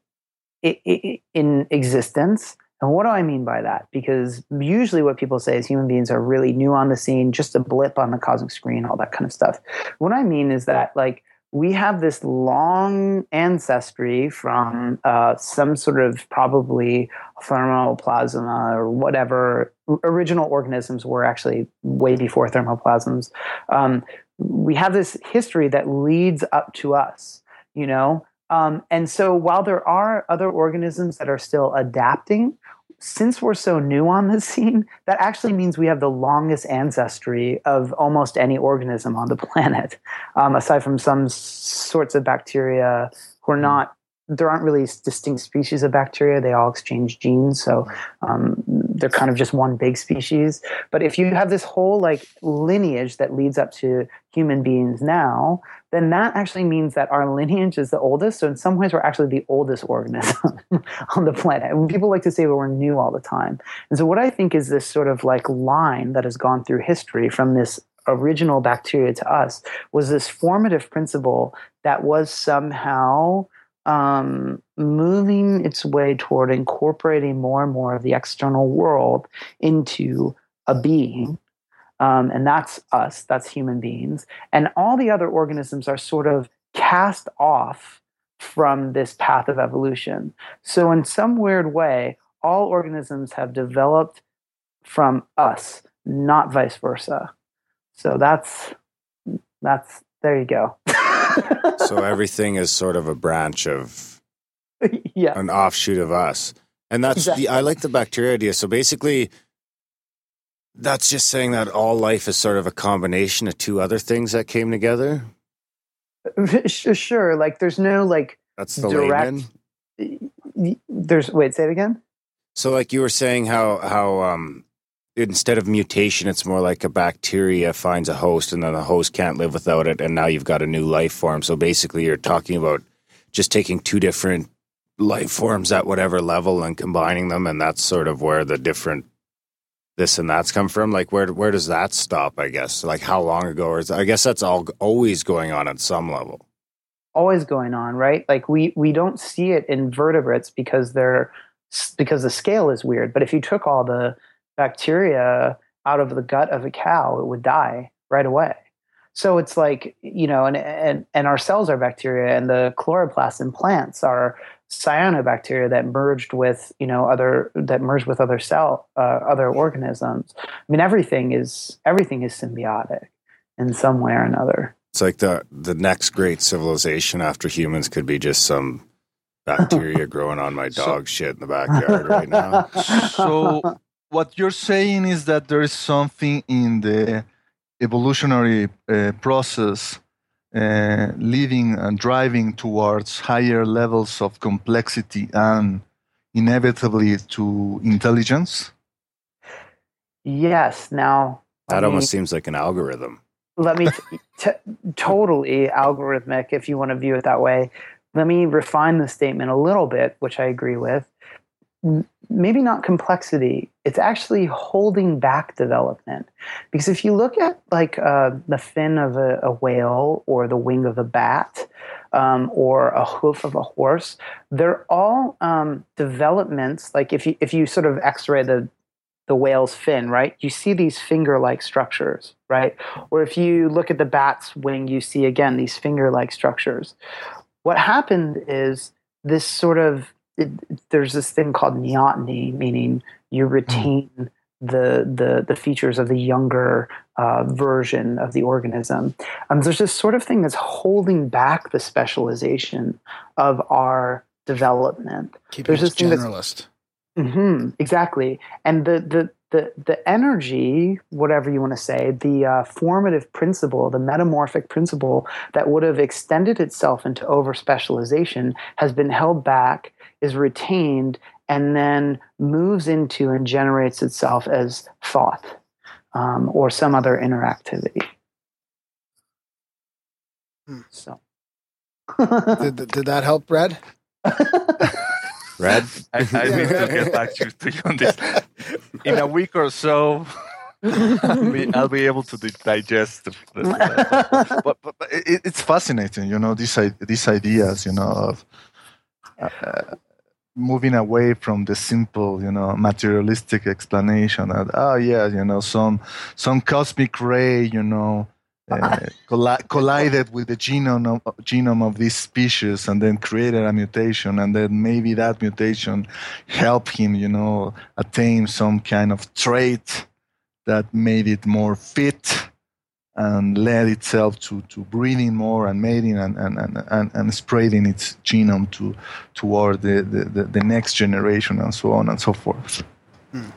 in existence. And what do I mean by that? Because usually what people say is human beings are really new on the scene, just a blip on the cosmic screen, all that kind of stuff. What I mean is that, like, we have this long ancestry from uh, some sort of probably thermoplasma or whatever. Original organisms were actually way before thermoplasms. Um, we have this history that leads up to us, you know? Um, and so while there are other organisms that are still adapting, since we're so new on the scene, that actually means we have the longest ancestry of almost any organism on the planet, um, aside from some sorts of bacteria who are not, there aren't really distinct species of bacteria. They all exchange genes, so um, they're kind of just one big species. But if you have this whole like lineage that leads up to human beings now, then that actually means that our lineage is the oldest. So in some ways, we're actually the oldest organism on the planet. And people like to say, well, we're new all the time. And so what I think is this sort of like line that has gone through history from this original bacteria to us was this formative principle that was somehow um, moving its way toward incorporating more and more of the external world into a being. Um, and that's us, that's human beings. And all the other organisms are sort of cast off from this path of evolution. So in some weird way, all organisms have developed from us, not vice versa. So that's, that's there you go. So everything is sort of a branch of, yeah, an offshoot of us. And that's, exactly. the, I like the bacteria idea. So basically, that's just saying that all life is sort of a combination of two other things that came together? Sure. Like, there's no, like, that's the direct... layman? There's... Wait, say it again? So, like, you were saying how, how um, instead of mutation, it's more like a bacteria finds a host, and then the host can't live without it, and now you've got a new life form. So, basically, you're talking about just taking two different life forms at whatever level and combining them, and that's sort of where the different... this and that's come from? Like, where where does that stop, I guess? Like, how long ago? Or is, I guess that's all always going on at some level. Always going on, right? Like, we, we don't see it in vertebrates because they're because the scale is weird. But if you took all the bacteria out of the gut of a cow, it would die right away. So it's like, you know, and and, and our cells are bacteria, and the chloroplasts in plants are cyanobacteria that merged with, you know, other that merged with other cell, uh, other organisms. I mean, everything is everything is symbiotic in some way or another. It's like the the next great civilization after humans could be just some bacteria growing on my dog so, shit in the backyard right now. So what you're saying is that there is something in the evolutionary uh, process uh, leading and driving towards higher levels of complexity and inevitably to intelligence? Yes. Now that almost me, seems like an algorithm. Let me t- t- totally algorithmic, if you want to view it that way. Let me refine the statement a little bit, which I agree with. Maybe not complexity. It's actually holding back development. Because if you look at like uh, the fin of a, a whale or the wing of a bat um, or a hoof of a horse, they're all um, developments. Like if you if you sort of X-ray the the whale's fin, right? You see these finger-like structures, right? Or if you look at the bat's wing, you see again these finger-like structures. What happened is this sort of it, there's this thing called neoteny, meaning you retain mm. the, the the features of the younger uh, version of the organism. Um, there's this sort of thing that's holding back the specialization of our development. Keeping there's this generalist. Mm-hmm, exactly, and the the the the energy, whatever you want to say, the uh, formative principle, the metamorphic principle that would have extended itself into over-specialization has been held back, is retained, and then moves into and generates itself as thought um, or some other interactivity. Hmm. So, did, did that help, Brad? Red? I, I need to get back to, to you on this. In a week or so, I'll be, I'll be able to digest. The, the, the but, but, but it, it's fascinating, you know, these these ideas, you know, of uh, moving away from the simple, you know, materialistic explanation that, oh yeah, you know, some some cosmic ray, you know, Uh, colli- collided with the genome of, genome of this species and then created a mutation, and then maybe that mutation helped him, you know, attain some kind of trait that made it more fit and led itself to, to breeding more and mating and, and, and, and, and spreading its genome to toward the, the, the, the next generation and so on and so forth. Hmm.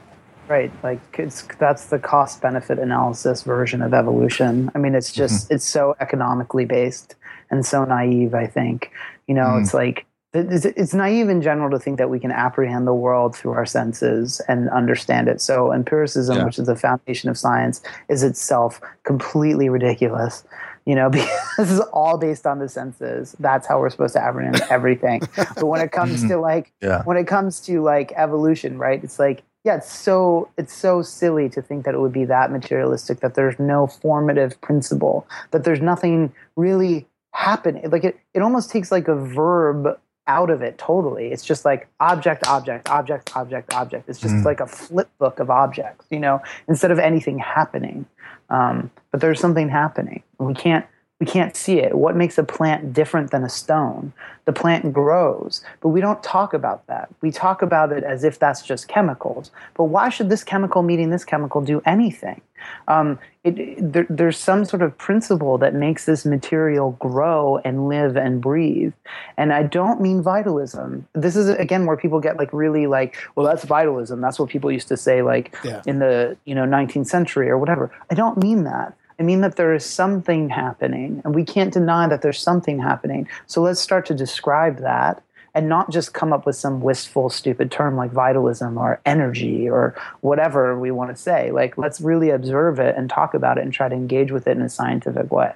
Right, like it's, that's the cost-benefit analysis version of evolution. I mean, it's just mm-hmm. it's so economically based and so naive. I think you know, mm. it's like it's, it's naive in general to think that we can apprehend the world through our senses and understand it. So empiricism, yeah. which is the foundation of science, is itself completely ridiculous. You know, because this is all based on the senses. That's how we're supposed to apprehend everything. But when it comes to like yeah. when it comes to like evolution, right? It's like Yeah, it's so it's so silly to think that it would be that materialistic, that there's no formative principle, that there's nothing really happening. Like it, it almost takes like a verb out of it totally. It's just like object, object, object, object, object. It's just mm. like a flip book of objects, you know, instead of anything happening. Um, but there's something happening. We can't we can't see it. What makes a plant different than a stone? The plant grows, but we don't talk about that. We talk about it as if that's just chemicals. But why should this chemical meeting this chemical do anything? Um, it, there, there's some sort of principle that makes this material grow and live and breathe. And I don't mean vitalism. This is, again, where people get like really like, well, that's vitalism. That's what people used to say like yeah. in the you know nineteenth century or whatever. I don't mean that. I mean that there is something happening, and we can't deny that there's something happening. So let's start to describe that and not just come up with some wistful, stupid term like vitalism or energy or whatever we want to say. Like, let's really observe it and talk about it and try to engage with it in a scientific way.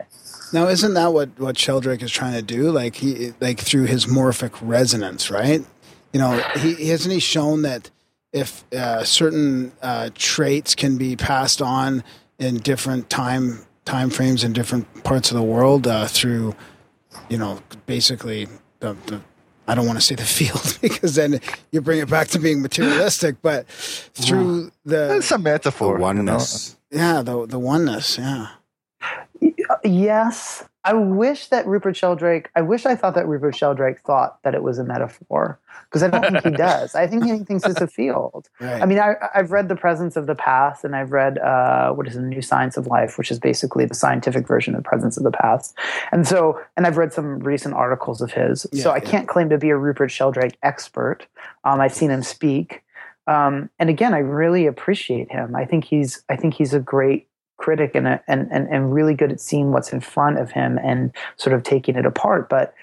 Now, isn't that what, what Sheldrake is trying to do? Like, he, like through his morphic resonance, right? You know, he hasn't he shown that if uh, certain uh, traits can be passed on in different time time frames in different parts of the world uh, through, you know, basically the, the I don't want to say the field because then you bring it back to being materialistic, but through yeah. the it's a metaphor, the oneness, you know? yeah, the the oneness, yeah. Yes, I wish that Rupert Sheldrake, I wish I thought that Rupert Sheldrake thought that it was a metaphor, because I don't think he does. I think he thinks it's a field. Right. I mean, I, I've read The Presence of the Past, and I've read uh, what is The New Science of Life, which is basically the scientific version of The Presence of the Past. And so, and I've read some recent articles of his. Yeah, so I yeah. can't claim to be a Rupert Sheldrake expert. Um, I've seen him speak. Um, and again, I really appreciate him. I think he's, I think he's a great critic and, a, and and and really good at seeing what's in front of him and sort of taking it apart. But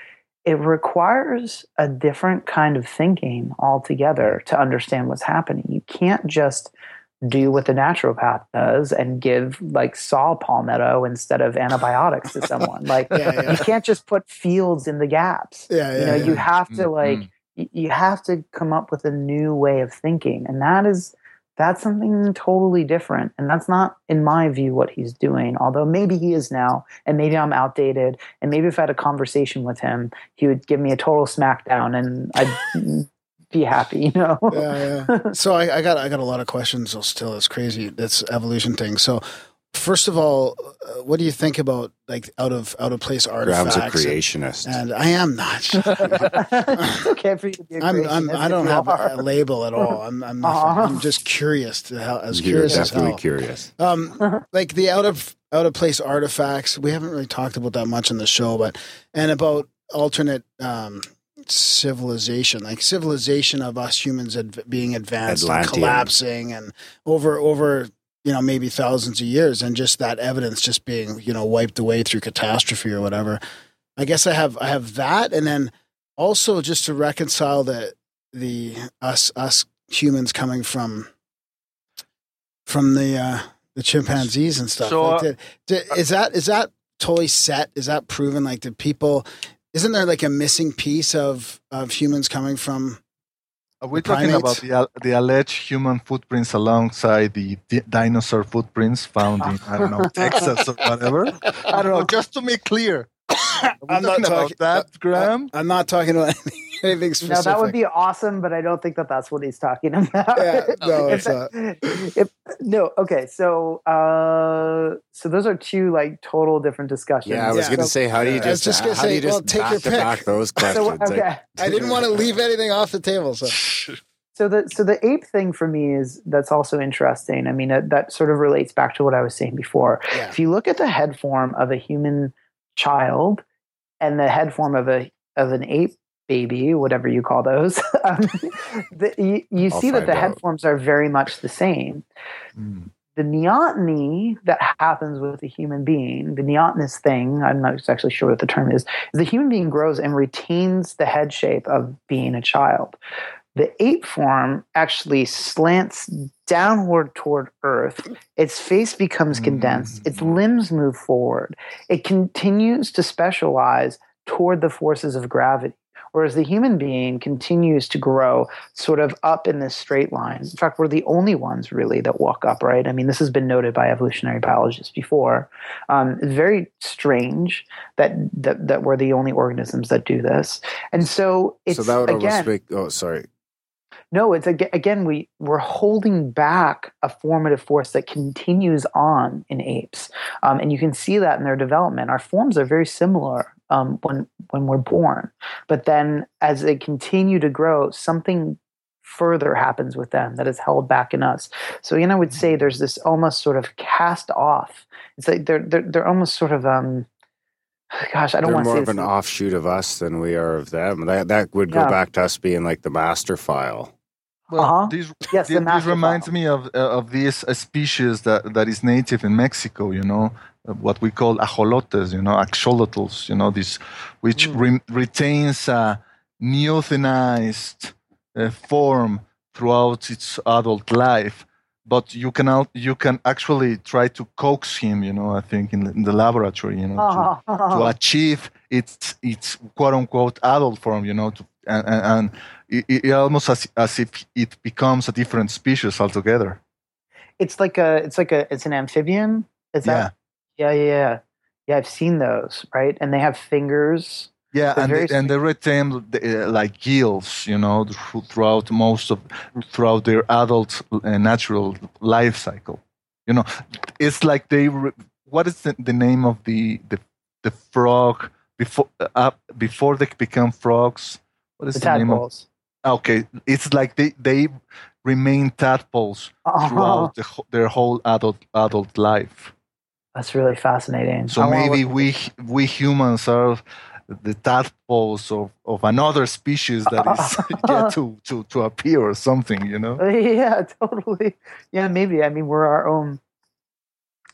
it requires a different kind of thinking altogether to understand what's happening. You can't just do what the naturopath does and give like saw palmetto instead of antibiotics to someone. Like yeah, yeah. you can't just put fields in the gaps. Yeah, yeah, you know, yeah. you have to like mm-hmm. you have to come up with a new way of thinking, and that is. That's something totally different, and that's not, in my view, what he's doing, although maybe he is now, and maybe I'm outdated, and maybe if I had a conversation with him, he would give me a total smackdown, and I'd be happy, you know? Yeah, yeah. So I, I got I got a lot of questions still. It's crazy, this evolution thing. So first of all, uh, what do you think about like out of out of place artifacts? I'm a creationist, and, and I am not. It's okay for you to be a creationist. I'm, I'm, I don't have a, a label at all. I'm I'm, not, I'm just curious to how as You're curious definitely as hell. Curious. Um, like the out of out of place artifacts, we haven't really talked about that much on the show, but and about alternate um, civilization, like civilization of us humans ad- being advanced, and collapsing, and over over. you know, maybe thousands of years, and just that evidence just being, you know, wiped away through catastrophe or whatever. I guess I have, I have that. And then also just to reconcile the, the us, us humans coming from, from the, uh, the chimpanzees and stuff. So, like, did, did, is that, is that totally set? Is that proven? Like, did people, isn't there like a missing piece of, of humans coming from, Are we talking about the, the alleged human footprints alongside the di- dinosaur footprints found in, I don't know, Texas or whatever? I don't know, just to make clear. I'm not talking talk- about that, Graham. I'm not talking about anything specific. No, that would be awesome, but I don't think that that's what he's talking about. Yeah, no, it's not. If, no, okay, so uh, so those are two like total different discussions. Yeah, I was yeah. going to so, say, how do you just, I was just gonna how say, do you just well, take back your pick. To back those questions? So, okay. Like, I didn't want to leave anything off the table, so. So the so the ape thing for me is that's also interesting. I mean, uh, that sort of relates back to what I was saying before. Yeah. If you look at the head form of a human child and the head form of a of an ape baby, whatever you call those, um, the, you, you see that the out. head forms are very much the same. Mm. The neoteny that happens with a human being, the neotenous thing, I'm not actually sure what the term is, the human being grows and retains the head shape of being a child. The ape form actually slants downward toward Earth. Its face becomes condensed. Its limbs move forward. It continues to specialize toward the forces of gravity, whereas the human being continues to grow sort of up in this straight line. In fact, we're the only ones really that walk upright. I mean, this has been noted by evolutionary biologists before. Um, it's very strange that, that that we're the only organisms that do this. And so it's, So that would again, speak, oh, sorry. No, it's again, we, we're holding back a formative force that continues on in apes. Um, and you can see that in their development. Our forms are very similar um, when when we're born. But then as they continue to grow, something further happens with them that is held back in us. So again, I would say there's this almost sort of cast off. It's like they're, they're, they're almost sort of... Um, Gosh, I don't They're want to say more of an thing. offshoot of us than we are of them. That that would yeah. go back to us being like the master file. Well, uh-huh. this, yes, this, the master this reminds file. me of uh, of this uh, species that, that is native in Mexico. You know, uh, what we call ajolotes. You know, axolotls. You know, this which mm. re- retains a neothenized uh, form throughout its adult life. But you can out, you can actually try to coax him, you know, I think, in, in the laboratory, you know, oh, to, oh. to achieve its its quote unquote adult form, you know, to, and, and it, it almost as, as if it becomes a different species altogether. It's like a, it's like a, it's an amphibian. Is that? Yeah, yeah, yeah, yeah. I've seen those, right? And they have fingers. Yeah, They're and they, and they retain the, uh, like gills, you know, throughout most of throughout their adult uh, natural life cycle. You know, it's like they. Re- what is the, the name of the the the frog before uh, before they become frogs. What is the, the name of? Okay, it's like they they remain tadpoles uh-huh. throughout the, their whole adult adult life. That's really fascinating. So I maybe we we humans are the tadpoles of, of another species that is yet to, to, to appear or something, you know? Yeah, totally. Yeah, maybe. I mean, we're our own,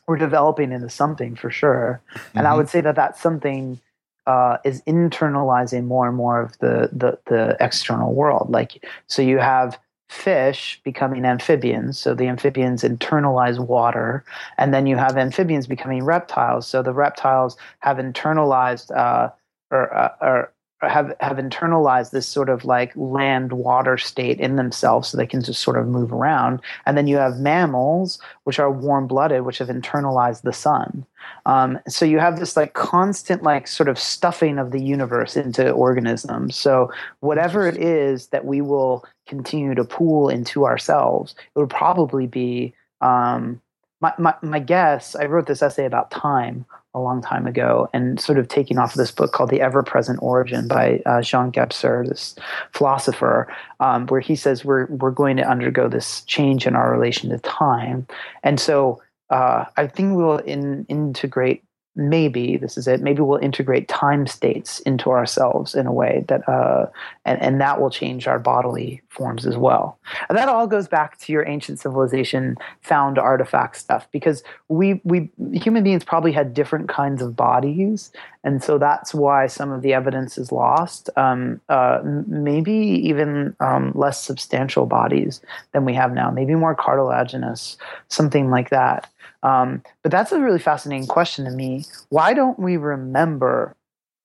we're developing into something for sure. And mm-hmm. I would say that that something uh, is internalizing more and more of the, the, the external world. Like, so you have fish becoming amphibians, so the amphibians internalize water, and then you have amphibians becoming reptiles, so the reptiles have internalized uh, or, uh, or have have internalized this sort of like land water state in themselves, so they can just sort of move around. And then you have mammals, which are warm blooded, which have internalized the sun. Um, so you have this like constant like sort of stuffing of the universe into organisms. So whatever it is that we will continue to pool into ourselves, it would probably be um, my, my my guess. I wrote this essay about time a long time ago, and sort of taking off this book called The Ever-Present Origin by uh, Jean Gebser, this philosopher, um, where he says we're we're going to undergo this change in our relation to time. And so uh, I think we'll in, integrate. Maybe this is it. Maybe we'll integrate time states into ourselves in a way that, uh, and, and that will change our bodily forms as well. And that all goes back to your ancient civilization found artifact stuff, because we, we human beings probably had different kinds of bodies, and so that's why some of the evidence is lost. Um, uh, maybe even um, less substantial bodies than we have now. Maybe more cartilaginous, something like that. Um, but that's a really fascinating question to me. Why don't we remember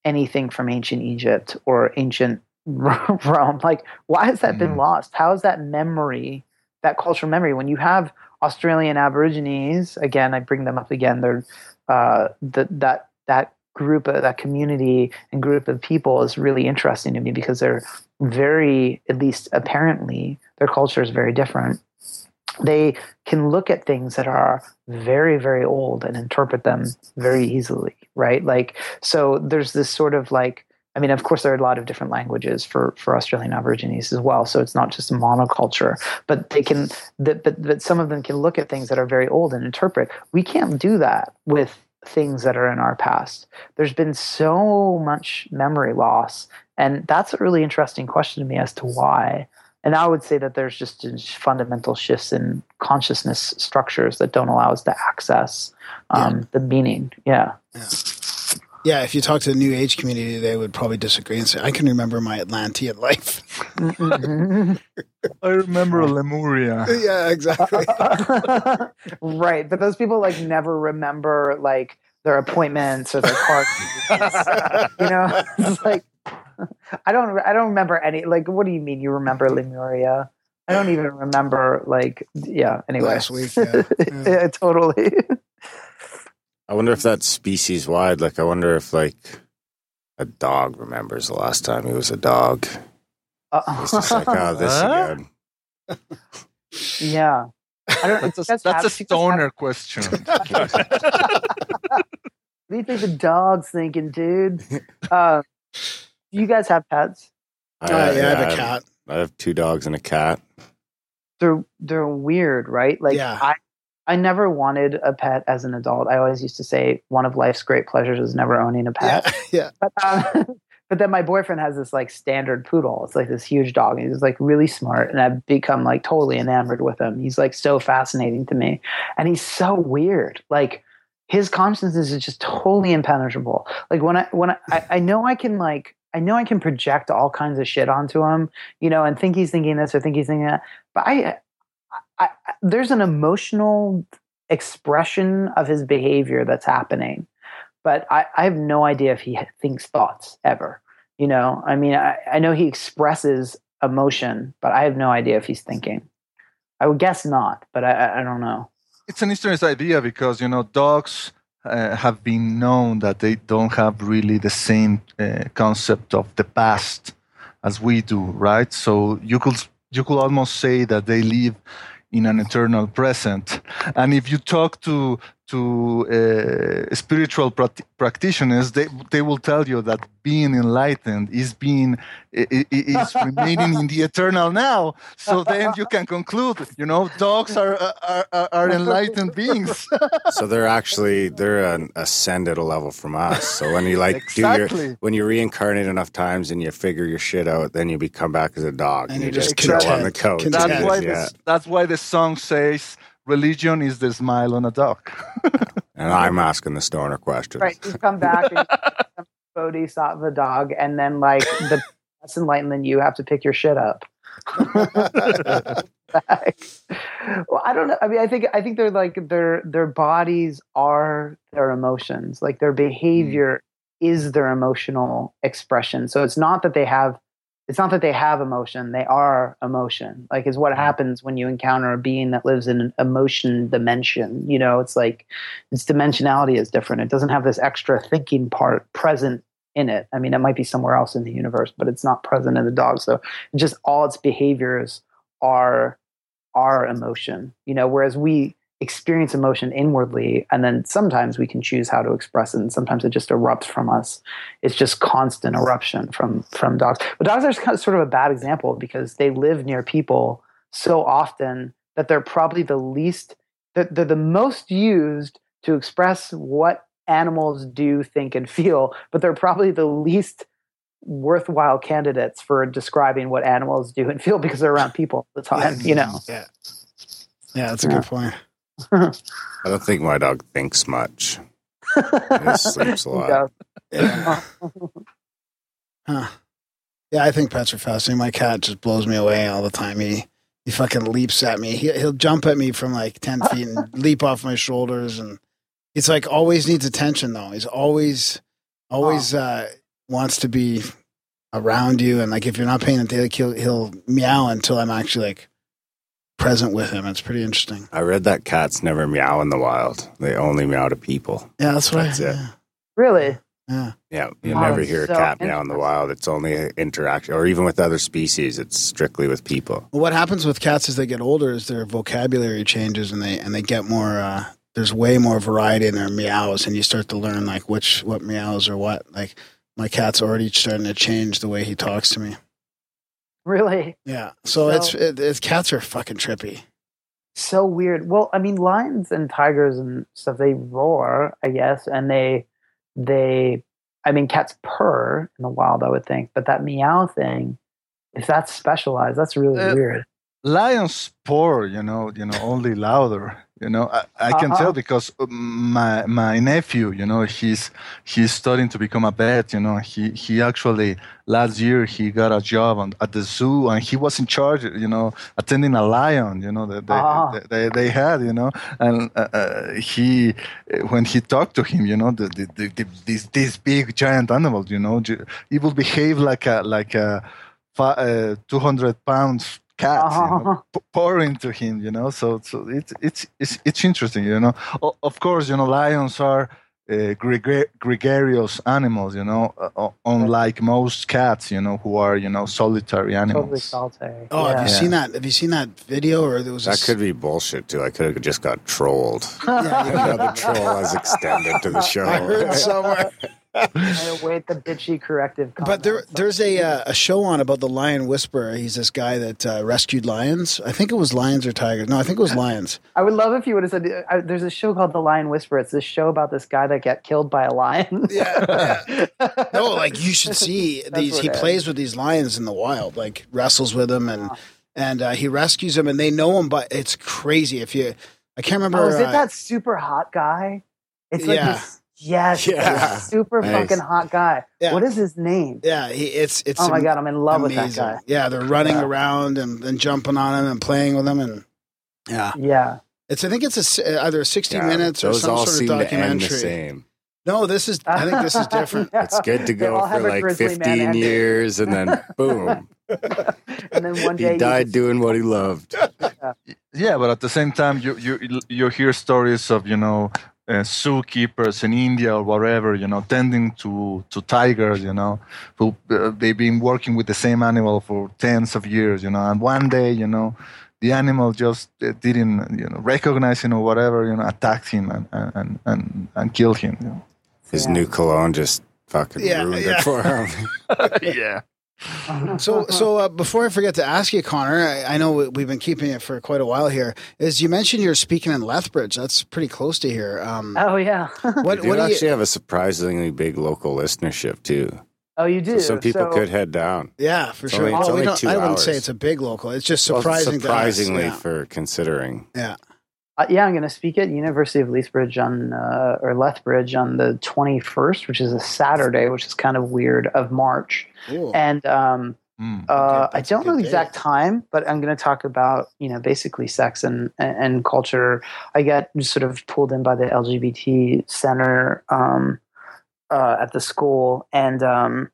anything from ancient Egypt or ancient Rome? Like, why has that mm. been lost? How is that memory, that cultural memory, when you have Australian Aborigines, again, I bring them up again, they're, uh, the, that, that group, of, that community and group of people is really interesting to me, because they're very, at least apparently, their culture is very different. They can look at things that are very, very old and interpret them very easily, right? Like, so there's this sort of like, I mean, of course, there are a lot of different languages for, for Australian Aborigines as well, so it's not just a monoculture, but they can, that, but, but some of them can look at things that are very old and interpret. We can't do that with things that are in our past. There's been so much memory loss, and that's a really interesting question to me as to why. And I would say that there's just fundamental shifts in consciousness structures that don't allow us to access um, yeah. the meaning. Yeah. yeah. Yeah. If you talk to the New Age community, they would probably disagree and say, I can remember my Atlantean life. Mm-hmm. I remember Lemuria. Yeah, exactly. Right. But those people like never remember like their appointments or their car keys. You know, it's like, I don't. I don't remember any. Like, what do you mean? You remember Lemuria? I don't even remember. Like, yeah. Anyway, last week. Yeah, yeah. Yeah, totally. I wonder if that's species wide. Like, I wonder if like a dog remembers the last time he was a dog. Uh, He's just like, oh, this huh? again. Yeah. I don't. That's a, that's a stoner have... question. What do you think the dog's thinking, dude? Uh, You guys have pets? Uh, yeah, yeah, I have a cat. I have two dogs and a cat. They're they're weird, right? Like yeah. I I never wanted a pet as an adult. I always used to say one of life's great pleasures is never owning a pet. Yeah. yeah. But, um, but then my boyfriend has this like standard poodle. It's like this huge dog. He's like really smart, and I've become like totally enamored with him. He's like so fascinating to me, and he's so weird. Like his consciousness is just totally impenetrable. Like when I when I, I, I know I can like. I know I can project all kinds of shit onto him, you know, and think he's thinking this or think he's thinking that. But I, I, I there's an emotional expression of his behavior that's happening. But I, I have no idea if he thinks thoughts ever, you know. I mean, I, I know he expresses emotion, but I have no idea if he's thinking. I would guess not, but I, I don't know. It's an interesting idea because, you know, dogs – Uh, have been known that they don't have really the same uh, concept of the past as we do, right? So you could you could almost say that they live in an eternal present. And if you talk to to uh, spiritual prat- practitioners, they they will tell you that being enlightened is being is, is remaining in the eternal now. So then you can conclude, you know, dogs are are, are, are enlightened beings. So they're actually they're an ascended a level from us. So when you like exactly. do your when you reincarnate enough times and you figure your shit out, then you become back as a dog and, and you just curl exactly. on the couch. That's yeah. why this, that's why the song says, religion is the smile on a dog. And I'm asking the stoner questions. Right, you come back and you bodhisattva dog, and then like the less enlightened than you have to pick your shit up. Well, I don't know. I mean, I think I think they're like their their bodies are their emotions. Like their behavior mm. is their emotional expression. So it's not that they have. It's not that they have emotion. They are emotion. Like, is what happens when you encounter a being that lives in an emotion dimension. You know, it's like its dimensionality is different. It doesn't have this extra thinking part present in it. I mean, it might be somewhere else in the universe, but it's not present in the dog. So just all its behaviors are our emotion, you know, whereas we experience emotion inwardly, and then sometimes we can choose how to express it, and sometimes it just erupts from us. It's just constant eruption from from dogs. But dogs are just kind of sort of a bad example because they live near people so often that they're probably the least, they're, they're the most used to express what animals do, think, and feel, but they're probably the least worthwhile candidates for describing what animals do and feel because they're around people all the time, yeah, you know? Yeah, yeah, that's a yeah. good point. I don't think my dog thinks much. He sleeps a lot. Yeah. Huh. Yeah, I think pets are fascinating. My cat just blows me away all the time. He he fucking leaps at me. He, he'll jump at me from like ten feet and leap off my shoulders. And it's like always needs attention though. He's always, always oh. uh, wants to be around you. And like, if you're not paying attention, like, he'll, he'll meow until I'm actually like, present with him. It's pretty interesting. I read that cats never meow in the wild. They only meow to people. Yeah, that's right. That's it. Yeah. Really? Yeah. Yeah. You'll oh, never hear so a cat meow in the wild. It's only interaction, or even with other species. It's strictly with people. Well, what happens with cats as they get older is their vocabulary changes, and they and they get more. Uh, there's way more variety in their meows, and you start to learn like which what meows or what. Like my cat's already starting to change the way he talks to me. Really? Yeah. So, so it's, it, it's cats are fucking trippy. So weird. Well, I mean, lions and tigers and stuff, they roar, I guess. And they, they, I mean, cats purr in the wild, I would think. But that meow thing, if that's specialized, that's really uh, weird. Lions purr, you know, you know, only louder. You know, I, I can uh-huh. tell because my my nephew, you know, he's he's starting to become a vet. You know, he he actually last year he got a job on, at the zoo, and he was in charge. You know, attending a lion. You know, that they, uh-huh. they, they they had. You know, and uh, uh, he when he talked to him, you know, the, the, the, the, this this big giant animal. You know, he will behave like a like a uh, two hundred pounds. Cats uh-huh. you know, pour into him, you know. So, so it's it's it's it's interesting, you know. O- of course, you know, lions are uh, gre- gregarious animals, you know, uh, unlike most cats, you know, who are you know solitary animals. Totally solitary. Oh, yeah. have you yeah. seen that? Have you seen that video? Or there was that a... could be bullshit too. I could have just got trolled. Yeah, you know, the troll has extended to the show. I heard somewhere. I await the bitchy corrective comment. But there, there's a uh, a show on about the lion whisperer. He's this guy that uh, rescued lions. I think it was lions or tigers. No, I think it was lions. I would love if you would have said, uh, there's a show called The Lion Whisperer. It's this show about this guy that got killed by a lion. Yeah. yeah. No, like you should see these. He plays is. with these lions in the wild, like wrestles with them and, wow. and uh, he rescues them and they know him, but it's crazy. If you, I can't remember. Oh, is it uh, that super hot guy? It's like yeah. this. Yes, yeah. super nice. fucking hot guy. Yeah. What is his name? Yeah, he, it's it's. Oh my god, I'm in love amazing. with that guy. Yeah, they're running yeah. around and, and jumping on him and playing with him and yeah, yeah. It's I think it's a, either sixty yeah, minutes or some sort of documentary. The same. No, this is. I think this is different. yeah. It's good to go for like fifteen years and then boom. And then one day he died he doing what he loved. yeah. yeah, but at the same time, you you you hear stories of you know. Uh, zookeepers in India or whatever, you know, tending to, to tigers, you know, who uh, they've been working with the same animal for tens of years, you know, and one day, you know, the animal just didn't, you know, recognize him or whatever, you know, attacked him and and and, and killed him. You know. His yeah. new cologne just fucking yeah, ruined yeah. it for him. yeah. So, so uh, before I forget to ask you, Connor, I, I know we've been keeping it for quite a while here. Is you mentioned you're speaking in Lethbridge? That's pretty close to here. Um, oh yeah. what, you what do actually you... have a surprisingly big local listenership too. Oh, you do. So some people so, could head down. Yeah, for it's sure. Only, it's oh, only two I hours. Wouldn't say it's a big local. It's just surprising. Well, surprisingly, to us, yeah. for considering. Yeah. Uh, yeah, I'm going to speak at University of Lethbridge on uh, or Lethbridge on the twenty-first, which is a Saturday, which is kind of weird, of March. Ooh. And um, mm, uh, I don't know the exact time, but I'm going to talk about, you know, basically sex and, and, and culture. I got sort of pulled in by the L G B T center um, uh, at the school, and um,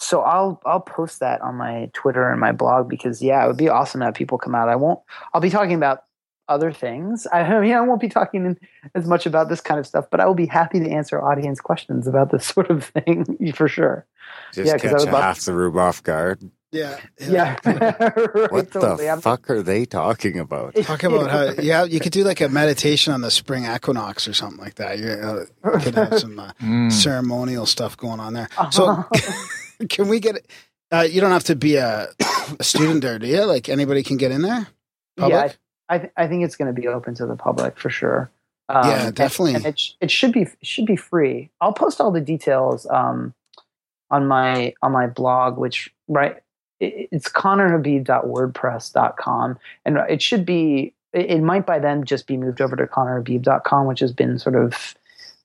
so I'll I'll post that on my Twitter and my blog because yeah, it would be awesome to have people come out. I won't. I'll be talking about other things. I mean, I won't be talking as much about this kind of stuff, but I will be happy to answer audience questions about this sort of thing for sure. Just yeah, catch half to... the room off guard. Yeah. Yeah. yeah. right, what totally. the I'm... fuck are they talking about? Talk about how yeah, you could do like a meditation on the spring equinox or something like that. You, uh, you could have some uh, mm. ceremonial stuff going on there. So can we get, uh, you don't have to be a, a student there, do you? Like anybody can get in there? Public? Yeah. I, I, th- I think it's going to be open to the public for sure. Um, yeah, definitely. And, and it, sh- it should be it should be free. I'll post all the details um, on my on my blog, which right, it, it's connor habib dot wordpress dot com, and it should be. It, it might by then just be moved over to connor habib dot com, which has been sort of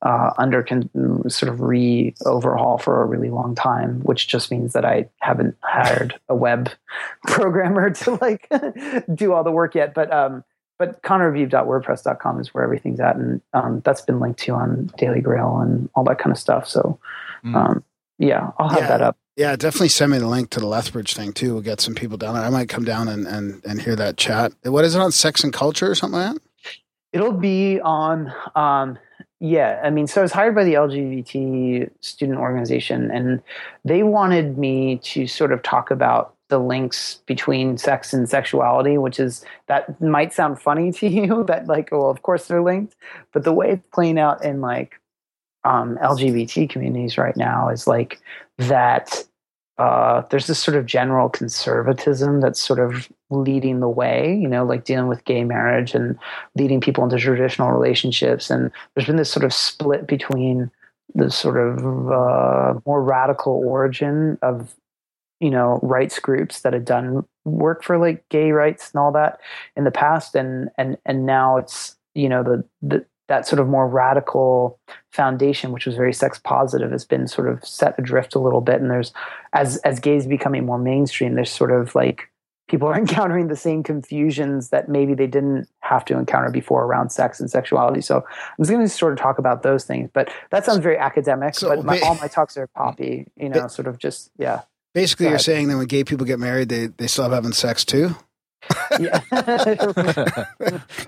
uh, under con- sort of re overhaul for a really long time, which just means that I haven't hired a web programmer to like do all the work yet. But, um, but connor habib dot wordpress dot com is where everything's at. And, um, that's been linked to on Daily Grail and all that kind of stuff. So, mm. um, yeah, I'll have yeah, that up. Yeah. Definitely send me the link to the Lethbridge thing too. We'll get some people down there. I might come down and, and, and hear that chat. What is it on, sex and culture or something like that? It'll be on, um, yeah, I mean, so I was hired by the L G B T student organization, and they wanted me to sort of talk about the links between sex and sexuality, which is, that might sound funny to you, that like, well, of course they're linked, but the way it's playing out in like um, L G B T communities right now is like that uh, there's this sort of general conservatism that's sort of leading the way, you know, like dealing with gay marriage and leading people into traditional relationships. And there's been this sort of split between the sort of uh, more radical origin of, you know, rights groups that had done work for like gay rights and all that in the past. And, and, and now it's, you know, the, the, that sort of more radical foundation, which was very sex positive, has been sort of set adrift a little bit. And there's, as, as gays becoming more mainstream, there's sort of like, people are encountering the same confusions that maybe they didn't have to encounter before around sex and sexuality. So I'm just going to sort of talk about those things, but that sounds very academic, so, but my, ba- all my talks are poppy, you know, ba- sort of just, yeah. Basically you're saying that when gay people get married, they, they still have having sex too? Yeah.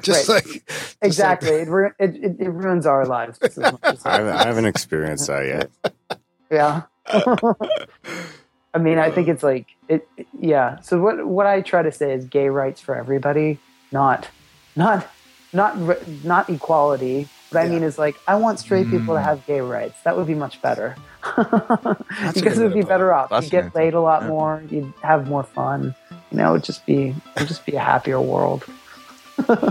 just right. like. Just exactly. Like. It, ru- it, it, it ruins our lives. As much as I, haven't, I haven't experienced that yet. Yeah. I mean, I think it's like it, it. Yeah. So what what I try to say is gay rights for everybody, not not not not equality. What yeah. I mean is like I want straight mm. people to have gay rights. That would be much better. Because it would be better off. You get laid a lot yeah. more. You'd have more fun. You know, it'd just be it'd just be a happier world.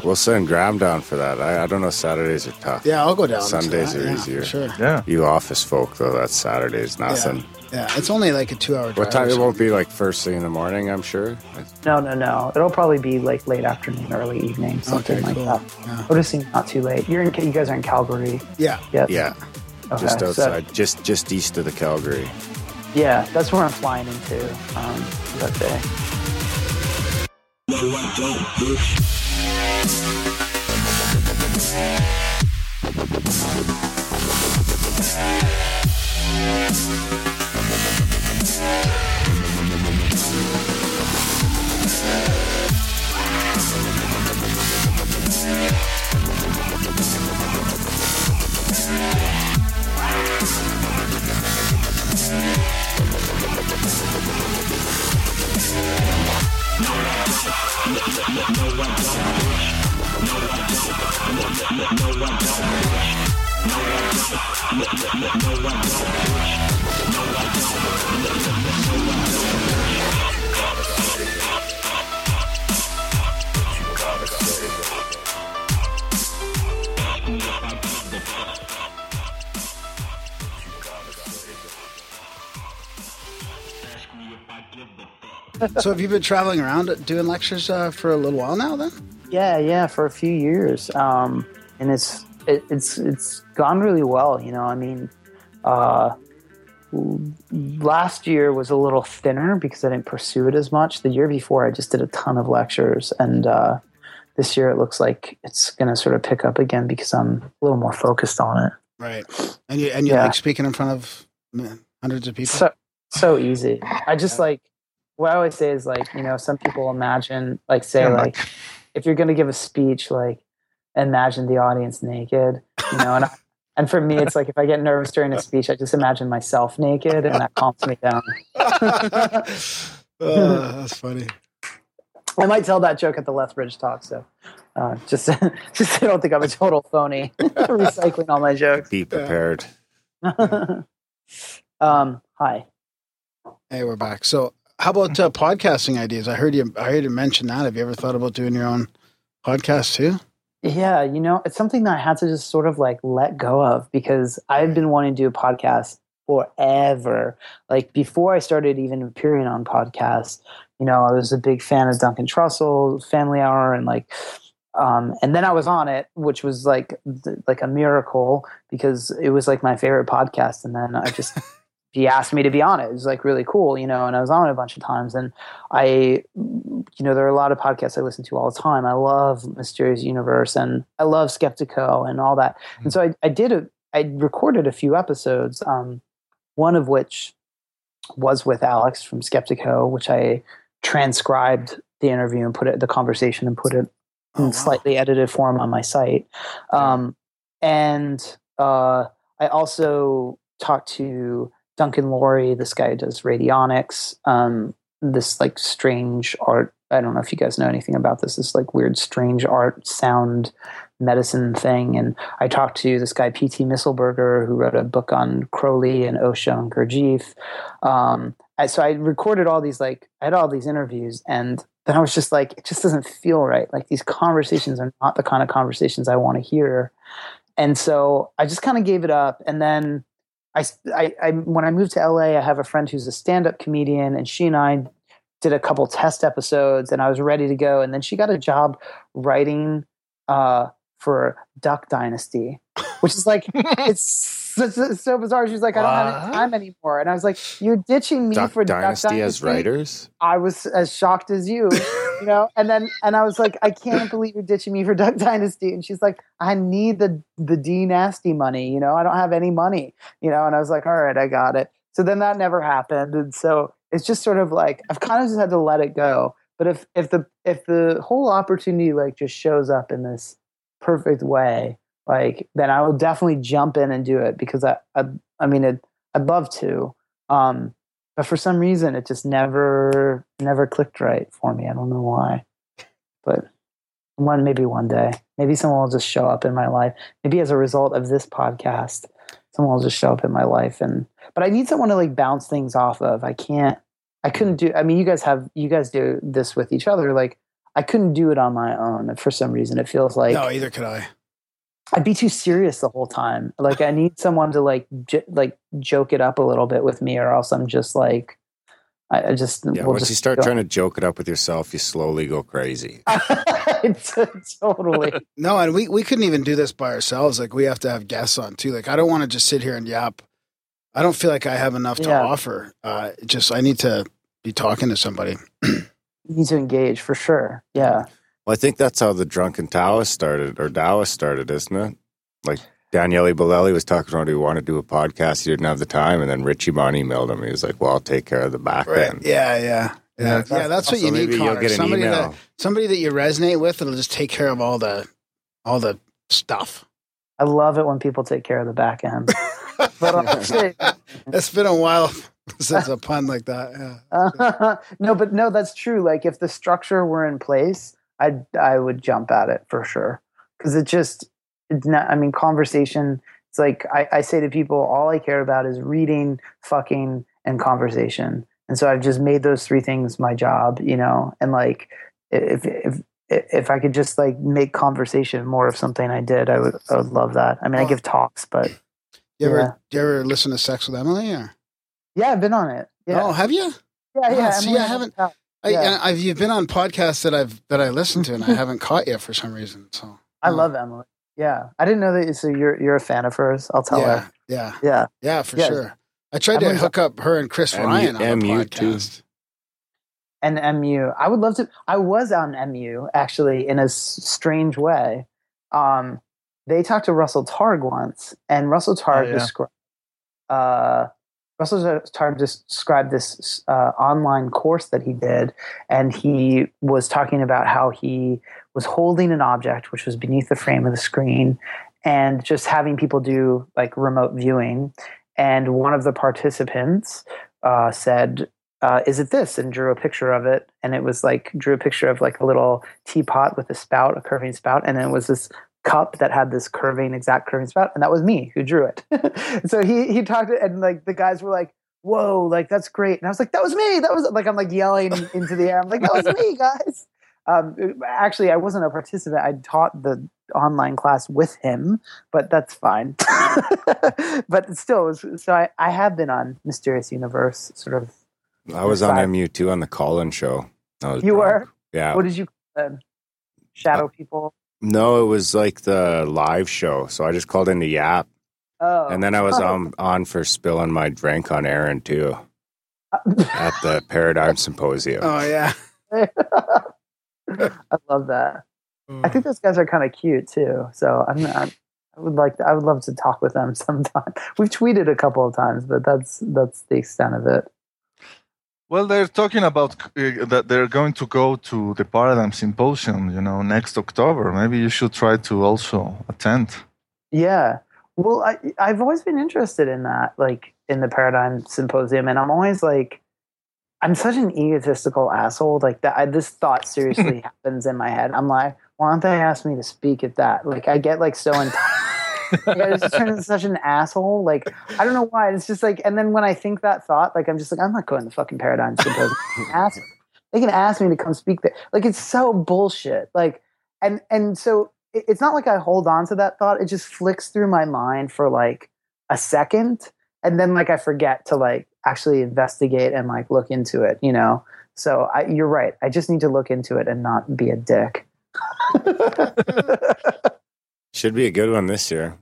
We'll send Graham down for that. I, I don't know. Saturdays are tough. Yeah, I'll go down. Sundays are yeah, easier. Sure. Yeah. You office folk though, that's Saturdays, nothing. Yeah. Yeah, it's only like a two-hour drive. What time? It won't be like first thing in the morning, I'm sure. No, no, no. It'll probably be like late afternoon, early evening, something okay, like cool. that. Yeah. Noticing not too late. You're in. You guys are in Calgary. Yeah. Yep. Yeah. Okay, just outside, so, just just east of the Calgary. Yeah, that's where I'm flying into um, that day. No, I don't, bitch. No, no, no. So have you been traveling around doing lectures uh, for a little while now then? Yeah, yeah, for a few years. Um, and it's it, it's it's gone really well, you know. I mean, uh, last year was a little thinner because I didn't pursue it as much. The year before I just did a ton of lectures, and uh, this year it looks like it's going to sort of pick up again because I'm a little more focused on it. Right. And you and you yeah. like speaking in front of man, hundreds of people? So, so easy. I just like What I always say is, like, you know, some people imagine, like, say, like, if you're going to give a speech, like, imagine the audience naked, you know. And I, and for me, it's like if I get nervous during a speech, I just imagine myself naked, and that calms me down. uh, that's funny. I might tell that joke at the Lethbridge talk, so uh, just, just I don't think I'm a total phony recycling all my jokes. Be prepared. um, hi. Hey, we're back. So. How about uh, podcasting ideas? I heard you. I heard you mention that. Have you ever thought about doing your own podcast too? Yeah, you know, it's something that I had to just sort of like let go of because I've been wanting to do a podcast forever. Like before I started even appearing on podcasts, you know, I was a big fan of Duncan Trussell's Family Hour, and like, um, and then I was on it, which was like like a miracle because it was like my favorite podcast, and then I just. He asked me to be on it. It was like really cool, you know, and I was on it a bunch of times. And I, you know, there are a lot of podcasts I listen to all the time. I love Mysterious Universe and I love Skeptico and all that. Mm-hmm. And so I, I did, a, I recorded a few episodes, um, one of which was with Alex from Skeptico, which I transcribed the interview and put it, the conversation and put it oh, in wow. slightly edited form on my site. Um, and uh, I also talked to Duncan Laurie, this guy who does radionics, um, this like strange art. I don't know if you guys know anything about this, this like weird, strange art sound medicine thing. And I talked to this guy, P T Misselberger, who wrote a book on Crowley and Osho and Gurdjieff. Um, I, so I recorded all these, like I had all these interviews, and then I was just like, it just doesn't feel right. Like these conversations are not the kind of conversations I want to hear. And so I just kind of gave it up. And then I, I, I, when I moved to L A, I have a friend who's a stand-up comedian, and she and I did a couple test episodes, and I was ready to go. And then she got a job writing uh, for Duck Dynasty, which is like, it's so, so bizarre. She's like, I don't uh, have any time anymore. And I was like, you're ditching me Duck for Dynasty Duck Dynasty as writers? I was as shocked as you, you know? And then, and I was like, I can't believe you're ditching me for Duck Dynasty. And she's like, I need the, the D nasty money, you know, I don't have any money, you know? And I was like, all right, I got it. So then that never happened. And so it's just sort of like, I've kind of just had to let it go. But if, if the, if the whole opportunity like just shows up in this perfect way, like then I will definitely jump in and do it because I, I, I mean, it, I'd love to, um, but for some reason it just never, never clicked right for me. I don't know why, but one, maybe one day, maybe someone will just show up in my life. Maybe as a result of this podcast, someone will just show up in my life. And, but I need someone to like bounce things off of. I can't, I couldn't do, I mean, you guys have, you guys do this with each other. Like I couldn't do it on my own. And for some reason, it feels like, no, either could I. I'd be too serious the whole time. Like I need someone to like, j- like joke it up a little bit with me, or else I'm just like, I, I just, yeah, we'll once just you start go. trying to joke it up with yourself, you slowly go crazy. Totally. No. And we, we couldn't even do this by ourselves. Like we have to have guests on too. Like, I don't want to just sit here and yap. I don't feel like I have enough to yeah. offer. Uh, just, I need to be talking to somebody. You need to engage for sure. Yeah. Well, I think that's how the Drunken Taoist started, or Taoist started, isn't it? Like Daniele Bellelli was talking about he wanted to do a podcast, he didn't have the time, and then Richie Mon emailed him. He was like, "Well, I'll take care of the back right. end." Yeah, yeah, yeah. Yeah, that's, yeah, that's what you need, Connor. Somebody that somebody that you resonate with, that'll just take care of all the all the stuff. I love it when people take care of the back end. But, uh, it's been a while. Since a pun like that, yeah. No, but no, that's true. Like if the structure were in place, I'd, I would jump at it for sure. Because it just, it's not, I mean, conversation, it's like I, I say to people, all I care about is reading, fucking, and conversation. And so I've just made those three things my job, you know, and like if if if I could just like make conversation more of something I did, I would, I would love that. I mean, I give talks, but you ever, yeah. Do you ever listen to Sex with Emily? Or? Yeah, I've been on it. Yeah. Oh, have you? Yeah, yeah. Oh, see, I haven't. I, yeah. I've, you've been on podcasts that I've that I listened to, and I haven't caught you for some reason. So I oh. love Emily. Yeah, I didn't know that. So you're you're a fan of hers. I'll tell yeah, her. Yeah, yeah, yeah, for yeah. sure. I tried Emily's to hook up her and Chris M- Ryan on M- the podcast. Too. And M U, I would love to. I was on M U actually in a s- strange way. Um, they talked to Russell Targ once, and Russell Targ oh, yeah. described. Uh, Russell Targ described this uh, online course that he did, and he was talking about how he was holding an object which was beneath the frame of the screen and just having people do like remote viewing. And one of the participants uh, said, uh, is it this? And drew a picture of it. And it was like, drew a picture of like a little teapot with a spout, a curving spout. And it was this cup that had this curving, exact curving spout, and that was me who drew it. So he he talked, and like the guys were like, "Whoa, like that's great!" And I was like, "That was me! That was like I'm like yelling into the air. I'm like, that was me, guys." Um, actually, I wasn't a participant. I taught the online class with him, but that's fine. But still, so I, I have been on Mysterious Universe, sort of. I was on M U too on the call-in show. I was you drunk. Were, yeah. What did you call them? Shadow uh, people. No, it was like the live show. So I just called into Yap. Oh. And then I was on, on for spilling my drink on Aaron, too, at the Paradigm Symposium. Oh, yeah. I love that. Mm. I think those guys are kind of cute, too. So I'm, I'm, I would like to, I would love to talk with them sometime. We've tweeted a couple of times, but that's that's the extent of it. Well, they're talking about uh, that they're going to go to the Paradigm Symposium, you know, next October. Maybe you should try to also attend. Yeah. Well, I, I've always been interested in that, like in the Paradigm Symposium. And I'm always like, I'm such an egotistical asshole. Like that, I, this thought seriously happens in my head. I'm like, why don't they ask me to speak at that? Like I get like so entitled. Yeah, it's just turned into such an asshole. Like, I don't know why. It's just like, and then when I think that thought, like, I'm just like, I'm not going to fucking Paradigm Symposium. They can ask, they can ask me to come speak there. Like, it's so bullshit. Like, and and so it, it's not like I hold on to that thought. It just flicks through my mind for like a second, and then like I forget to like actually investigate and like look into it. You know. So I, you're right. I just need to look into it and not be a dick. Should be a good one this year.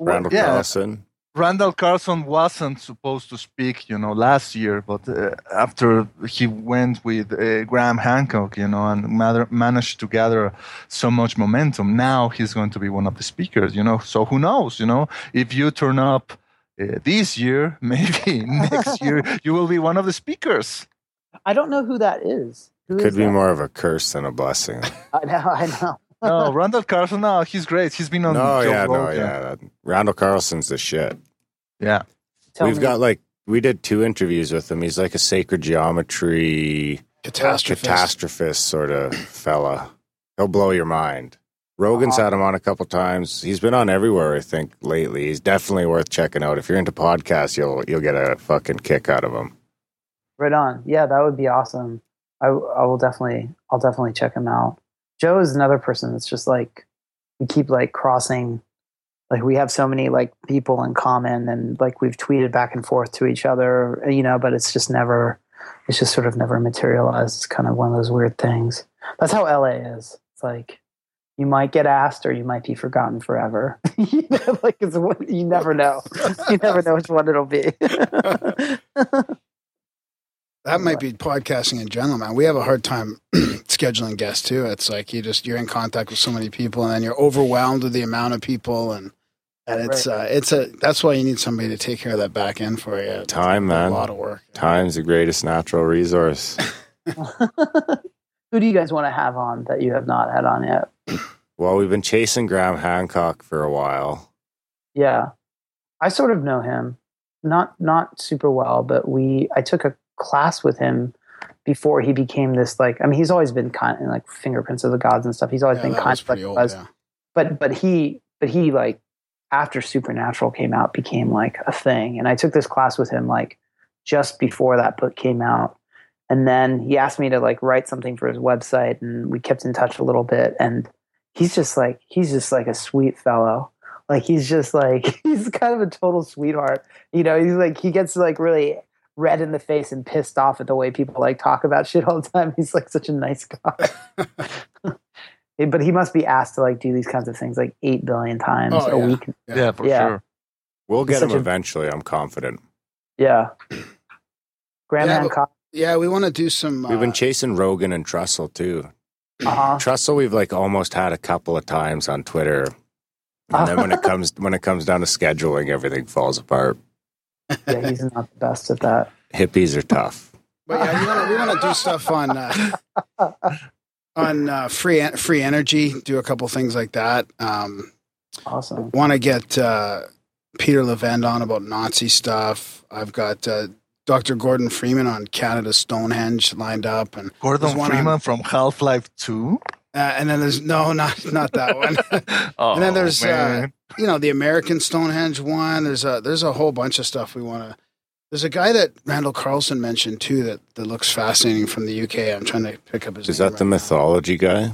Randall yeah. Carlson. Randall Carlson wasn't supposed to speak, you know, last year, but uh, after he went with uh, Graham Hancock, you know, and mather- managed to gather so much momentum, now he's going to be one of the speakers, you know. So who knows, you know, if you turn up uh, this year, maybe next year, you will be one of the speakers. I don't know who that is. Who Could is be that? More of a curse than a blessing. I know, I know. No, Randall Carlson, no, he's great. He's been on no, Joe yeah, Rogan. No, yeah, yeah. Randall Carlson's the shit. Yeah. Tell We've me. got like, we did two interviews with him. He's like a sacred geometry catastrophist, catastrophist sort of fella. He'll blow your mind. Rogan's uh-huh. had him on a couple times. He's been on everywhere, I think, lately. He's definitely worth checking out. If you're into podcasts, you'll you'll get a fucking kick out of him. Right on. Yeah, that would be awesome. I, I will definitely, I'll definitely check him out. Joe is another person that's just like, we keep like crossing, like we have so many like people in common, and like we've tweeted back and forth to each other, you know, but it's just never, it's just sort of never materialized. It's kind of one of those weird things. That's how L A is. It's like, you might get asked or you might be forgotten forever. You know, like it's what, you never know. You never know which one it'll be. That might be podcasting in general, man. We have a hard time scheduling guests too. It's like you just you're in contact with so many people, and then you're overwhelmed with the amount of people, and and it's right. uh, it's a that's why you need somebody to take care of that back end for you. Time, it's man, a lot of work. Time's the greatest natural resource. Who do you guys want to have on that you have not had on yet? Well, we've been chasing Graham Hancock for a while. Yeah, I sort of know him. not not super well, but we I took a class with him before he became this, like, I mean, he's always been kind of like Fingerprints of the Gods and stuff. He's always yeah, been kind of like old, yeah. but but he but he like after Supernatural came out became like a thing. And I took this class with him like just before that book came out. And then he asked me to like write something for his website, and we kept in touch a little bit. And he's just like, he's just like a sweet fellow. Like, he's just like, he's kind of a total sweetheart. You know, he's like, he gets like really red in the face and pissed off at the way people like talk about shit all the time. He's like such a nice guy. But he must be asked to like do these kinds of things like eight billion times oh, a yeah. week. Yeah, yeah for yeah. sure. We'll get he's him eventually. A... I'm confident. Yeah. Graham yeah, Hancock. But, yeah, we want to do some. Uh... We've been chasing Rogan and Trussell too. Uh-huh. Trussell, we've like almost had a couple of times on Twitter. And then when it comes when it comes down to scheduling, everything falls apart. Yeah, he's not the best at that. Hippies are tough. But yeah, you wanna, we want to do stuff on uh, on uh, free free energy. Do a couple things like that. Um, awesome. Want to get uh, Peter Levend on about Nazi stuff. I've got uh, Doctor Gordon Freeman on Canada's Stonehenge lined up, and Gordon Freeman on, from Half-Life Two. Uh, and then there's no, not not that one. oh, and then there's uh, you know the American Stonehenge one. There's a there's a whole bunch of stuff we want to. There's a guy that Randall Carlson mentioned too that, that looks fascinating from the U K. I'm trying to pick up his. Is name that right the now. mythology guy?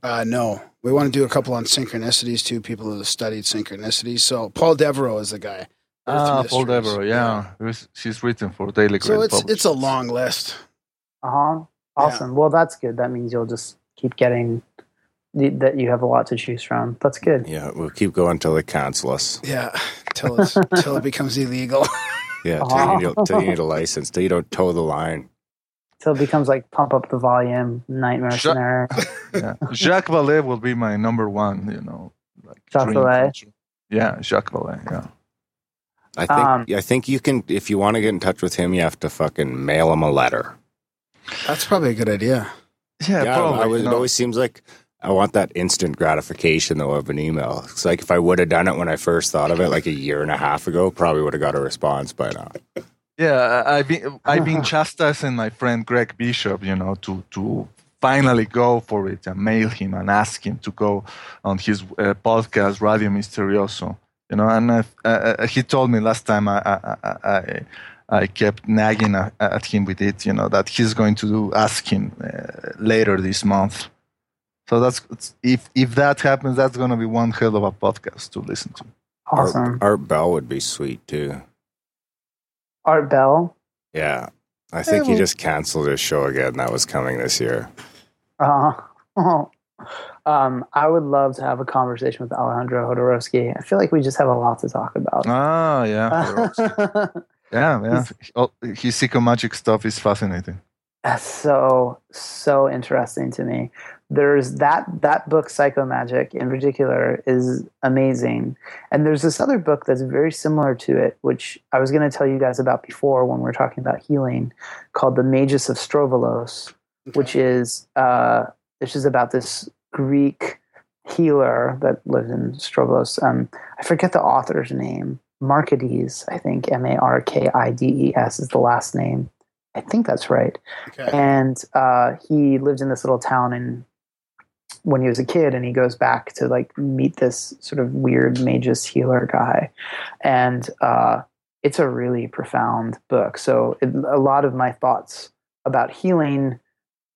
Uh, no, we want to do a couple on synchronicities too. People who have studied synchronicities. So Paul Devereaux is the guy. Ah, Paul Devereaux. Yeah, yeah. She's written for Daily Grid. So it's Publishers. It's a long list. Uh huh. Awesome. Yeah. Well, that's good. That means you'll just keep getting the, that you have a lot to choose from. That's good. Yeah, we'll keep going till they cancel us. Yeah, till it's till it becomes illegal. Yeah, till uh-huh. you, need, till you need a license, till you don't toe the line, till it becomes like Pump Up the Volume, Nightmare Scenario. Yeah. Jacques Vallée will be my number one. You know, like Jacques Vallée. Yeah, Jacques Vallée. Yeah. I think um, I think you can, if you want to get in touch with him, you have to fucking mail him a letter. That's probably a good idea. Yeah, yeah probably. I was, you know? It always seems like I want that instant gratification, though, of an email. It's like if I would have done it when I first thought of it, like a year and a half ago, probably would have got a response by now. Yeah, I've been, I've been chastising my friend Greg Bishop, you know, to, to finally go for it and mail him and ask him to go on his uh, podcast, Radio Misterioso. You know, and I, uh, he told me last time I... I, I, I I kept nagging at him with it, you know, that he's going to do, ask him uh, later this month. So that's if if that happens, that's going to be one hell of a podcast to listen to. Awesome. Art, Art Bell would be sweet too. Art Bell? Yeah. I think he just canceled his show again. That was coming this year. Uh, oh. Um, I would love to have a conversation with Alejandro Jodorowsky. I feel like we just have a lot to talk about. Oh, yeah. Yeah, yeah. His, oh, his psychomagic stuff is fascinating. That's so, so interesting to me. There's that that book, Psychomagic, in particular, is amazing. And there's this other book that's very similar to it, which I was going to tell you guys about before when we were talking about healing, called The Magus of Strovolos, okay. which is uh, which is about this Greek healer that lived in Strovolos. Um, I forget the author's name. Markides, I think M A R K I D E S is the last name. I think that's right. Okay. And uh, he lived in this little town in, when he was a kid, and he goes back to like meet this sort of weird magus healer guy. And uh, it's a really profound book. So it, a lot of my thoughts about healing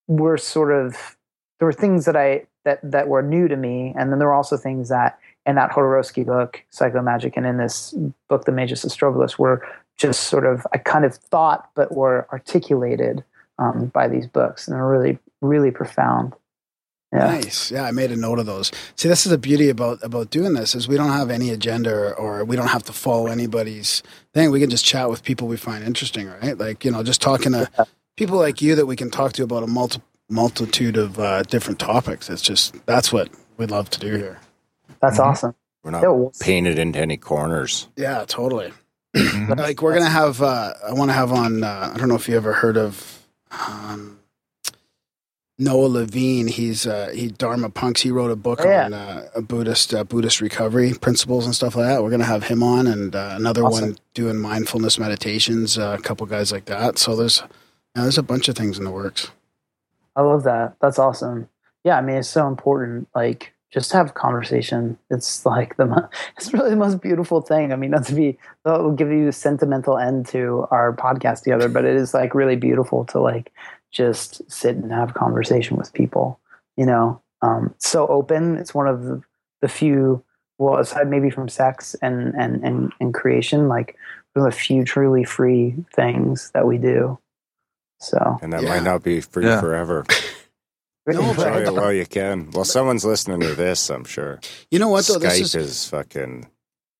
were sort of, there were things that I, that, that were new to me. And then there were also things that and that Jodorowsky book, Psychomagic, and in this book, The Magus of Strovolos, were just sort of, I kind of thought, but were articulated um, by these books, and they're really, really profound. Yeah. Nice. Yeah, I made a note of those. See, this is the beauty about, about doing this, is we don't have any agenda, or, or we don't have to follow anybody's thing. We can just chat with people we find interesting, right? Like, you know, just talking to yeah. people like you that we can talk to about a multi- multitude of uh, different topics. It's just, that's what we love to do here. That's mm-hmm. awesome. We're not yeah, we'll painted into any corners. Yeah, totally. Like we're gonna have. Uh, I want to have on. Uh, I don't know if you ever heard of um, Noah Levine, he's uh, he Dharma Punks. He wrote a book oh, yeah. on uh, a Buddhist uh, Buddhist recovery principles and stuff like that. We're gonna have him on, and uh, another awesome. one doing mindfulness meditations. Uh, a couple guys like that. So there's you know, there's a bunch of things in the works. I love that. That's awesome. Yeah, I mean, it's so important. Like, just have conversation. It's like the mo- it's really the most beautiful thing. I mean, not to be that will give you a sentimental end to our podcast together, but it is like really beautiful to like. Just sit and have conversation with people, you know, um, so open. It's one of the, the few, well, aside maybe from sex and, and, and, and creation, like one of the few truly free things that we do. So, and that yeah. might not be free yeah. forever. Enjoy it while you can. Well, someone's listening to this, I'm sure. You know what though? Skype this is, is fucking,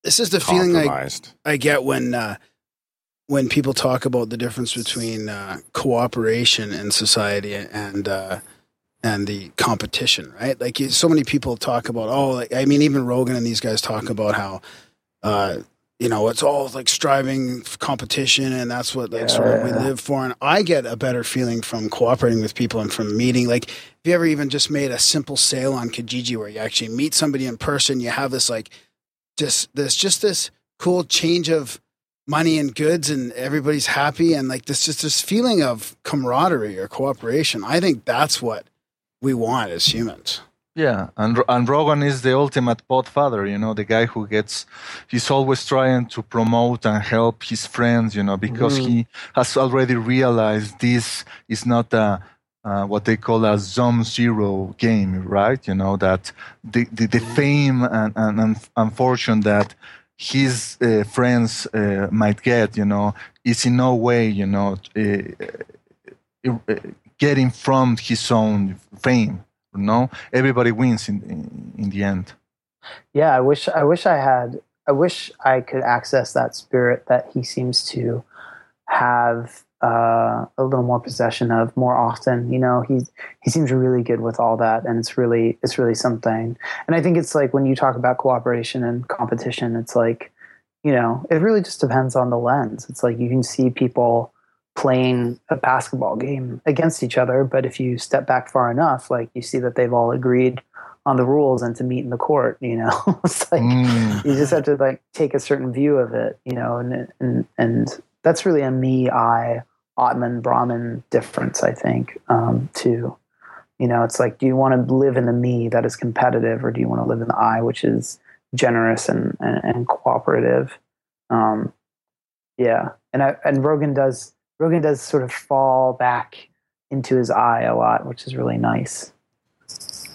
this is the feeling I, I get when, uh, when people talk about the difference between uh, cooperation in society and uh, and the competition, right? Like you, so many people talk about, oh, like, I mean, even Rogan and these guys talk about how, uh, you know, it's all like striving for competition and that's what like yeah, sort of yeah. we live for. And I get a better feeling from cooperating with people and from meeting. Like, have you ever even just made a simple sale on Kijiji where you actually meet somebody in person? You have this like just this just this cool change of money and goods and everybody's happy. And like this, just this feeling of camaraderie or cooperation. I think that's what we want as humans. Yeah. And, and Rogan is the ultimate podfather, you know, the guy who gets, he's always trying to promote and help his friends, you know, because mm. he has already realized this is not a, Uh, what they call a zone zero game, right? You know, that the, the, the fame and, and, and fortune that his uh, friends uh, might get, you know, is in no way, you know, uh, uh, getting from his own fame. You know, everybody wins in, in in the end. Yeah, I wish, I wish I had, I wish I could access that spirit that he seems to have uh, a little more possession of more often. You know, he he seems really good with all that, and it's really it's really something. And I think it's like when you talk about cooperation and competition, it's like, you know, it really just depends on the lens. It's like you can see people playing a basketball game against each other, but if you step back far enough, like you see that they've all agreed on the rules and to meet in the court, you know. It's like mm. you just have to like take a certain view of it, you know, and and and that's really a me, I, Atman, Brahman difference, I think, um, too. You know, it's like, do you want to live in the me that is competitive, or do you want to live in the I, which is generous and, and, and cooperative? Um, yeah. And I, and Rogan does, Rogan does sort of fall back into his I a lot, which is really nice.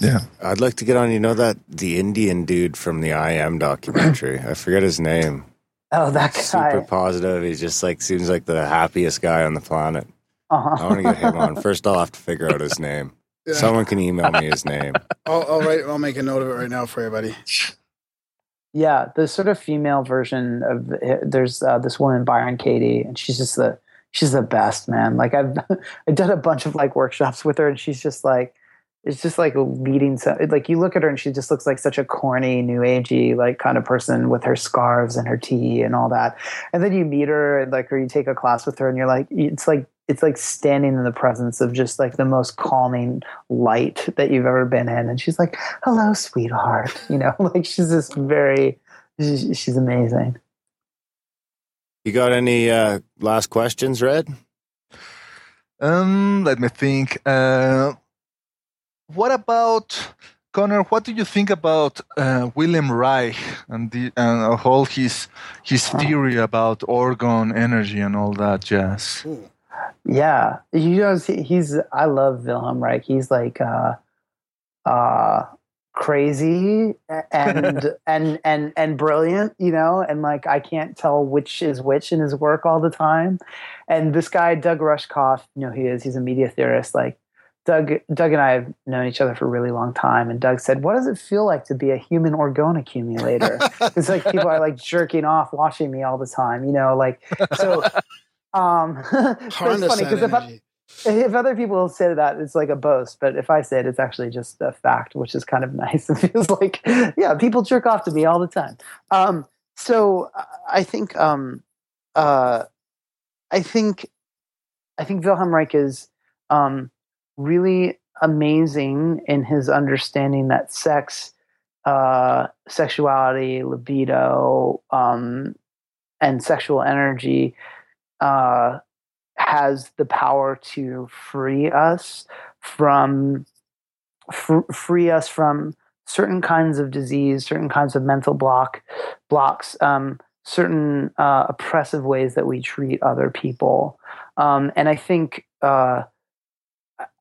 Yeah. I'd like to get on, you know, that the Indian dude from the I Am documentary. I forget his name. Oh, that guy. Super positive. He just like seems like the happiest guy on the planet. Uh-huh. I want to get him on. First, I'll have to figure out his name. Yeah. Someone can email me his name. I'll, I'll write. I'll make a note of it right now for you, buddy. Yeah, the sort of female version of the, there's uh, this woman Byron Katie, and she's just the she's the best, man. Like I've I did a bunch of like workshops with her, and she's just like. It's just like leading some, like you look at her and she just looks like such a corny, new agey, like kind of person with her scarves and her tea and all that. And then you meet her and like, or you take a class with her and you're like, it's like, it's like standing in the presence of just like the most calming light that you've ever been in. And she's like, hello, sweetheart. You know, like she's just very, she's amazing. You got any uh, last questions, Red? Um, let me think. Uh, What about, Connor, what do you think about uh, Wilhelm Reich and the and all his his theory about orgone energy and all that jazz? Yeah. You know, he's, I love Wilhelm Reich. He's like uh, uh, crazy and, and, and, and brilliant, you know, and like I can't tell which is which in his work all the time. And this guy, Doug Rushkoff, you know, he is, he's a media theorist, like, Doug, Doug and I have known each other for a really long time, and Doug said, "What does it feel like to be a human orgone accumulator?" It's like people are like jerking off, watching me all the time, you know. Like so, um, so it's funny because if, I, if other people say that, it's like a boast, but if I say it, it's actually just a fact, which is kind of nice. It feels like, yeah, people jerk off to me all the time. Um, so I think, um, uh, I think, I think Wilhelm Reich is. Um, really amazing in his understanding that sex, uh, sexuality, libido, um, and sexual energy uh, has the power to free us from fr- free us from certain kinds of disease, certain kinds of mental block blocks, um, certain uh, oppressive ways that we treat other people. Um, and I think uh,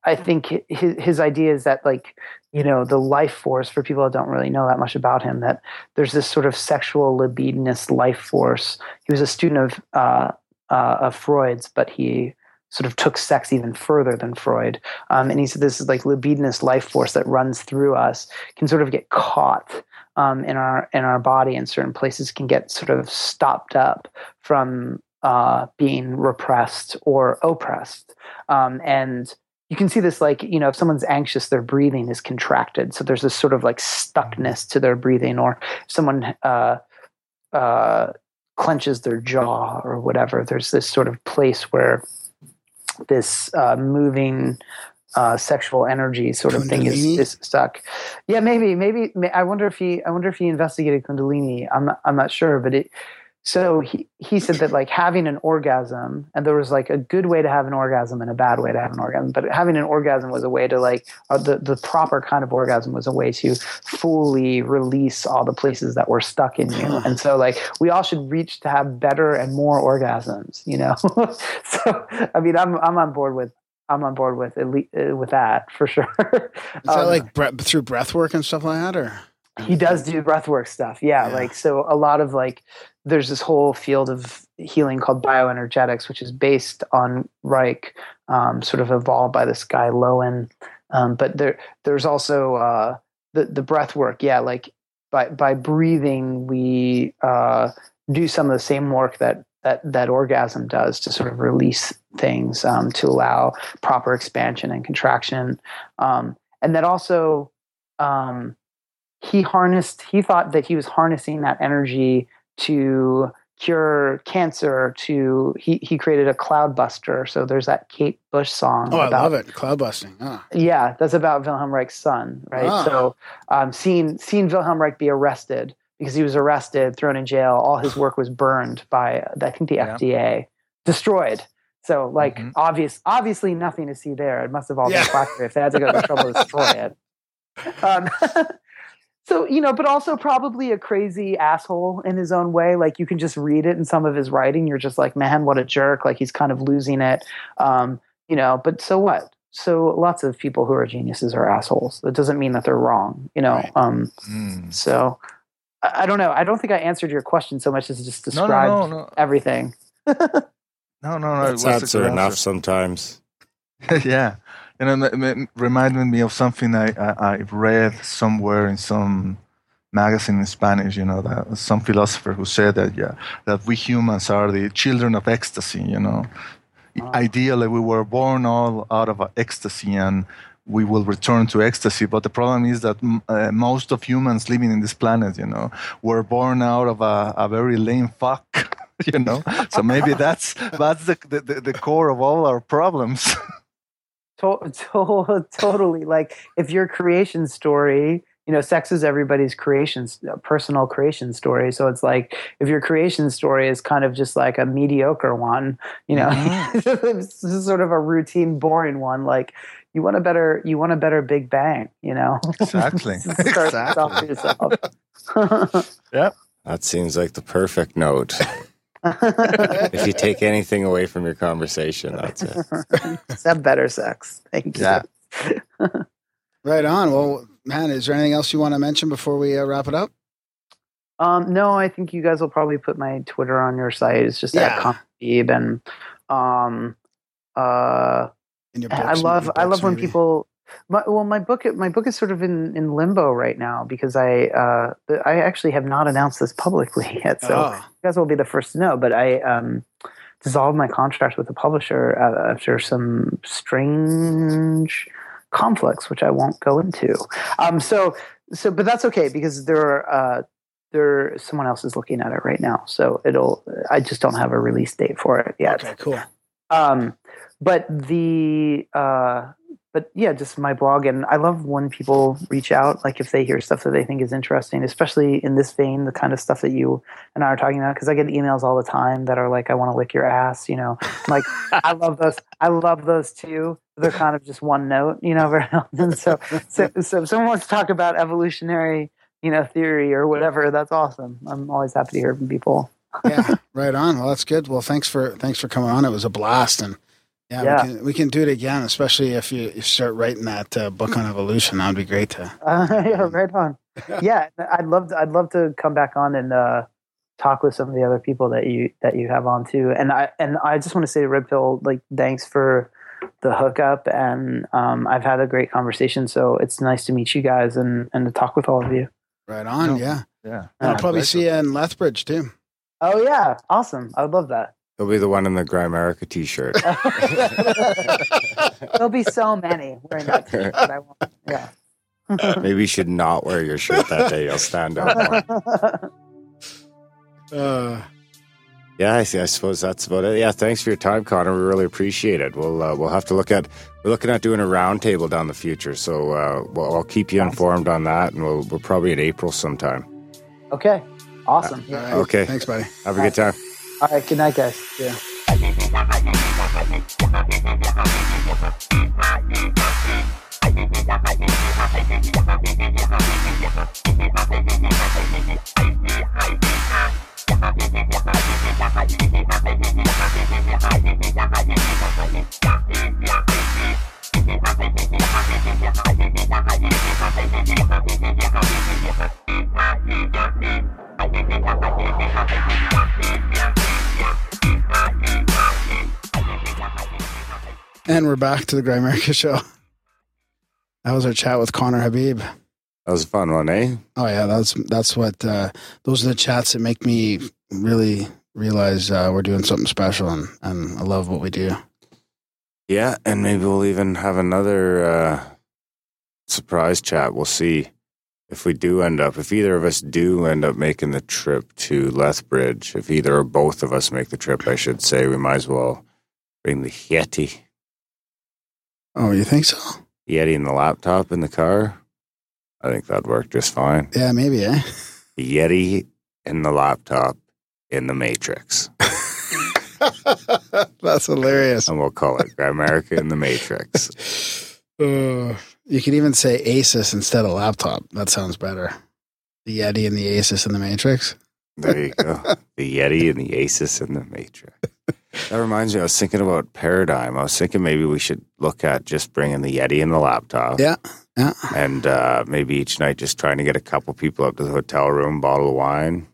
I think his, his idea is that, like, you know, the life force, for people that don't really know that much about him, that there's this sort of sexual libidinous life force. He was a student of uh, uh, of Freud's, but he sort of took sex even further than Freud. Um, and he said this is like libidinous life force that runs through us can sort of get caught um, in our in our body, and certain places can get sort of stopped up from uh, being repressed or oppressed. Um, and you can see this, like, you know, if someone's anxious, their breathing is contracted. So there's this sort of like stuckness to their breathing, or if someone uh, uh, clenches their jaw or whatever, there's this sort of place where this uh, moving uh, sexual energy sort of thing is, is stuck. Yeah, maybe, maybe. May, I wonder if he. I wonder if he investigated Kundalini. I'm. Not, I'm not sure. But it. So he he said that, like, having an orgasm, and there was like a good way to have an orgasm and a bad way to have an orgasm. But having an orgasm was a way to, like, uh, the the proper kind of orgasm was a way to fully release all the places that were stuck in you. And so, like, we all should reach to have better and more orgasms, you know. So I mean, I'm I'm on board with I'm on board with at least, uh, with that for sure. Is that um, like bre- through breath work and stuff like that, or? He does do breathwork stuff, yeah, yeah. Like, so a lot of, like, there's this whole field of healing called bioenergetics, which is based on Reich, um, sort of evolved by this guy Lowen. Um, but there, there's also uh, the the breathwork, yeah. Like by by breathing, we uh, do some of the same work that that that orgasm does to sort of release things, um, to allow proper expansion and contraction, um, and that also. Um, He harnessed, he thought that he was harnessing that energy to cure cancer, to, he, he created a cloud buster. So there's that Kate Bush song. Oh, about, I love it. Cloud busting. Ah. Yeah. That's about Wilhelm Reich's son, right? Ah. So um, seeing, seeing Wilhelm Reich be arrested, because he was arrested, thrown in jail, all his work was burned by, I think, the yeah. F D A, destroyed. So, like, mm-hmm. obvious, obviously nothing to see there. It must have all been yeah. plastered if they had to go to trouble to destroy it. Um, So, you know, but also probably a crazy asshole in his own way. Like, you can just read it in some of his writing. You're just like, man, what a jerk. Like, he's kind of losing it, um, you know, but so what? So lots of people who are geniuses are assholes. That doesn't mean that they're wrong, you know. Right. Um, mm. So I, I don't know. I don't think I answered your question so much as just described no, no, no, no. everything. no, no, no. That's not enough answer. Sometimes. Yeah. And it reminded me of something I, I, I read somewhere in some magazine in Spanish, you know, that some philosopher who said that, yeah, that we humans are the children of ecstasy, you know. Wow. Ideally, we were born all out of ecstasy and we will return to ecstasy. But the problem is that uh, most of humans living in this planet, you know, were born out of a, a very lame fuck, you know. So maybe that's that's the, the, the core of all our problems. To- to- totally. Like, if your creation story, you know, sex is everybody's creation, personal creation story. So it's like, if your creation story is kind of just like a mediocre one, you know, mm-hmm. it's just sort of a routine, boring one. Like, you want a better, you want a better Big Bang, you know? Exactly. Start exactly. yourself. Yep. That seems like the perfect note. If you take anything away from your conversation, that's it. Just have better sex. Thank you. Yeah. Right on. Well, man, is there anything else you want to mention before we uh, wrap it up? Um, no, I think you guys will probably put my Twitter on your site. It's just yeah. at Connor Habib, and um, uh, and your books, I love, your books, I love when maybe. people. My, well, my book, my book is sort of in, in limbo right now because I, uh, I actually have not announced this publicly yet. So oh. you guys will be the first to know. But I um, dissolved my contract with the publisher uh, after some strange conflicts, which I won't go into. Um, so, so, but that's okay because there, are, uh, there, someone else is looking at it right now. So it'll, I just don't have a release date for it yet. Okay, cool. Um, but the. Uh, But yeah, just my blog, and I love when people reach out, like if they hear stuff that they think is interesting, especially in this vein, the kind of stuff that you and I are talking about, because I get emails all the time that are like, I want to lick your ass, you know, like I love those. I love those too. They're kind of just one note, you know, very often. So, so, so if someone wants to talk about evolutionary, you know, theory or whatever, that's awesome. I'm always happy to hear from people. Yeah, right on. Well, that's good. Well, thanks for, thanks for coming on. It was a blast. And Yeah, yeah. We, can, we can do it again, especially if you, you start writing that uh, book on evolution. That would be great to. Uh, yeah, right on. Yeah, I'd love to, I'd love to come back on and uh, talk with some of the other people that you that you have on too. And I and I just want to say, Red Pill, like thanks for the hookup, and um, I've had a great conversation. So it's nice to meet you guys and, and to talk with all of you. Right on. No, yeah, yeah. And I'll probably see you in Lethbridge too. Oh yeah, awesome! I would love that. He'll be the one in the Grimerica t-shirt. There'll be so many wearing that t-shirt. I won't. Yeah. Maybe you should not wear your shirt that day. You'll stand out more. Uh, yeah, I, see, I suppose that's about it. Yeah, thanks for your time, Connor. We really appreciate it. We'll uh, we'll have to look at we're looking at doing a roundtable down the future. So uh, we'll, I'll keep you informed on that, and we'll we'll probably in April sometime. Okay. Awesome. Uh, yeah. Right. Okay. Thanks, buddy. Have a good time. All right, good night, guys. Yeah. And we're back to the Grimerica show. That was our chat with Connor Habib. That was a fun one, eh? Oh yeah, that's that's what uh, those are the chats that make me really realize uh, we're doing something special, and, and I love what we do. Yeah, and maybe we'll even have another uh, surprise chat. We'll see if we do end up, if either of us do end up making the trip to Lethbridge. If either or both of us make the trip, I should say, we might as well bring the Yeti. Oh, you think so? Yeti and the laptop in the car. I think that'd work just fine. Yeah, maybe, eh? Yeti and the laptop in the Matrix. That's hilarious. And we'll call it Grimerica in the Matrix. Uh, you could even say Asus instead of laptop. That sounds better. The Yeti and the Asus in the Matrix. There you go. The Yeti and the Asus in the Matrix. That reminds me, I was thinking about Paradigm. I was thinking maybe we should look at just bringing the Yeti and the laptop. Yeah, yeah. And uh, maybe each night just trying to get a couple people up to the hotel room, bottle of wine,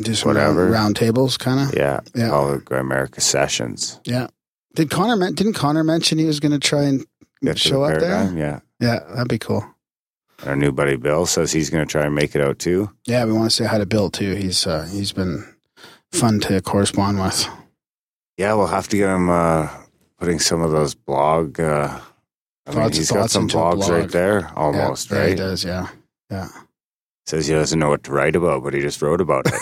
just whatever. Round, round tables, kind of. Yeah, yeah. All the Grimerica sessions. Yeah. Did Connor? Men- didn't Connor mention he was going to try and get show the up there? Yeah, yeah. That'd be cool. And our new buddy Bill says he's going to try and make it out too. Yeah, we want to say hi to Bill too. He's uh, he's been fun to correspond with. Yeah, we'll have to get him uh, putting some of those blog. Uh, I mean, he's got some blogs blog. right there, almost, yeah, right? Yeah, he does, yeah. yeah. Says he doesn't know what to write about, but he just wrote about it.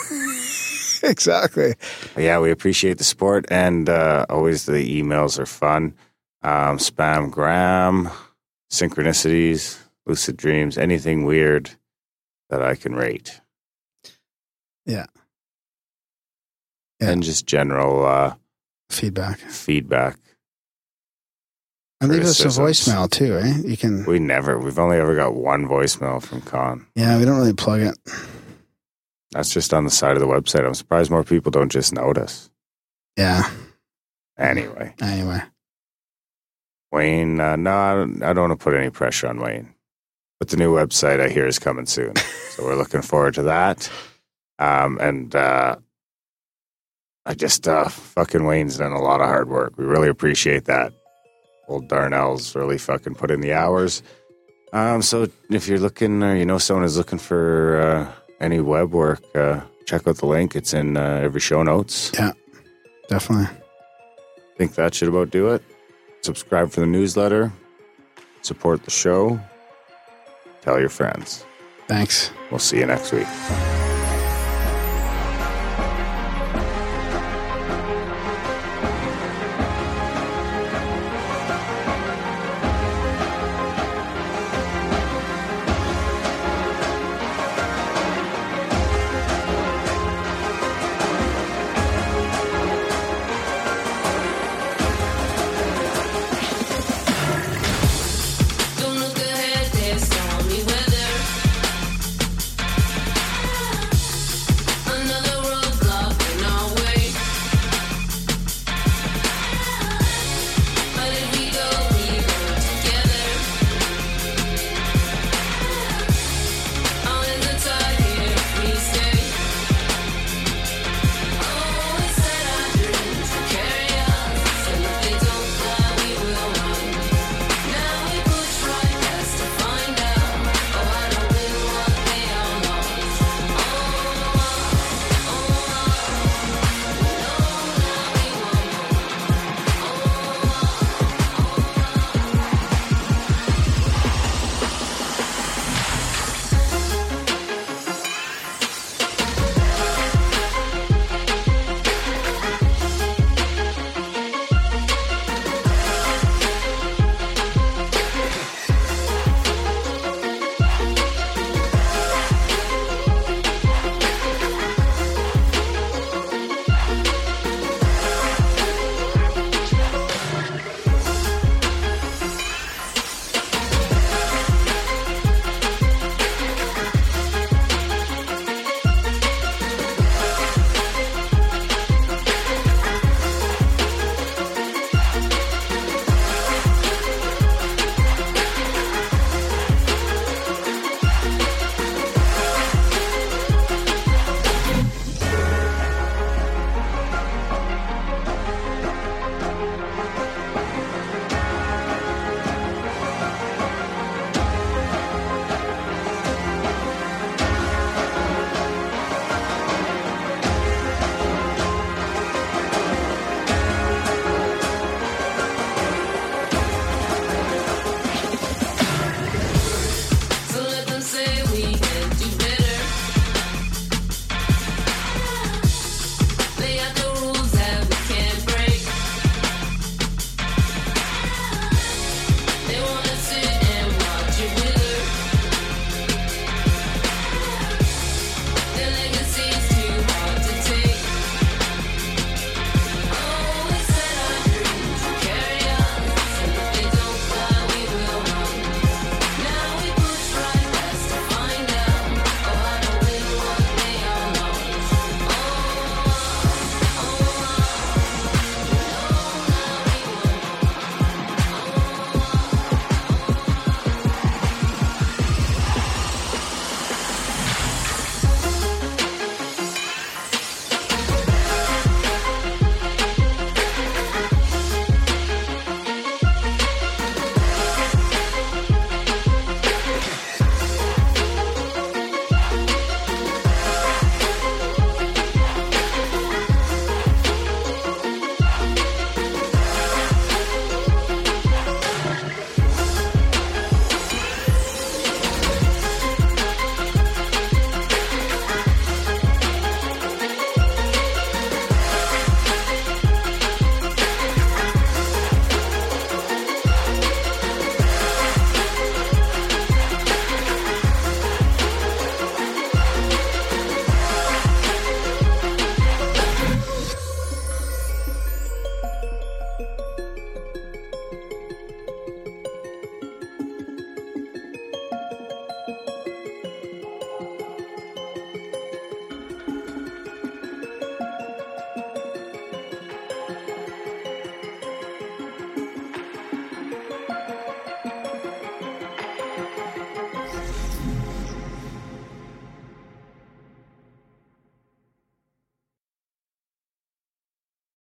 Exactly. But yeah, we appreciate the support, and uh, always the emails are fun. Um, spam, gram, synchronicities, lucid dreams, anything weird that I can rate. Yeah. yeah. And just general... Uh, Feedback. Feedback. And leave us a voicemail too, eh? You can. We never. We've only ever got one voicemail from Con. Yeah, we don't really plug it. That's just on the side of the website. I'm surprised more people don't just notice. Yeah. Anyway. Anyway. Wayne, uh, no, I don't, I don't want to put any pressure on Wayne. But the new website I hear is coming soon. So we're looking forward to that. Um, and, uh, I just, uh, fucking Wayne's done a lot of hard work. We really appreciate that. Old Darnell's really fucking put in the hours. Um, so if you're looking, or you know someone is looking for uh, any web work, uh, check out the link. It's in uh, every show notes. Yeah, definitely. I think that should about do it. Subscribe for the newsletter. Support the show. Tell your friends. Thanks. We'll see you next week.